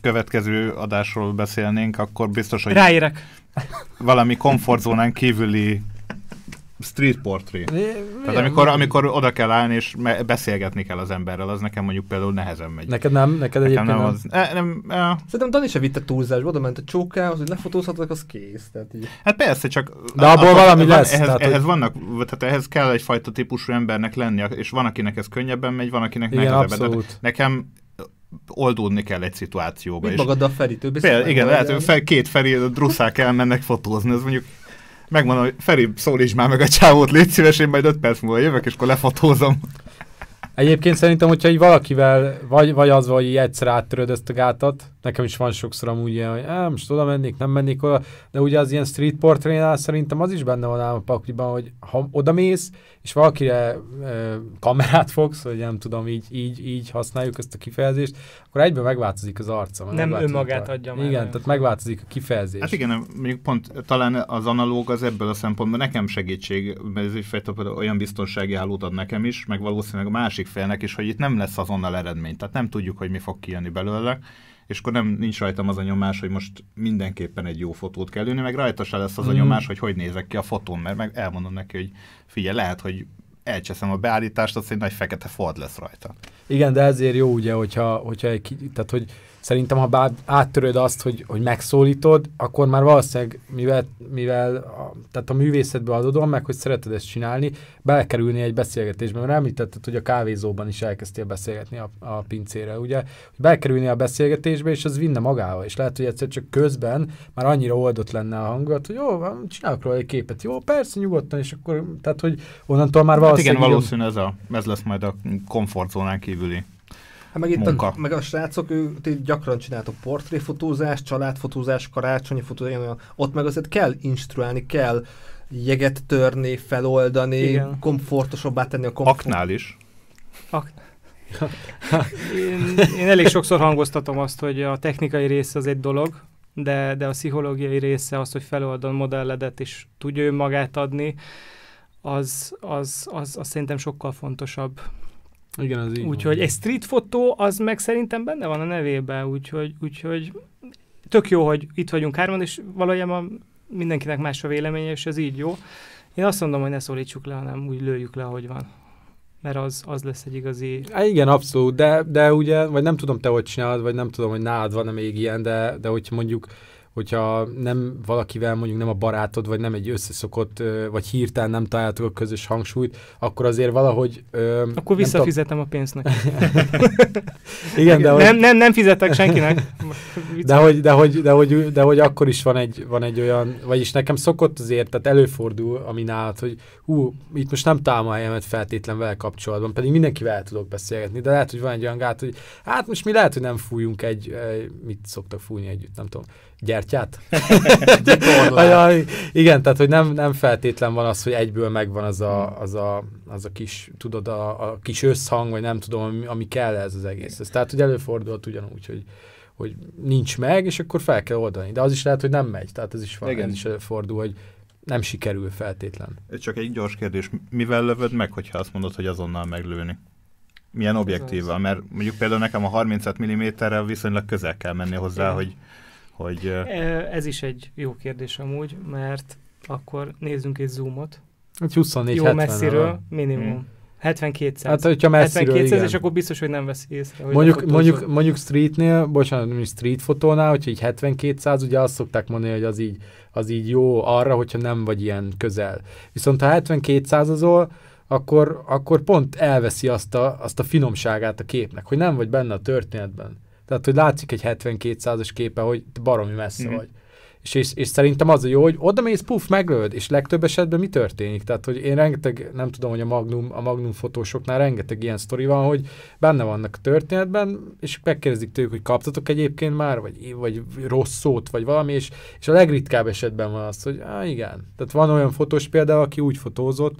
következő adásról beszélnénk, akkor biztos, hogy ráérek. Valami komfortzónán kívüli street portré. Tehát amikor, amikor oda kell állni és beszélgetni kell az emberrel, az nekem mondjuk például nehezen megy. Neked nem? Neked egyébként nem? Az, e, nem e. Szerintem Dani se vitte túlzásba, oda ment a csókához, hogy lefotózhatok, az kész. Tehát így. Hát persze, csak... De abból valami lesz. Ehhez, tehát, ehhez, hogy... vannak, tehát ehhez kell egyfajta típusú embernek lenni, és van, akinek ez könnyebben megy, van, akinek nehezebben. Nekem oldódni kell egy szituációba. Mit magaddal Feritől beszélni? Igen, lehet, hogy fel, két Feri drusszák elmennek fotózni, ez mondjuk megmondom, hogy Feri, szólíts már meg a csávót, légy szíves, én majd öt perc múlva jövök, és akkor lefotózom. Egyébként szerintem, hogyha így valakivel, vagy, vagy az, vagy így egyszer áttöröd ezt a gátat, nekem is van sokszor amúgy ilyen, hogy eh, most oda mennék, nem mennék oda, de ugye az ilyen street portrénál szerintem az is benne van ám a pakliban, hogy ha odamész, és valakire eh, kamerát fogsz, vagy nem tudom, így, így, így használjuk ezt a kifejezést, akkor egyből megváltozik az arca. Nem önmagát adja meg. Igen, tehát megváltozik a kifejezés. Hát igen, még pont talán az analóg az ebből a szempontból nekem segítség, mert ez egyfajta olyan biztonsági hálót ad nekem is, meg valószínűleg a másik félnek is, hogy itt nem lesz azonnal eredmény, tehát nem tudjuk, hogy mi fog kijönni belőle, és akkor nem, nincs rajtam az a nyomás, hogy most mindenképpen egy jó fotót kell lőni, meg rajta se lesz az mm. a nyomás, hogy hogy nézek ki a fotón, mert meg elmondom neki, hogy figyelj, lehet, hogy elcseszem a beállítást, az egy nagy fekete fold lesz rajta. Igen, de ezért jó ugye, hogyha, hogyha egy, tehát, hogy szerintem, ha bár áttöröd azt, hogy, hogy megszólítod, akkor már valószínűleg, mivel, mivel a, tehát a művészetből adodom meg, hogy szereted ezt csinálni, belekerülni egy beszélgetésbe, mert említetted, hogy a kávézóban is elkezdtél beszélgetni a, a pincére, ugye? Belekerülni a beszélgetésbe, és az vinne magával, és lehet, hogy egyszer csak közben már annyira oldott lenne a hangulat, hogy jó, csinálok róla egy képet, jó, persze, nyugodtan, és akkor, tehát, hogy onnantól már valószínűleg... Hát igen, valószínű ez, a, ez lesz majd a komfortzónán kívüli. Hát meg, itt a, meg a srácok, ő, gyakran csináltok portréfotózás, családfotózás, karácsonyi fotózás, olyan, ott meg azért kell instruálni, kell jeget törni, feloldani, igen, komfortosabbá tenni a komfort. Aknál is. Ak én, én elég sokszor hangoztatom azt, hogy a technikai része az egy dolog, de, de a pszichológiai része az, hogy feloldon modelledet és tudja ő magát adni, az, az, az, az szerintem sokkal fontosabb. Úgyhogy egy street fotó, az meg szerintem benne van a nevében, úgyhogy úgy, tök jó, hogy itt vagyunk hárman, és valójában mindenkinek más a véleménye, és ez így jó. Én azt mondom, hogy ne szólítsuk le, hanem úgy lőjük le, ahogy van. Mert az, az lesz egy igazi... Há, igen, abszolút, de, de ugye, vagy nem tudom te, hogy csinálod, vagy nem tudom, hogy nálad van-e még ilyen, de, de hogyha mondjuk hogyha nem valakivel, mondjuk nem a barátod, vagy nem egy összeszokott, vagy hirtelen nem találtok a közös hangsúlyt, akkor azért valahogy... Ö, akkor visszafizetem a pénznek. Igen, de nem, nem, nem fizetek senkinek. De hogy, de, hogy, de, hogy, de hogy akkor is van egy, van egy olyan, vagyis nekem szokott azért, tehát előfordul, ami nálad, hogy hú, itt most nem találom a helyemet feltétlen vele kapcsolatban, pedig mindenkivel tudok beszélgetni, de lehet, hogy van egy olyan gát, hogy hát most mi lehet, hogy nem fújunk egy, mit szoktak fújni együtt, nem tudom. Gyertyát? Igen, tehát, hogy nem, nem feltétlen van az, hogy egyből megvan az a, az a, az a kis, tudod, a, a kis összhang, vagy nem tudom, ami, ami kell ez az egész. Ez, tehát, hogy előfordulhat ugyanúgy, hogy, hogy nincs meg, és akkor fel kell oldani. De az is lehet, hogy nem megy. Tehát ez is van, igen, ez is előfordul, hogy nem sikerül feltétlen. Csak egy gyors kérdés. Mivel lövöd meg, hogyha azt mondod, hogy azonnal meglőni? Milyen objektívvel? Mert mondjuk például nekem a harmincöt milliméterrel viszonylag közel kell menni hozzá, igen, hogy Hogy, ez is egy jó kérdés amúgy, mert akkor nézzünk egy zoomot. húsz négy jó messziről, minimum. Hmm. hetvenkétszáz. Hát, hogyha messziről, hetvenkétszáz, és akkor biztos, hogy nem veszi észre. Hogy mondjuk, mondjuk, mondjuk streetnél, bocsánat, street fotónál, hogyha így hetvenkétszáz, ugye azt szokták mondani, hogy az így, az így jó arra, hogyha nem vagy ilyen közel. Viszont ha hetvenkétszázazol, akkor, akkor pont elveszi azt a, azt a finomságát a képnek, hogy nem vagy benne a történetben. Tehát, hogy látszik egy hetvenkétszázas képe, hogy baromi messze mm. vagy. És, és, és szerintem az a jó, hogy oda mész, puff, meglőd, és legtöbb esetben mi történik? Tehát, hogy én rengeteg, nem tudom, hogy a Magnum, a Magnum fotósoknál rengeteg ilyen sztori van, hogy benne vannak a történetben, és megkérdezik tőlük, hogy kaptatok egyébként már, vagy, vagy rossz szót, vagy valami, és, és a legritkább esetben van az, hogy á, igen. Tehát van olyan fotós például, aki úgy fotózott,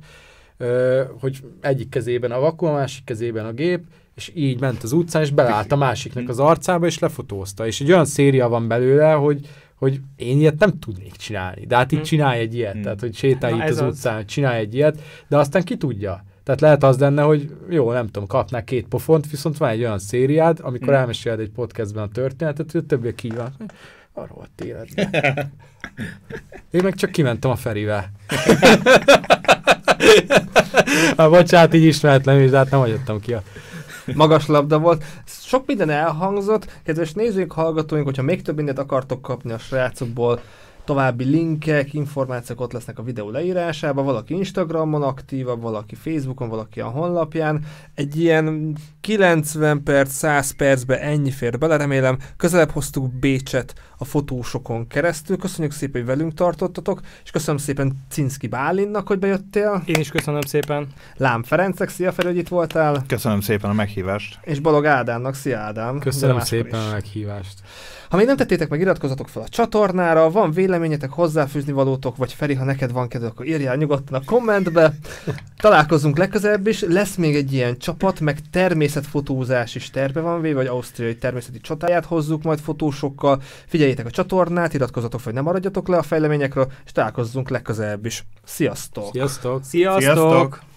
hogy egyik kezében a vakuum, a másik kezében a gép, és így ment az utcán, és belállt a másiknak az arcába, és lefotózta. És egy olyan széria van belőle, hogy, hogy én ilyet nem tudnék csinálni. De hát itt csinálj egy ilyet, tehát hogy sétálj itt az, az utcán, csinálj egy ilyet, de aztán ki tudja. Tehát lehet az lenne, hogy jó, nem tudom, kapnál két pofont, viszont van egy olyan szériád, amikor elmeséled egy podcastben a történetet, hogy a többiek kíván. Arról a téledben. Én meg csak kimentem a Ferivel. Ah, bocsánat, így ismeretlenül is, de hát nem hagyottam ki a... Magas labda volt. Sok minden elhangzott. Kedves nézőink, hallgatóink, hogyha még több mindent akartok kapni a srácokból, további linkek, információk ott lesznek a videó leírásában, valaki Instagramon aktívabb, valaki Facebookon, valaki a honlapján. Egy ilyen kilencven perc, száz percbe ennyi fér bele, remélem közelebb hoztuk Bécset a fotósokon keresztül. Köszönjük szépen, hogy velünk tartottatok, és köszönöm szépen Cinszki Bálintnak, hogy bejöttél. Én is köszönöm szépen. Lánt Ferencnek, szia Feri, hogy itt voltál. Köszönöm szépen a meghívást. És Balog Ádámnak, szia Ádám. Köszönöm szépen a meghívást. Ha még nem tettétek meg, iratkozzatok fel a csatornára, van véleményetek, hozzáfűzni valótok, vagy Feri, ha neked van kedved, akkor írjál nyugodtan a kommentbe. Találkozunk legközelebb is, lesz még egy ilyen csapat, meg természetfotózás is terve van véve, vagy ausztriai természeti csatáját hozzuk majd fotósokkal. Figyeljétek a csatornát, iratkozzatok, hogy nem maradjatok le a fejleményekről, és találkozzunk legközelebb is. Sziasztok! Sziasztok! Sziasztok! Sziasztok!